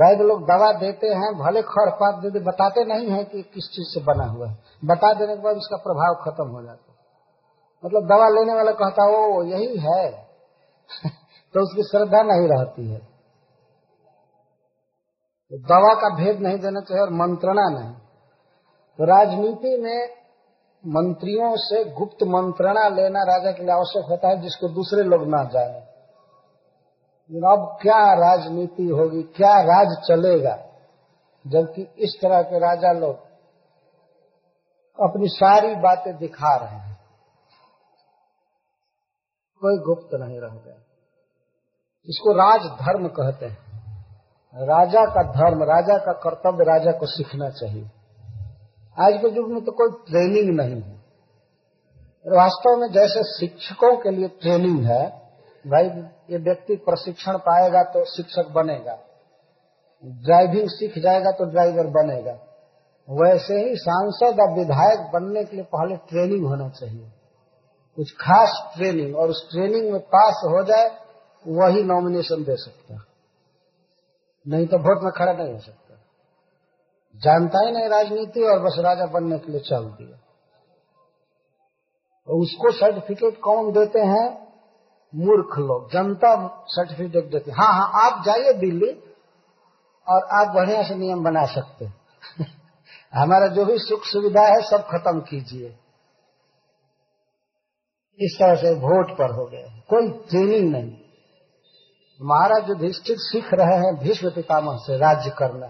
वैद्य लोग दवा देते हैं, भले खरपात दे दे, बताते नहीं है कि किस चीज से बना हुआ है। बता देने के बाद उसका प्रभाव खत्म हो जाता है। मतलब दवा लेने वाला कहता है ओ यही है तो उसकी श्रद्धा नहीं रहती है। तो दवा का भेद नहीं देना चाहिए और मंत्रणा नहीं। तो राजनीति में मंत्रियों से गुप्त मंत्रणा लेना राजा के लिए आवश्यक होता है, जिसको दूसरे लोग ना जाने। अब क्या राजनीति होगी, क्या राज चलेगा, जबकि इस तरह के राजा लोग अपनी सारी बातें दिखा रहे हैं, कोई गुप्त नहीं रह गया। इसको राज धर्म कहते हैं। राजा का धर्म, राजा का कर्तव्य, राजा को सीखना चाहिए। आज के युग में तो कोई ट्रेनिंग नहीं है। वास्तव में जैसे शिक्षकों के लिए ट्रेनिंग है, भाई ये व्यक्ति प्रशिक्षण पाएगा तो शिक्षक बनेगा, ड्राइविंग सीख जाएगा तो ड्राइवर बनेगा, वैसे ही सांसद और विधायक बनने के लिए पहले ट्रेनिंग होना चाहिए, कुछ खास ट्रेनिंग, और उस ट्रेनिंग में पास हो जाए वही नॉमिनेशन दे सकता, नहीं तो वोट में खड़ा नहीं हो सकता। जानता ही नहीं राजनीति और बस राजा बनने के लिए चल दिया। उसको सर्टिफिकेट कौन देते हैं? मूर्ख लोग, जनता सर्टिफिकेट देते हैं। हाँ हाँ आप जाइए दिल्ली और आप बढ़िया से नियम बना सकते हैं। हमारा जो भी सुख सुविधा है सब खत्म कीजिए। इस तरह से वोट पर हो गया, कोई ट्रेनिंग नहीं। महाराज युधिष्ठिर सीख रहे हैं भीष्म पितामह से राज्य करना,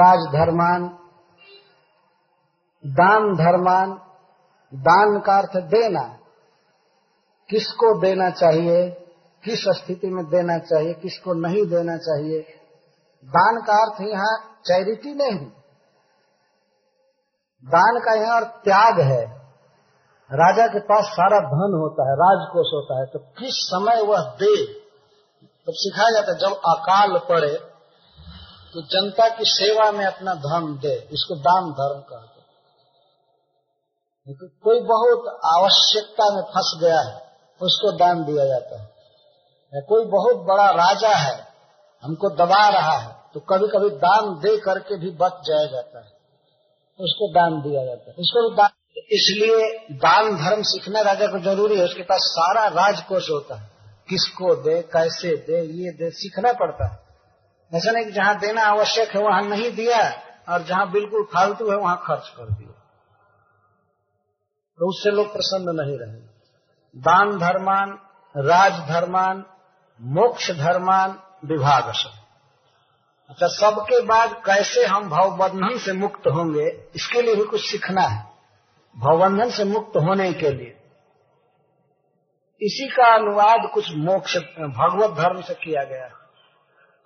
राजधर्मान, दान धर्मान, दान का अर्थ देना, किसको देना चाहिए, किस स्थिति में देना चाहिए, किसको नहीं देना चाहिए। दान का अर्थ यहाँ चैरिटी नहीं, दान का यहाँ अर्थ त्याग है। राजा के पास सारा धन होता है, राजकोष होता है, तो किस समय वह दे तब तो सिखाया जाता है। जब अकाल पड़े तो जनता की सेवा में अपना धन दे, इसको दान धर्म कहते हैं। कोई बहुत आवश्यकता में फंस गया है उसको दान दिया जाता है, कोई बहुत बड़ा राजा है हमको दबा रहा है तो कभी कभी दान दे करके भी बच जाया जाता है, उसको दान दिया जाता है, उसको भी दान। इसलिए दान धर्म सीखना राजा को जरूरी है, उसके पास सारा राजकोष होता है, किसको दे, कैसे दे, ये दे, सीखना पड़ता है। ऐसा नहीं कि जहाँ देना आवश्यक है वहाँ नहीं दिया और जहाँ बिल्कुल फालतू है वहाँ खर्च कर दिया, तो उससे लोग प्रसन्न नहीं रहे। दान धर्मान, राज धर्मान, मोक्ष धर्मान, विभाग। अच्छा, सबके बाद कैसे हम भवबंधन से मुक्त होंगे, इसके लिए भी कुछ सीखना है। भवबंधन से मुक्त होने के लिए इसी का अनुवाद कुछ मोक्ष भगवत धर्म से किया गया।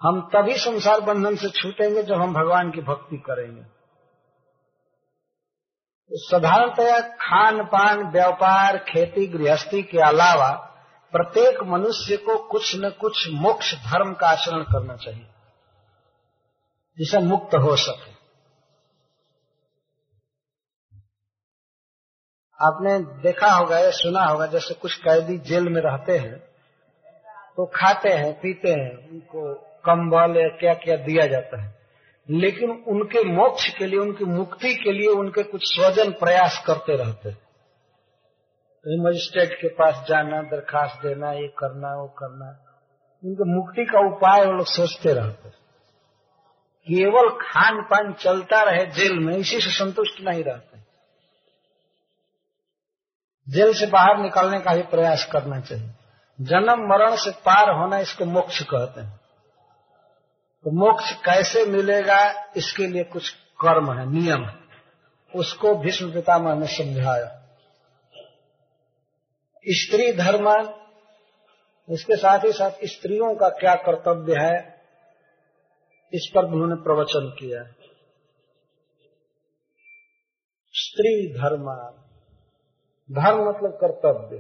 हम तभी संसार बंधन से छूटेंगे जब हम भगवान की भक्ति करेंगे। साधारणतया खान पान, व्यापार, खेती, गृहस्थी के अलावा प्रत्येक मनुष्य को कुछ न कुछ मोक्ष धर्म का आचरण करना चाहिए जिससे मुक्त हो सके। आपने देखा होगा या सुना होगा, जैसे कुछ कैदी जेल में रहते हैं तो खाते हैं पीते हैं, उनको कंबल या क्या क्या दिया जाता है, लेकिन उनके मोक्ष के लिए, उनकी मुक्ति के लिए उनके कुछ स्वजन प्रयास करते रहते, तो मजिस्ट्रेट के पास जाना, दरखास्त देना, ये करना वो करना, उनके मुक्ति का उपाय वो लोग सोचते रहते। केवल खान पान चलता रहे जेल में, इसी से संतुष्ट नहीं रहते। जेल से बाहर निकालने का भी प्रयास करना चाहिए। जन्म मरण से पार होना, इसको मोक्ष कहते हैं। तो मोक्ष कैसे मिलेगा, इसके लिए कुछ कर्म है, नियम है, उसको भीष्म पितामह ने समझाया। स्त्री धर्म, इसके साथ ही साथ स्त्रियों का क्या कर्तव्य है, इस पर उन्होंने प्रवचन किया। स्त्री धर्म, धर्म मतलब कर्तव्य।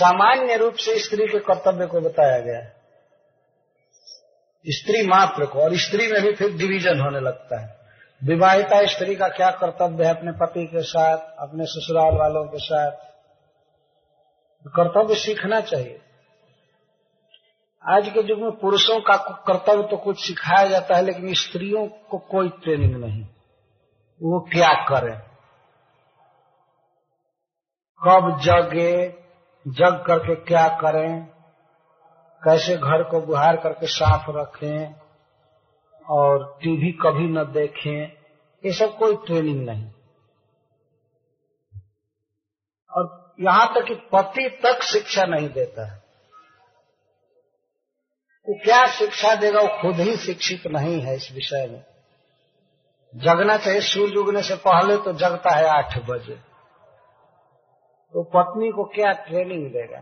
सामान्य रूप से स्त्री के कर्तव्य को बताया गया है, स्त्री मात्र को, और स्त्री में भी फिर डिवीजन होने लगता है। विवाहिता स्त्री का क्या कर्तव्य है अपने पति के साथ, अपने ससुराल वालों के साथ, कर्तव्य सीखना चाहिए। आज के युग में पुरुषों का कर्तव्य तो कुछ सिखाया जाता है, लेकिन स्त्रियों को कोई ट्रेनिंग नहीं, वो क्या करें, कब जगे, जग करके क्या करें, कैसे घर को बुहार करके साफ रखें, और टीवी कभी न देखें, ये सब कोई ट्रेनिंग नहीं। और यहाँ तक कि पति तक शिक्षा नहीं देता है, वो क्या शिक्षा देगा, वो खुद ही शिक्षित नहीं है इस विषय में। जगना चाहिए, सूर्य उगने से पहले तो जगता है आठ बजे, तो पत्नी को क्या ट्रेनिंग देगा।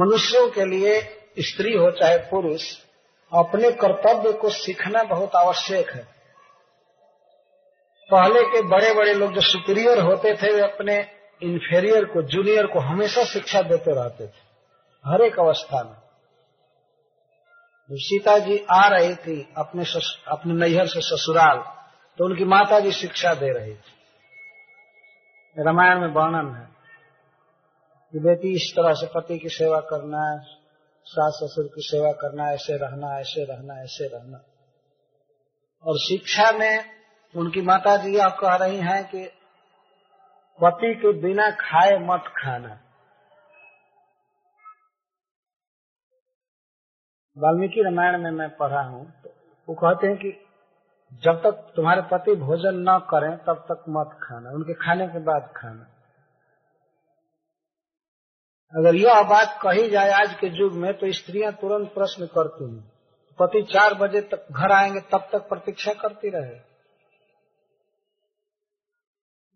मनुष्यों के लिए, स्त्री हो चाहे पुरुष, अपने कर्तव्य को सीखना बहुत आवश्यक है। पहले के बड़े बड़े लोग जो सुपीरियर होते थे वे अपने इंफेरियर को, जूनियर को हमेशा शिक्षा देते रहते थे, हर एक अवस्था में। जब सीता जी आ रही थी अपने अपने नैहर से ससुराल, तो उनकी माता जी शिक्षा दे रही थी। रामायण में वर्णन है कि बेटी इस तरह से पति की सेवा करना है, सास ससुर की सेवा करना, ऐसे रहना ऐसे रहना ऐसे रहना। और शिक्षा में उनकी माता जी आप कह रही हैं कि पति के बिना खाए मत खाना। वाल्मीकि रामायण में मैं पढ़ा हूँ, तो वो कहते हैं कि जब तक तुम्हारे पति भोजन न करें तब तक मत खाना, उनके खाने के बाद खाना। अगर यह बात कही जाए आज के युग में तो स्त्रियां तुरंत प्रश्न करती हैं, पति चार बजे तक घर आएंगे तब तक प्रतीक्षा करती रहे।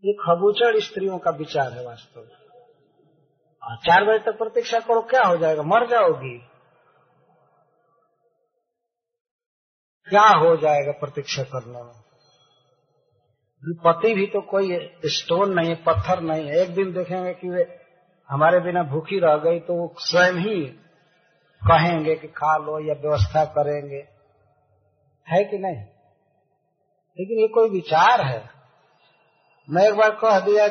ये खबूचड़ स्त्रियों का विचार है वास्तव में। चार बजे तक प्रतीक्षा करो, क्या हो जाएगा, मर जाओगी, क्या हो जाएगा प्रतीक्षा करने में। पति भी तो कोई स्टोन नहीं है, पत्थर नहीं है। एक दिन देखेंगे कि वे हमारे बिना भूखी रह गई तो वो स्वयं ही कहेंगे कि खा लो या व्यवस्था करेंगे, है कि नहीं। लेकिन ये कोई विचार है। मैं एक बार कह दिया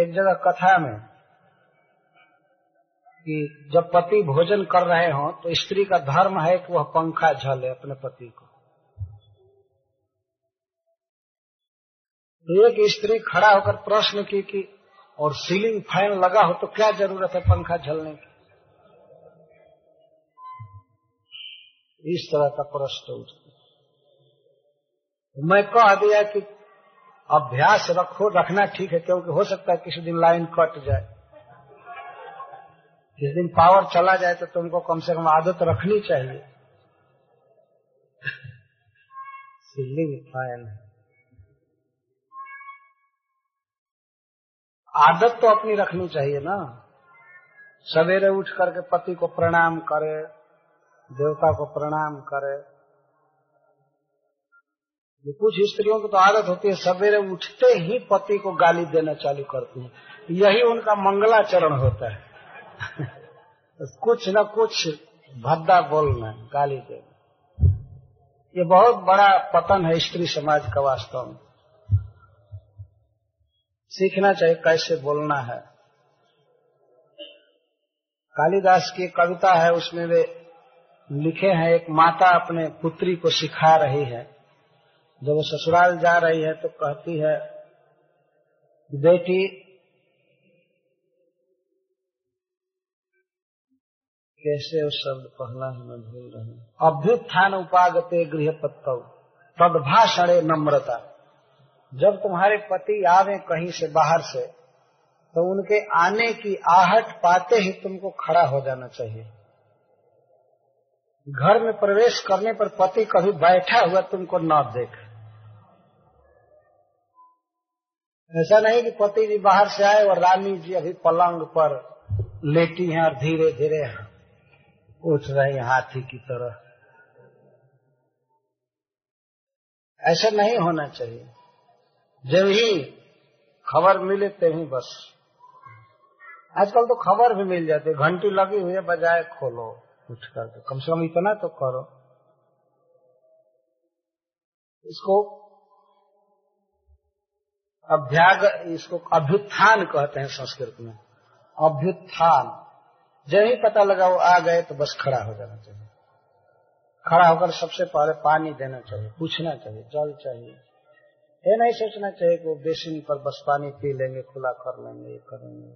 एक जगह कथा में कि जब पति भोजन कर रहे हो तो स्त्री का धर्म है कि वह पंखा झले अपने पति को। तो एक स्त्री खड़ा होकर प्रश्न की कि और सीलिंग फैन लगा हो तो क्या जरूरत है पंखा झलने की। इस तरह का प्रश्न उठता। मैं कह दिया कि अभ्यास रखो, रखना ठीक है, क्योंकि हो सकता है किसी दिन लाइन कट जाए, किस दिन पावर चला जाए, तो तुमको कम से कम आदत रखनी चाहिए। सीलिंग फैन आदत तो अपनी रखनी चाहिए ना। सवेरे उठ करके पति को प्रणाम करे, देवता को प्रणाम करे। कुछ स्त्रियों की तो आदत होती है सवेरे उठते ही पति को गाली देना चालू करती है, यही उनका मंगलाचरण होता है। कुछ न कुछ भद्दा बोलना, गाली देना, ये बहुत बड़ा पतन है स्त्री समाज का वास्तव में। सीखना चाहिए कैसे बोलना है। कालिदास की कविता है, उसमें वे लिखे हैं, एक माता अपने पुत्री को सिखा रही है। जब वो ससुराल जा रही है तो कहती है, बेटी कैसे उस शब्द पहला है मैं भूल रहा हूँ, अभ्युत्थान उपागते गृहपत्तौ तद्भाषणे नम्रता। जब तुम्हारे पति आवे कहीं से बाहर से तो उनके आने की आहट पाते ही तुमको खड़ा हो जाना चाहिए। घर में प्रवेश करने पर पति कभी बैठा हुआ तुमको न देख। ऐसा नहीं कि पति जी बाहर से आए और रानी जी अभी पलंग पर लेटी हैं और धीरे धीरे उठ रही हाथी की तरह, ऐसा नहीं होना चाहिए। जब ही खबर मिले तभी बस। आजकल तो खबर भी मिल जाती है, घंटी लगी हुई है, बजाय खोलो उठ करके, कम से कम इतना तो करो। इसको अभ्याग, इसको अभ्युत्थान कहते हैं संस्कृत में, अभ्युत्थान। जब ही पता लगा वो आ गए तो बस खड़ा हो जाना चाहिए। खड़ा होकर सबसे पहले पानी देना चाहिए, पूछना चाहिए, जल चाहिए। ये नहीं सोचना चाहिए कि वो बेसिन पर बस पानी पी लेंगे, खुला कर लेंगे, ये करेंगे।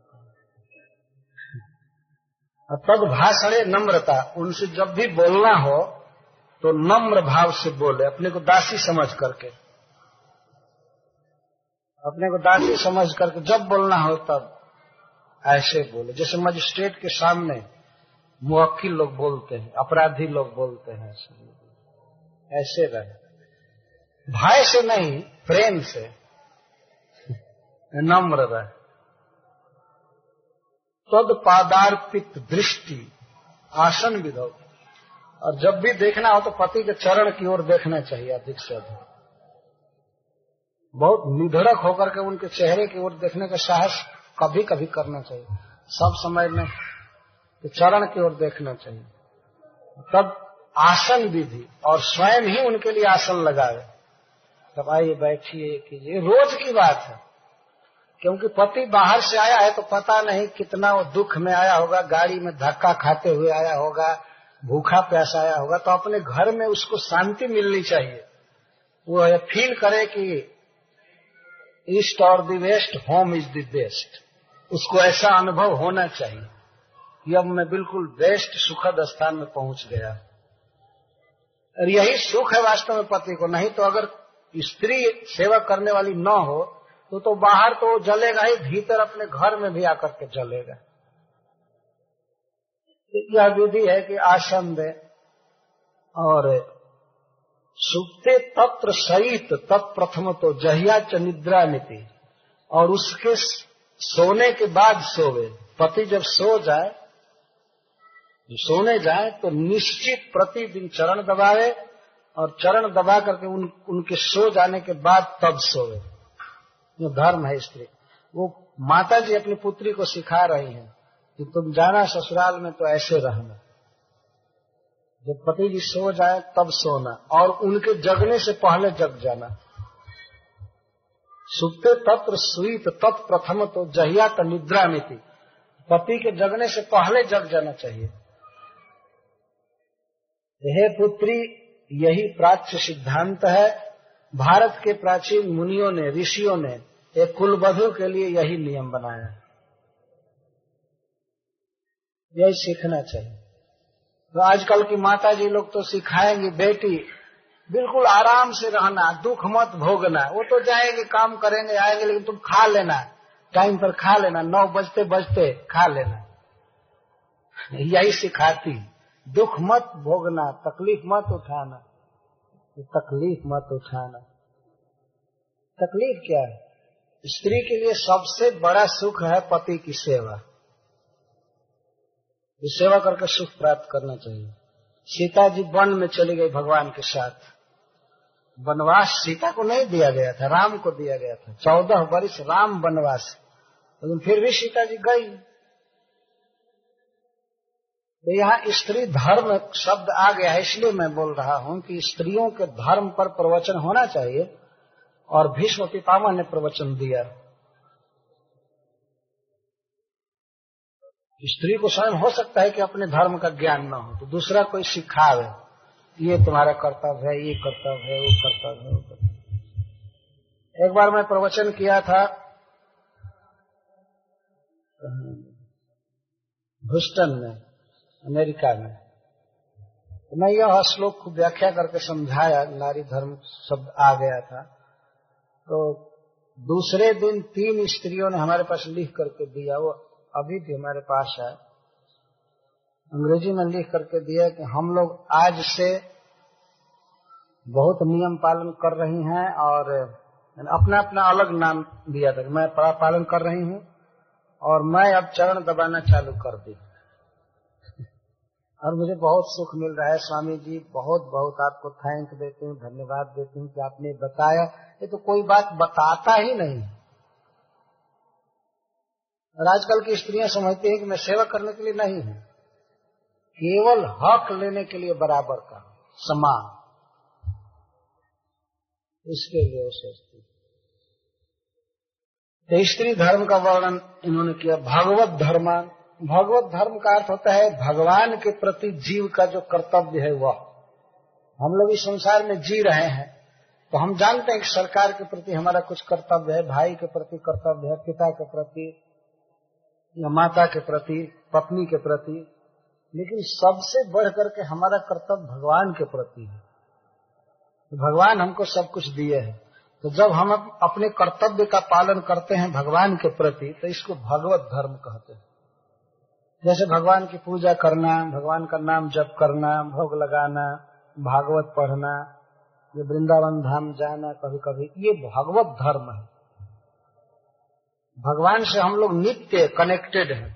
तब भाषणे नम्रता, उनसे जब भी बोलना हो तो नम्र भाव से बोले, अपने को दासी समझ करके, अपने को दासी समझ करके जब बोलना हो तब ऐसे बोले जैसे मजिस्ट्रेट के सामने मुवक्किल लोग बोलते हैं, अपराधी लोग बोलते हैं। ऐसे रहे, भय से नहीं, प्रेम से, नम्र रहे। तद पादार्पित दृष्टि आसन विधौ, और जब भी देखना हो तो पति के चरण की ओर देखना चाहिए अधिक से अधिक। बहुत निधड़क होकर के उनके चेहरे की ओर देखने का साहस कभी कभी करना चाहिए, सब समय में चरण की ओर देखना चाहिए। तब आसन विधि, और स्वयं ही उनके लिए आसन लगाए। तब आइए बैठिए कीजिए, रोज की बात है, क्योंकि पति बाहर से आया है तो पता नहीं कितना वो दुख में आया होगा, गाड़ी में धक्का खाते हुए आया होगा, भूखा प्यासा आया होगा, तो अपने घर में उसको शांति मिलनी चाहिए, वो फील करे कि ईस्ट और the west, home is the best, उसको ऐसा अनुभव होना चाहिए कि अब मैं बिल्कुल बेस्ट सुखद स्थान में पहुंच गया। और यही सुख है वास्तव में पति को, नहीं तो अगर स्त्री सेवा करने वाली न हो तो तो बाहर तो जलेगा ही, भीतर अपने घर में भी आकर के जलेगा। यह विधि है कि आसन दे, और सुप्ते तत्र सहित तत्प्रथम तो जहिया च निद्रा नीति, और उसके सोने के बाद सोवे। पति जब सो जाए, सोने जाए तो निश्चित प्रतिदिन चरण दबावे, और चरण दबा करके उन, उनके सो जाने के बाद तब सोवे। जो धर्म है स्त्री, वो माता जी अपनी पुत्री को सिखा रही है कि तुम जाना ससुराल में तो ऐसे रहना, जब पति जी सो जाए तब सोना, और उनके जगने से पहले जग जाना। सुप्ते तत्र सुईत तत्प्रथम तो जहिया का निद्रा मिति, पति के जगने से पहले जग जाना चाहिए। हे पुत्री, यही प्राच्य सिद्धांत है। भारत के प्राचीन मुनियों ने, ऋषियों ने एक कुलवधु के लिए यही नियम बनाया, यही सीखना चाहिए। तो आजकल की माता जी लोग तो सिखाएंगे, बेटी बिल्कुल आराम से रहना, दुख मत भोगना। वो तो जाएंगे, काम करेंगे, आएंगे, लेकिन तुम खा लेना, टाइम पर खा लेना, नौ बजते बजते खा लेना। यही सिखाती, दुख मत भोगना, तकलीफ मत उठाना। तकलीफ मत उठाना, तकलीफ क्या है? स्त्री के लिए सबसे बड़ा सुख है पति की सेवा। इस सेवा करके सुख प्राप्त करना चाहिए। सीता जी वन में चली गई भगवान के साथ। वनवास सीता को नहीं दिया गया था, राम को दिया गया था। चौदह वर्ष राम वनवास, लेकिन फिर भी सीता जी गई। तो यहाँ स्त्री धर्म शब्द आ गया है, इसलिए मैं बोल रहा हूँ कि स्त्रियों के धर्म पर प्रवचन होना चाहिए, और भीष्म पितामह ने प्रवचन दिया। स्त्री को स्वयं हो सकता है कि अपने धर्म का ज्ञान न हो, तो दूसरा कोई सिखावे, ये तुम्हारा कर्तव्य है, ये कर्तव्य है, वो कर्तव्य है, वो कर्तव्य। एक बार मैं प्रवचन किया था ह्यूस्टन में, अमेरिका में, तो मैं यह श्लोक को व्याख्या करके समझाया, नारी धर्म शब्द आ गया था। तो दूसरे दिन तीन स्त्रियों ने हमारे पास लिख करके दिया, वो अभी भी हमारे पास है, अंग्रेजी में लिख करके दिया कि हम लोग आज से बहुत नियम पालन कर रही हैं, और अपना अपना अलग नाम दिया था। मैं पालन कर रही हूँ, और मैं अब चरण दबाना चालू कर दी, और मुझे बहुत सुख मिल रहा है। स्वामी जी बहुत बहुत आपको थैंक देती हूँ, धन्यवाद देती हूँ कि आपने बताया। ये तो कोई बात बताता ही नहीं। आजकल की स्त्रियां समझती हैं कि मैं सेवा करने के लिए नहीं हूं, केवल हक लेने के लिए, बराबर का, समान, इसके लिए सोचती। तो स्त्री धर्म का वर्णन इन्होंने किया। भागवत धर्म, भागवत धर्म का अर्थ होता है भगवान के प्रति जीव का जो कर्तव्य है वह। हम लोग इस संसार में जी रहे हैं तो हम जानते हैं कि सरकार के प्रति हमारा कुछ कर्तव्य है, भाई के प्रति कर्तव्य है, पिता के प्रति या माता के प्रति, पत्नी के प्रति, लेकिन सबसे बढ़ करके हमारा कर्तव्य भगवान के प्रति है। तो भगवान हमको सब कुछ दिए है, तो जब हम अपने कर्तव्य का पालन करते हैं भगवान के प्रति, तो इसको भगवत धर्म कहते हैं। जैसे भगवान की पूजा करना, भगवान का नाम जप करना, भोग लगाना, भागवत पढ़ना, ये वृंदावन धाम जाना कभी कभी, ये भगवत धर्म है। भगवान से हम लोग नित्य कनेक्टेड हैं।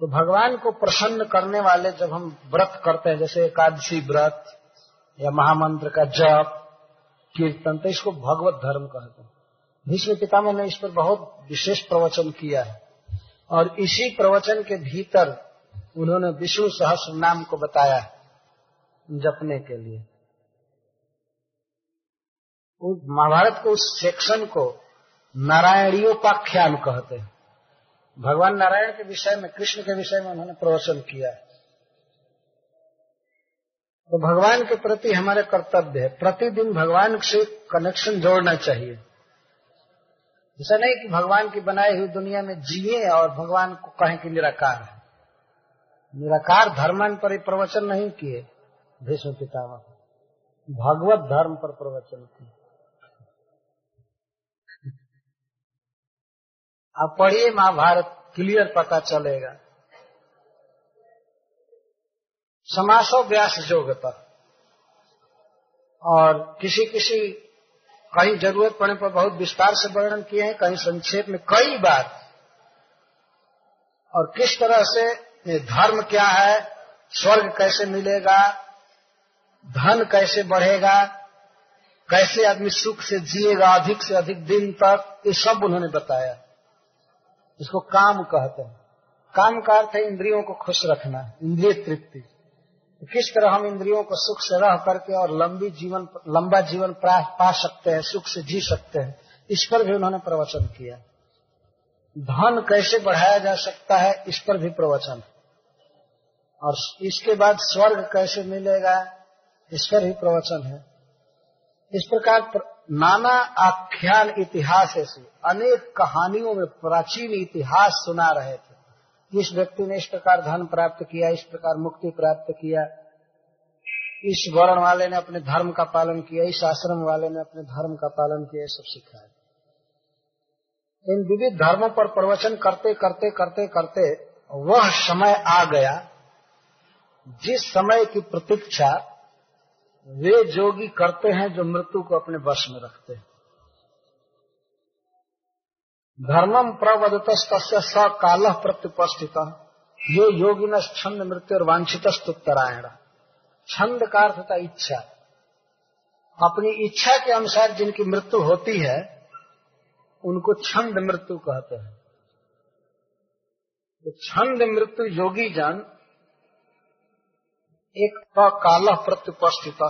तो भगवान को प्रसन्न करने वाले जब हम व्रत करते हैं, जैसे एकादशी व्रत या महामंत्र का जप, कीर्तन। तो इसको भगवत धर्म कहते हैं। भीष्म पितामह ने इस पर बहुत विशेष प्रवचन किया है और इसी प्रवचन के भीतर उन्होंने विष्णु सहस्र नाम को बताया जपने के लिए। महाभारत को उस सेक्शन को नारायणियोपाख्यान कहते हैं। भगवान नारायण के विषय में, कृष्ण के विषय में उन्होंने प्रवचन किया है। तो भगवान के प्रति हमारे कर्तव्य है प्रतिदिन भगवान से कनेक्शन जोड़ना चाहिए। ऐसा नहीं कि भगवान की बनाई हुई दुनिया में जिए और भगवान को कहें कि निराकार है। निराकार धर्मन पर प्रवचन नहीं किए भीष्म पितामह, भगवत धर्म पर प्रवचन किए। आप पढ़िए महाभारत, क्लियर पता चलेगा। समासो व्यास योगता। और किसी किसी कहीं जरूरत पड़ने पर बहुत विस्तार से वर्णन किए हैं, कहीं संक्षेप में कई बार। और किस तरह से धर्म क्या है, स्वर्ग कैसे मिलेगा, धन कैसे बढ़ेगा, कैसे आदमी सुख से जिएगा अधिक से अधिक दिन तक, ये सब उन्होंने बताया। इसको काम कहते हैं। काम का अर्थ है इंद्रियों को खुश रखना, इंद्रिय तृप्ति। तो किस तरह हम इंद्रियों को सुख से रह करके और लंबी जीवन लंबा जीवन पा सकते हैं, सुख से जी सकते हैं, इस पर भी उन्होंने प्रवचन किया। धन कैसे बढ़ाया जा सकता है, इस पर भी प्रवचन। और इसके बाद स्वर्ग कैसे मिलेगा, इस पर भी प्रवचन है। इस प्रकार प्र... नाना आख्यान इतिहास से अनेक कहानियों में प्राचीन इतिहास सुना रहे थे। इस व्यक्ति ने इस प्रकार धन प्राप्त किया, इस प्रकार मुक्ति प्राप्त किया, इस वर्ण वाले ने अपने धर्म का पालन किया, इस आश्रम वाले ने अपने धर्म का पालन किया, सब सिखाया। इन विविध धर्मों पर प्रवचन करते करते करते करते वह समय आ गया जिस समय की प्रतीक्षा वे योगी करते हैं जो मृत्यु को अपने वश में रखते हैं। धर्मम प्रवदतस्तस्य स कालः प्रत्युपस्थितः यो योगिनः छंद मृत्युर्वांछितस्तुत्तरायण। छंद का अर्थ होता है इच्छा। अपनी इच्छा के अनुसार जिनकी मृत्यु होती है उनको छंद मृत्यु कहते हैं। तो छंद मृत्यु योगी जन एक काल प्रत्युपस्थित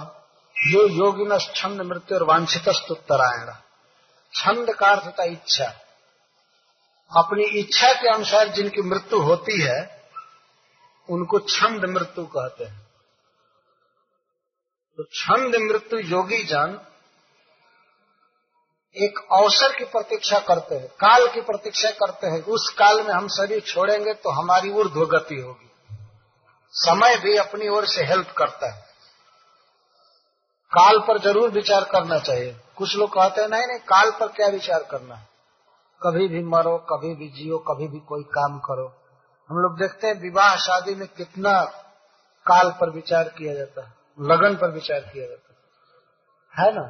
यो योगिन छंद मृत्युर वांछितस्तुत्तरायण। छंद का अर्थ होता है इच्छा। अपनी इच्छा के अनुसार जिनकी मृत्यु होती है उनको छंद मृत्यु कहते हैं। तो छंद मृत्यु योगी जन एक अवसर की प्रतीक्षा करते हैं, काल की प्रतीक्षा करते हैं। उस काल में हम शरीर छोड़ेंगे तो हमारी ऊर्ध्व गति होगी। समय भी अपनी ओर से हेल्प करता है। काल पर जरूर विचार करना चाहिए। कुछ लोग कहते हैं नहीं नहीं काल पर क्या विचार करना है, कभी भी मरो, कभी भी जियो, कभी भी कोई काम करो। हम लोग देखते हैं विवाह शादी में कितना काल पर विचार किया जाता है, लगन पर विचार किया जाता है, है ना।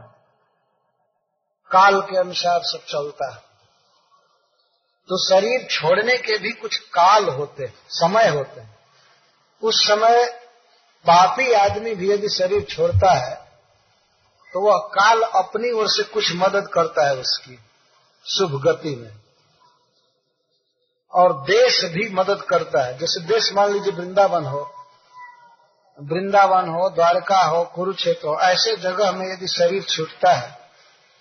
काल के अनुसार सब चलता है। तो शरीर छोड़ने के भी कुछ काल होते हैं, समय होते हैं। उस समय पापी आदमी भी यदि शरीर छोड़ता है तो वह काल अपनी ओर से कुछ मदद करता है उसकी शुभ गति में। और देश भी मदद करता है। जैसे देश मान लीजिए वृंदावन हो, वृंदावन हो, द्वारका हो, कुरुक्षेत्र हो, ऐसे जगह में यदि शरीर छूटता है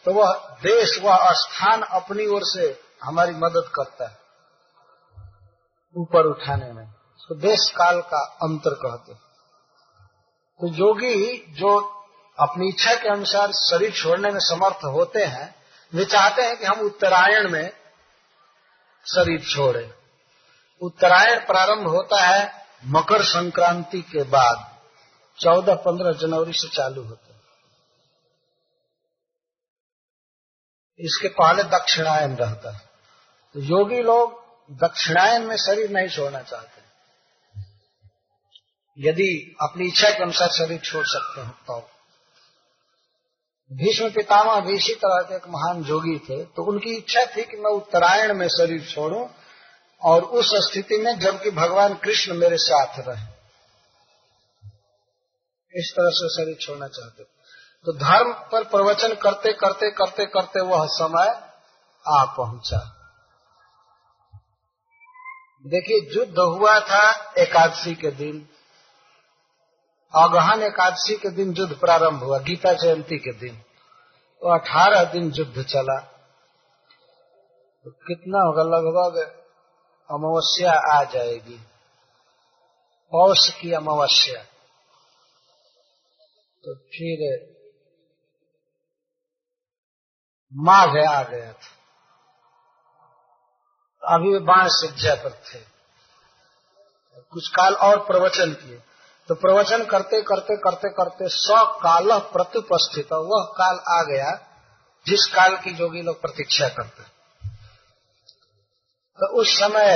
तो वह देश, वह स्थान अपनी ओर से हमारी मदद करता है ऊपर उठाने में। तो देश काल का अंतर कहते। तो योगी जो अपनी इच्छा के अनुसार शरीर छोड़ने में समर्थ होते हैं, वे चाहते हैं कि हम उत्तरायण में शरीर छोड़े। उत्तरायण प्रारंभ होता है मकर संक्रांति के बाद, चौदह पंद्रह जनवरी से चालू होता है। इसके पहले दक्षिणायन रहता है। तो योगी लोग दक्षिणायन में शरीर नहीं छोड़ना चाहते। यदि अपनी इच्छा के अनुसार शरीर छोड़ सकते हैं तो। भीष्म पितामह भी इसी तरह के एक महान योगी थे। तो उनकी इच्छा थी कि मैं उत्तरायण में शरीर छोड़ूं और उस स्थिति में जबकि भगवान कृष्ण मेरे साथ रहे, इस तरह से शरीर छोड़ना चाहते। तो धर्म पर प्रवचन करते करते करते करते वह समय आ पहुंचा। देखिए युद्ध हुआ था एकादशी के दिन, अगहन एकादशी के दिन युद्ध प्रारंभ हुआ, गीता जयंती के दिन, तो अठारह दिन युद्ध चला। तो कितना होगा, लगभग अमावस्या आ जाएगी, पौष की अमावस्या। तो फिर माघ आ गया था, अभी वे बाण शिक्षा पर थे। कुछ काल और प्रवचन किए, तो प्रवचन करते करते करते करते सौ काल प्रत्युपस्थित, वह काल आ गया जिस काल की योगी लोग प्रतीक्षा करते। तो उस समय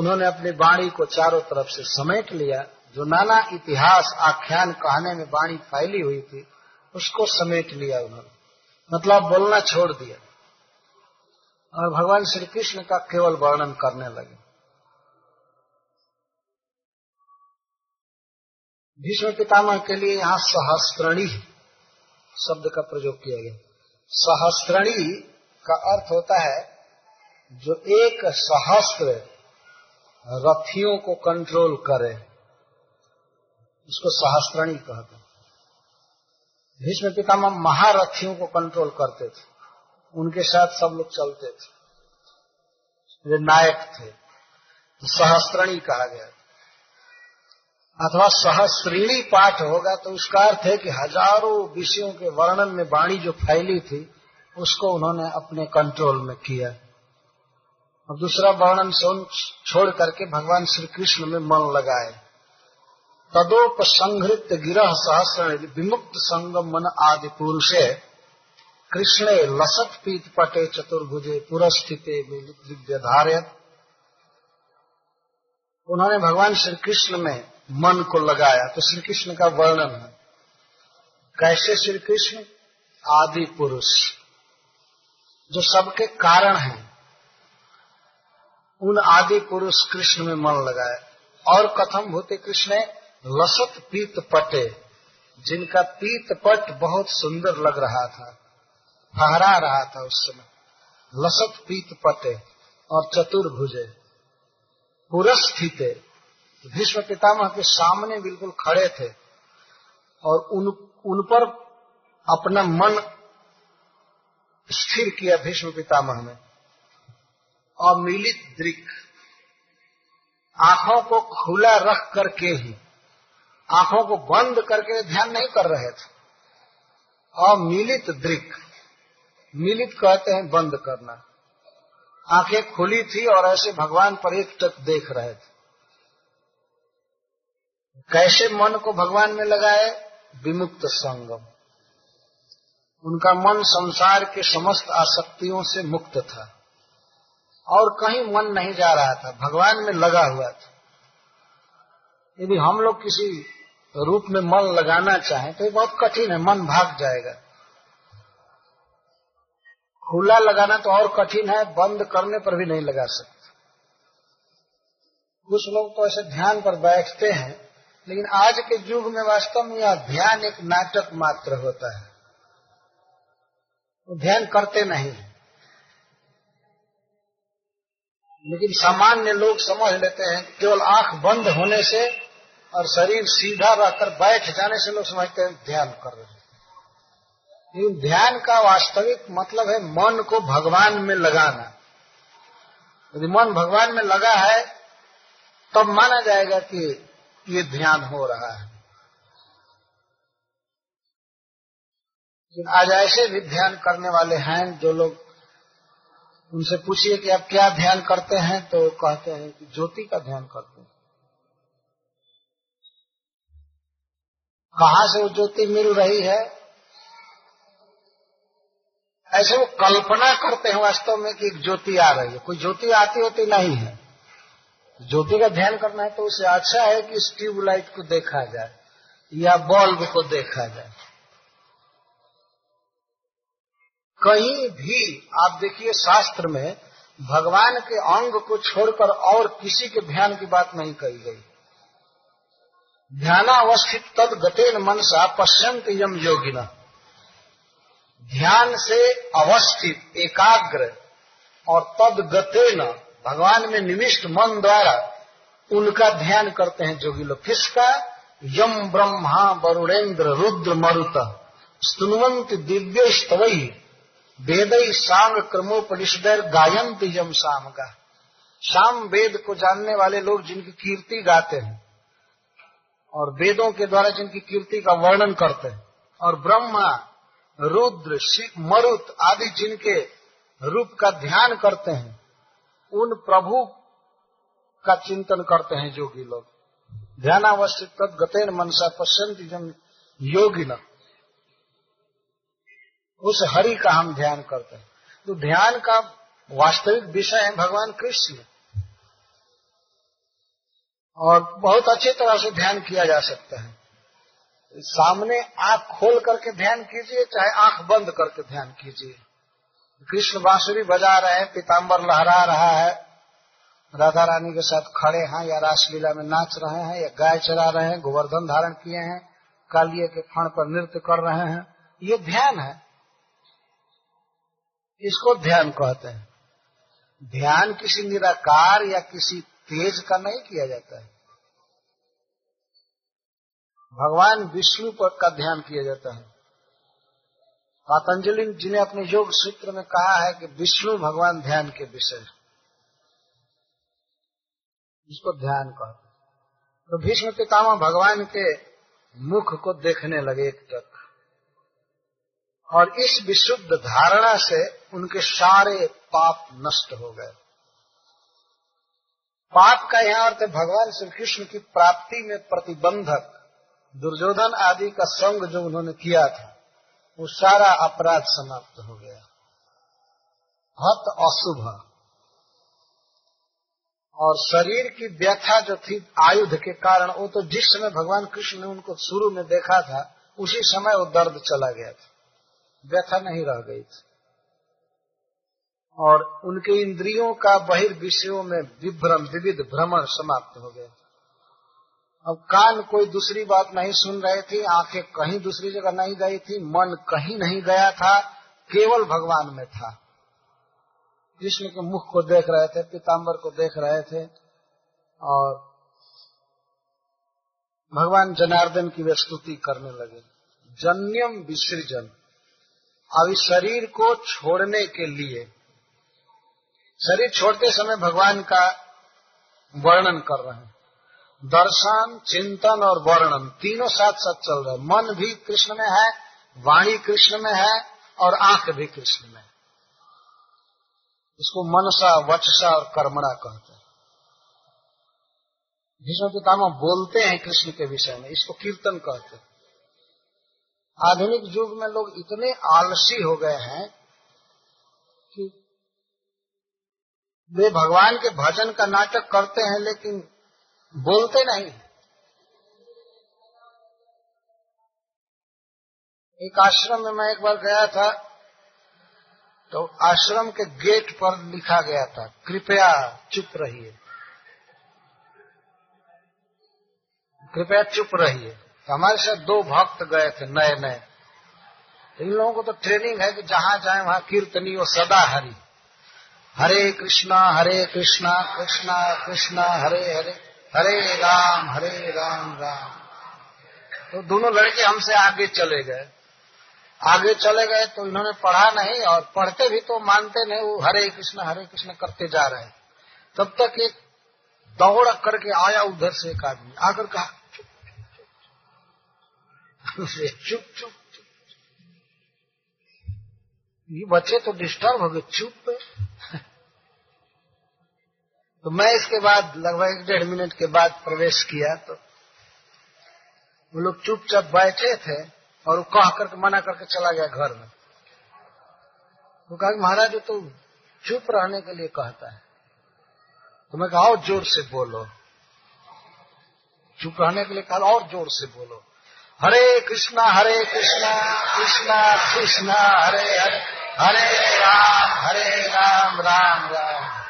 उन्होंने अपनी वाणी को चारों तरफ से समेट लिया, जो नाना इतिहास आख्यान कहने में वाणी फैली हुई थी उसको समेट लिया उन्होंने, मतलब बोलना छोड़ दिया और भगवान श्री कृष्ण का केवल वर्णन करने लगे। भीष्म पितामह के लिए यहाँ सहस्त्रणी शब्द का प्रयोग किया गया। सहस्त्रणी का अर्थ होता है जो एक सहस्त्र रथियों को कंट्रोल करे, उसको सहस्त्रणी कहते हैं। भीष्म पितामह महारथियों को कंट्रोल करते थे, उनके साथ सब लोग चलते थे, वे नायक थे, तो सहस्त्रणी कहा गया। अथवा सहस्त्रिणी पाठ होगा तो उसका अर्थ है कि हजारों विषयों के वर्णन में वाणी जो फैली थी उसको उन्होंने अपने कंट्रोल में किया और दूसरा वर्णन सुन छोड़ करके भगवान श्री कृष्ण में मन लगाए। तदोप संहृत गिरह सहस्र विमुक्त संगम मन आदि पुरुषे कृष्णे लसत पीत पटे चतुर्भुजे पुरस्थिते दिव्य धारे। उन्होंने भगवान श्री कृष्ण में मन को लगाया, तो श्री कृष्ण का वर्णन है। कैसे श्री कृष्ण? आदि पुरुष जो सबके कारण हैं, उन आदि पुरुष कृष्ण में मन लगाया। और कथम भूते कृष्ण लसत पीत पटे, जिनका पीत पट बहुत सुंदर लग रहा था, फहरा रहा था उस समय, लसत पीत पटे। और चतुर्भुजे पुरस्थिते, भीष्म पितामह के सामने बिल्कुल खड़े थे और उन उन पर अपना मन स्थिर किया भीष्म पितामह ने। और मिलित दृक्, आंखों को खुला रख करके ही, आंखों को बंद करके ध्यान नहीं कर रहे थे। और मिलित दृक्, मिलित कहते हैं बंद करना, आंखें खुली थी और ऐसे भगवान पर एक टक देख रहे थे। कैसे मन को भगवान में लगाए? विमुक्त संगम, उनका मन संसार के समस्त आसक्तियों से मुक्त था और कहीं मन नहीं जा रहा था, भगवान में लगा हुआ था। यदि हम लोग किसी रूप में मन लगाना चाहें तो ये बहुत कठिन है, मन भाग जाएगा। खुला लगाना तो और कठिन है, बंद करने पर भी नहीं लगा सकते। कुछ लोग तो ऐसे ध्यान पर बैठते हैं, लेकिन आज के युग में वास्तव में यह ध्यान एक नाटक मात्र होता है, वो ध्यान करते नहीं। लेकिन सामान्य लोग समझ लेते हैं, केवल आंख बंद होने से और शरीर सीधा रहकर बैठ जाने से लोग समझते हैं ध्यान कर रहे हैं। लेकिन ध्यान का वास्तविक मतलब है मन को भगवान में लगाना। यदि मन भगवान में लगा है तब माना जाएगा कि ये ध्यान हो रहा है। लेकिन आज ऐसे भी ध्यान करने वाले हैं, जो लोग उनसे पूछिए कि आप क्या ध्यान करते हैं, तो कहते हैं कि ज्योति का ध्यान करते हैं। कहां से वो ज्योति मिल रही है, ऐसे वो कल्पना करते हैं वास्तव में कि एक ज्योति आ रही है। कोई ज्योति आती होती नहीं है। ज्योति का ध्यान करना है तो उसे अच्छा है कि इस ट्यूबलाइट को देखा जाए या बल्ब को देखा जाए। कहीं भी आप देखिए शास्त्र में भगवान के अंग को छोड़कर और किसी के ध्यान की बात नहीं कही गई। ध्यानावस्थित तद गतेन मनसा पश्यन्ति यम योगिना, ध्यान से अवस्थित एकाग्र और तद गतेन भगवान में निविष्ट मन द्वारा उनका ध्यान करते हैं जोगी लोग। किसका? यम ब्रह्मा वरुणेन्द्र रुद्र मरुत स्तुनुवंत दिव्य स्तवई वेदई साम क्रमोपनिषदैर गायन्ति यम साम का। साम वेद को जानने वाले लोग जिनकी कीर्ति गाते हैं और वेदों के द्वारा जिनकी कीर्ति का वर्णन करते हैं, और ब्रह्मा रुद्र मरुत आदि जिनके रूप का ध्यान करते हैं, उन प्रभु का चिंतन करते हैं योगी लोग। ध्यानावस्थित तद गतेन मनसा पश्यन्ति जन योगिनः, उस हरि का हम ध्यान करते हैं। तो ध्यान का वास्तविक विषय है भगवान कृष्ण, और बहुत अच्छी तरह से ध्यान किया जा सकता है। सामने आंख खोल करके ध्यान कीजिए, चाहे आंख बंद करके ध्यान कीजिए। कृष्ण बांसुरी बजा रहे हैं, पीताम्बर लहरा रहा है, राधा रानी के साथ खड़े हैं या रासलीला में नाच रहे हैं या गाय चरा रहे हैं, गोवर्धन धारण किए हैं, कालिए के फण पर नृत्य कर रहे हैं, ये ध्यान है, इसको ध्यान कहते हैं। ध्यान किसी निराकार या किसी तेज का नहीं किया जाता है, भगवान विष्णु पर का ध्यान किया जाता है। पतंजलि जी ने अपने योग सूत्र में कहा है कि विष्णु भगवान ध्यान के विषय, इसको ध्यान कहते हैं। तो भीष्म पितामह भगवान के मुख को देखने लगे एक तक, और इस विशुद्ध धारणा से उनके सारे पाप नष्ट हो गए। पाप का यहाँ अर्थ भगवान श्री कृष्ण की प्राप्ति में प्रतिबंधक दुर्योधन आदि का संग जो उन्होंने किया था, वो सारा अपराध समाप्त हो गया। हत अशुभ और शरीर की व्यथा जो थी आयुध के कारण, वो तो जिस समय भगवान कृष्ण ने उनको शुरू में देखा था उसी समय वो दर्द चला गया था, व्यथा नहीं रह गई थी। और उनके इंद्रियों का बहिर्विषयों में विभ्रम विविध भ्रमण समाप्त हो गया। अब कान कोई दूसरी बात नहीं सुन रहे थे, आंखें कहीं दूसरी जगह नहीं गई थी, मन कहीं नहीं गया था, केवल भगवान में था। कृष्ण के मुख को देख रहे थे, पीताम्बर को देख रहे थे, और भगवान जनार्दन की वे स्तुति करने लगे। जन्यम विसर्जन, अब इस शरीर को छोड़ने के लिए, शरीर छोड़ते समय भगवान का वर्णन कर रहे हैं। दर्शन चिंतन और वर्णन तीनों साथ साथ चल रहे हैं। मन भी कृष्ण में है, वाणी कृष्ण में है, और आंख भी कृष्ण में है। इसको मनसा वचसा और कर्मणा कहते हैं। भीष्म पितामह बोलते हैं कृष्ण के विषय में, इसको कीर्तन कहते हैं। आधुनिक युग में लोग इतने आलसी हो गए हैं कि वे भगवान के भजन का नाटक करते हैं लेकिन बोलते नहीं। एक आश्रम में मैं एक बार गया था, तो आश्रम के गेट पर लिखा गया था, कृपया चुप रहिए, कृपया चुप रहिए। हमारे साथ दो भक्त गए थे नए नए, इन लोगों को तो ट्रेनिंग है कि जहां जाए वहां कीर्तनी और सदा हरि, हरे कृष्णा हरे कृष्णा कृष्णा कृष्णा हरे हरे, हरे राम हरे राम राम। तो दोनों लड़के हमसे आगे चले गए, आगे चले गए तो इन्होंने पढ़ा नहीं, और पढ़ते भी तो मानते नहीं, वो हरे कृष्णा हरे कृष्णा करते जा रहे। तब तक एक दौड़ करके आया उधर से एक आदमी, आकर कहा चुप चुप चुप, ये बच्चे तो डिस्टर्ब हो गए, चुप। तो मैं इसके बाद लगभग एक डेढ़ मिनट के बाद प्रवेश किया, तो वो लोग चुपचाप बैठे थे, और वो कह करके मना करके चला गया घर में। वो कहा महाराज तो चुप रहने के लिए कहता है। तो मैं कहा और जोर से बोलो, चुप रहने के लिए कहा और जोर से बोलो, हरे कृष्णा हरे कृष्णा कृष्णा कृष्णा हरे हरे, हरे राम हरे राम राम राम।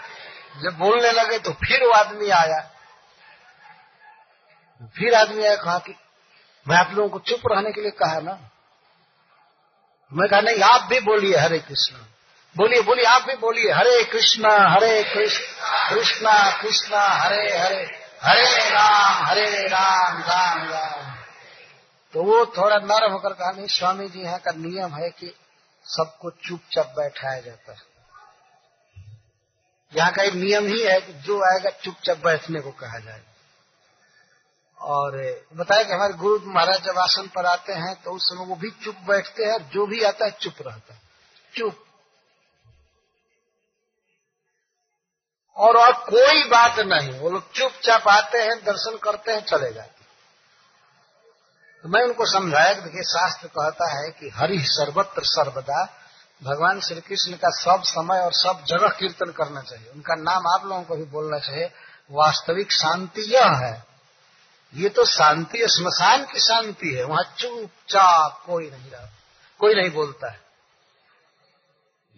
जब बोलने लगे तो फिर वो आदमी आया, फिर आदमी आया, कहा कि मैं आप लोगों को चुप रहने के लिए कहा ना, मैं कहा नहीं आप भी बोलिए हरे कृष्णा, बोलिए बोलिए आप भी बोलिए हरे कृष्णा हरे कृष्णा कृष्णा कृष्णा हरे हरे हरे राम हरे राम राम राम। तो वो थोड़ा नर्व होकर कहा नहीं स्वामी जी यहाँ का नियम है कि सबको चुपचाप बैठाया जाता है, यहाँ का एक नियम ही है कि जो आएगा चुपचाप बैठने को कहा जाएगा। और बताया कि हमारे गुरु महाराज जब आसन पर आते हैं तो उस समय वो भी चुप बैठते हैं, जो भी आता है चुप रहता है, चुप और और कोई बात नहीं, वो लोग चुपचाप आते हैं दर्शन करते हैं चले जाते हैं। तो मैं उनको समझाया कि देखिए शास्त्र कहता है कि हरि सर्वत्र सर्वदा, भगवान श्री कृष्ण का सब समय और सब जगह कीर्तन करना चाहिए, उनका नाम आप लोगों को भी बोलना चाहिए। वास्तविक शांति यह है, ये तो शांति स्मशान की शांति है, वहाँ चुपचाप कोई नहीं रहता, कोई नहीं बोलता है,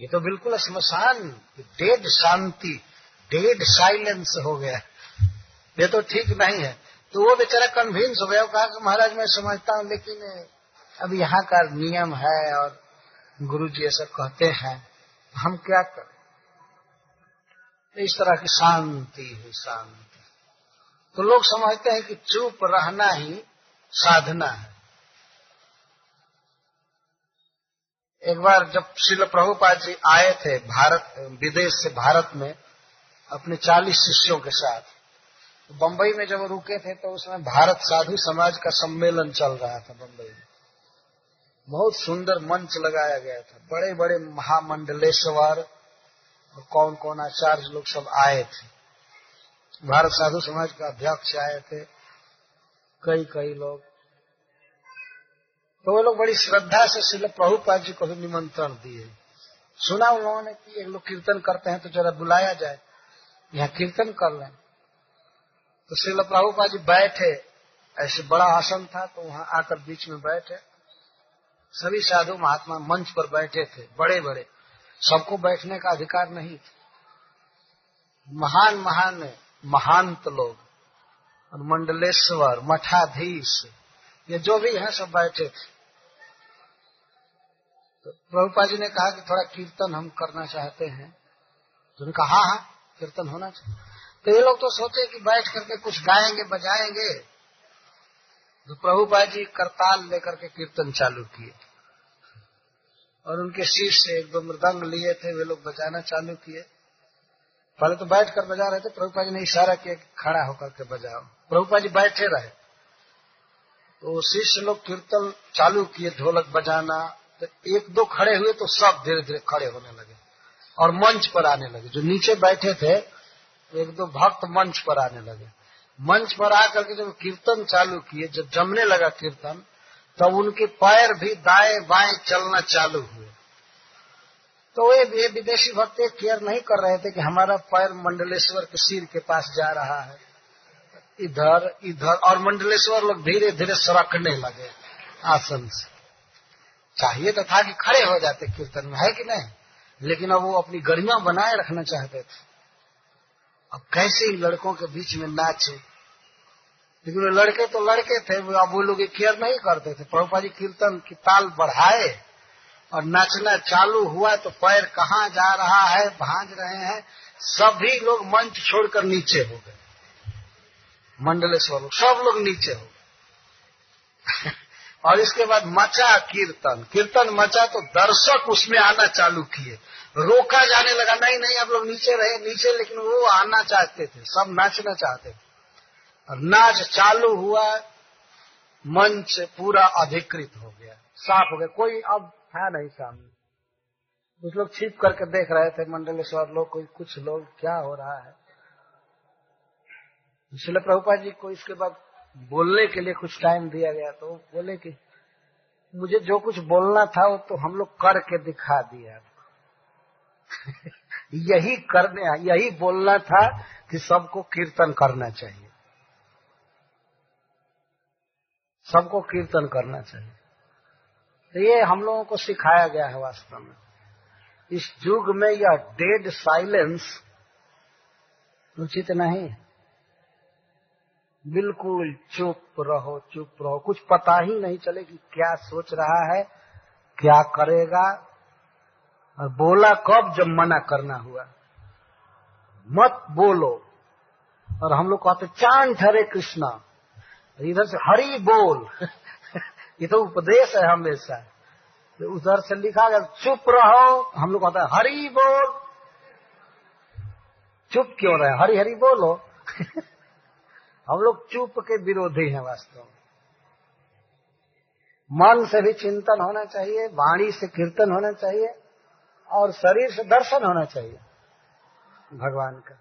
ये तो बिल्कुल स्मशान डेड शांति डेड साइलेंस हो गया, ये तो ठीक नहीं है। तो वो बेचारा कन्विंस हो गया, वो कहा कि महाराज मैं समझता हूँ लेकिन अब यहाँ का नियम है और गुरु जी ऐसा कहते हैं हम क्या करें। इस तरह की शांति है शांति। तो लोग समझते हैं कि चुप रहना ही साधना है। एक बार जब श्रील प्रभुपाद जी आए थे भारत विदेश से भारत में अपने चालीस शिष्यों के साथ, बंबई में जब रुके थे तो उसमें भारत साधु समाज का सम्मेलन चल रहा था बंबई में, बहुत सुंदर मंच लगाया गया था, बड़े बड़े महामंडलेश्वर और कौन कौन आचार्य लोग सब आए थे, भारत साधु समाज का अध्यक्ष आए थे, कई कई लोग। तो वो लोग बड़ी श्रद्धा से श्रील प्रभुपाद जी को भी निमंत्रण दिए, सुना उन्होंने कि एक लोग कीर्तन करते हैं तो जरा बुलाया जाए, यहाँ कीर्तन कर रहे हैं। तो श्रील प्रभुपाद जी बैठे, ऐसे बड़ा आसन था तो वहाँ आकर बीच में बैठे, सभी साधु महात्मा मंच पर बैठे थे, बड़े बड़े, सबको बैठने का अधिकार नहीं था, महान महान महांत लोग और मंडलेश्वर मठाधीश ये जो भी हैं सब बैठे थे। तो प्रभुपाद जी ने कहा कि थोड़ा कीर्तन हम करना चाहते हैं, तो उन्होंने कहा हाँ हाँ कीर्तन होना चाहिए। तो ये लोग तो सोचे कि बैठ करके कुछ गाएंगे बजाएंगे, तो प्रभुपाद जी करताल लेकर के कीर्तन चालू किए और उनके शिष्य एक दो मृदंग लिए थे, वे लोग बजाना चालू किए। पहले तो बैठ कर बजा रहे थे, प्रभुपाद जी ने इशारा किया कि खड़ा होकर के बजाओ, प्रभुपाद जी बैठे रहे। तो शिष्य लोग कीर्तन चालू किए ढोलक बजाना, तो एक दो खड़े हुए तो सब धीरे धीरे खड़े होने लगे और मंच पर आने लगे, जो नीचे बैठे थे एक दो भक्त मंच पर आने लगे। मंच पर आकर के जब कीर्तन चालू किए, जब जमने लगा कीर्तन तब तो उनके पैर भी दाएं बाएं चलना चालू हुए। तो ये विदेशी भक्त केयर नहीं कर रहे थे कि हमारा पैर मंडलेश्वर के सिर के पास जा रहा है, इधर इधर, और मंडलेश्वर लोग धीरे धीरे सरकने लगे आसन से। चाहिए तो था कि खड़े हो जाते कीर्तन में, है कि नहीं, लेकिन अब वो अपनी गरिमा बनाए रखना चाहते थे। अब कैसे इन लड़कों के बीच में नाचे, लेकिन वो लड़के तो लड़के थे, अब वो लोग केयर नहीं करते थे। प्रभुपाद जी कीर्तन की ताल बढ़ाए और नाचना चालू हुआ, तो पैर कहाँ जा रहा है, भांज रहे हैं, सभी लोग मंच छोड़कर नीचे हो गए, मंडलेश्वर लोग सब लोग नीचे हो गए। और इसके बाद मचा कीर्तन, कीर्तन मचा तो दर्शक उसमें आना चालू किए, रोका जाने लगा, नहीं नहीं आप लोग नीचे रहे नीचे, लेकिन वो आना चाहते थे, सब नाचना चाहते थे। और नाच चालू हुआ, मंच पूरा अधिकृत हो गया, साफ हो गया, कोई अब था नहीं सामने। कुछ लोग छिप करके देख रहे थे, मंडलेश्वर लोग, कोई कुछ लोग, क्या हो रहा है। इसलिए प्रभुपाद जी को इसके बाद बोलने के लिए कुछ टाइम दिया गया, तो बोले कि मुझे जो कुछ बोलना था वो तो हम लोग करके दिखा दिया, यही करने यही बोलना था कि सबको कीर्तन करना चाहिए, सबको कीर्तन करना चाहिए। तो ये हम लोगों को सिखाया गया है। वास्तव में इस युग में यह डेड साइलेंस उचित नहीं, बिल्कुल चुप रहो चुप रहो, कुछ पता ही नहीं चले कि क्या सोच रहा है क्या करेगा, और बोला कब, जब मना करना हुआ, मत बोलो। और हम लोग कहते चांद हरे कृष्णा, इधर से हरि बोल ये तो उपदेश है हमेशा। तो उधर से लिखा गया चुप रहो, हम लोग कहते हरि बोल। चुप क्यों रहे, हरि हरि बोलो हम लोग चुप के विरोधी हैं वास्तव में। मन से भी चिंतन होना चाहिए, वाणी से कीर्तन होना चाहिए, और शरीर से दर्शन होना चाहिए भगवान का।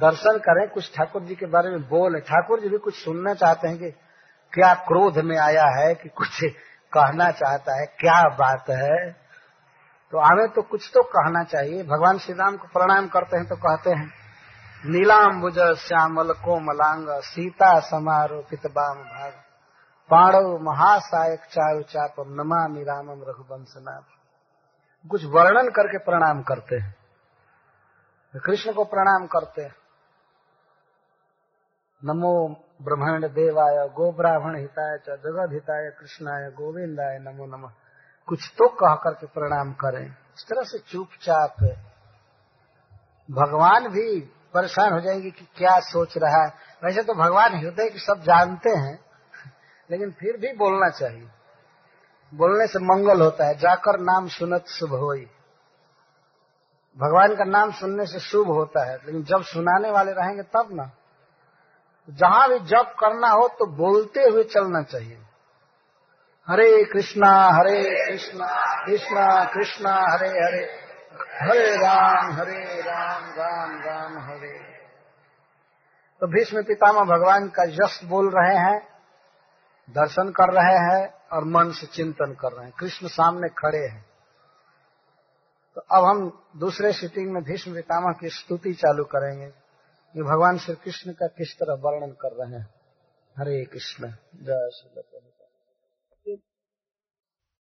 दर्शन करें, कुछ ठाकुर जी के बारे में बोले, ठाकुर जी भी कुछ सुनना चाहते हैं कि क्या क्रोध में आया है, कि कुछ कहना चाहता है, क्या बात है। तो हमें तो कुछ तो कहना चाहिए। भगवान श्री राम को प्रणाम करते हैं तो कहते हैं नीलाम्बुज श्यामल कोमलांग, सीता समारोपित बाम भाग, पाणव महासायक चारु चापम, नमामि रामम रघुवंशनाभम। कुछ वर्णन करके प्रणाम करते हैं, कृष्ण को प्रणाम करते हैं। नमो ब्रह्मांड देवाय, गो ब्राह्मण हिताय च, जगद हिताय कृष्णाय गोविंदाय नमो नमः। कुछ तो कह करके प्रणाम करें। इस तरह से चुपचाप भगवान भी परेशान हो जाएंगे कि क्या सोच रहा है। वैसे तो भगवान हृदय की सब जानते हैं, लेकिन फिर भी बोलना चाहिए। बोलने से मंगल होता है। जाकर नाम सुनत शुभ होई, भगवान का नाम सुनने से शुभ होता है। लेकिन जब सुनाने वाले रहेंगे तब ना। जहां भी जप करना हो तो बोलते हुए चलना चाहिए। हरे कृष्णा हरे कृष्णा कृष्णा कृष्णा हरे हरे, हरे राम हरे राम राम राम हरे। तो भीष्म पितामह भगवान का यश बोल रहे हैं, दर्शन कर रहे हैं, और मन से चिंतन कर रहे हैं। कृष्ण सामने खड़े हैं। तो अब हम दूसरे सिटिंग में भीष्म पितामह की स्तुति चालू करेंगे। ये भगवान श्री कृष्ण का किस तरह वर्णन कर रहे हैं। हरे कृष्ण जय श्री कृष्ण।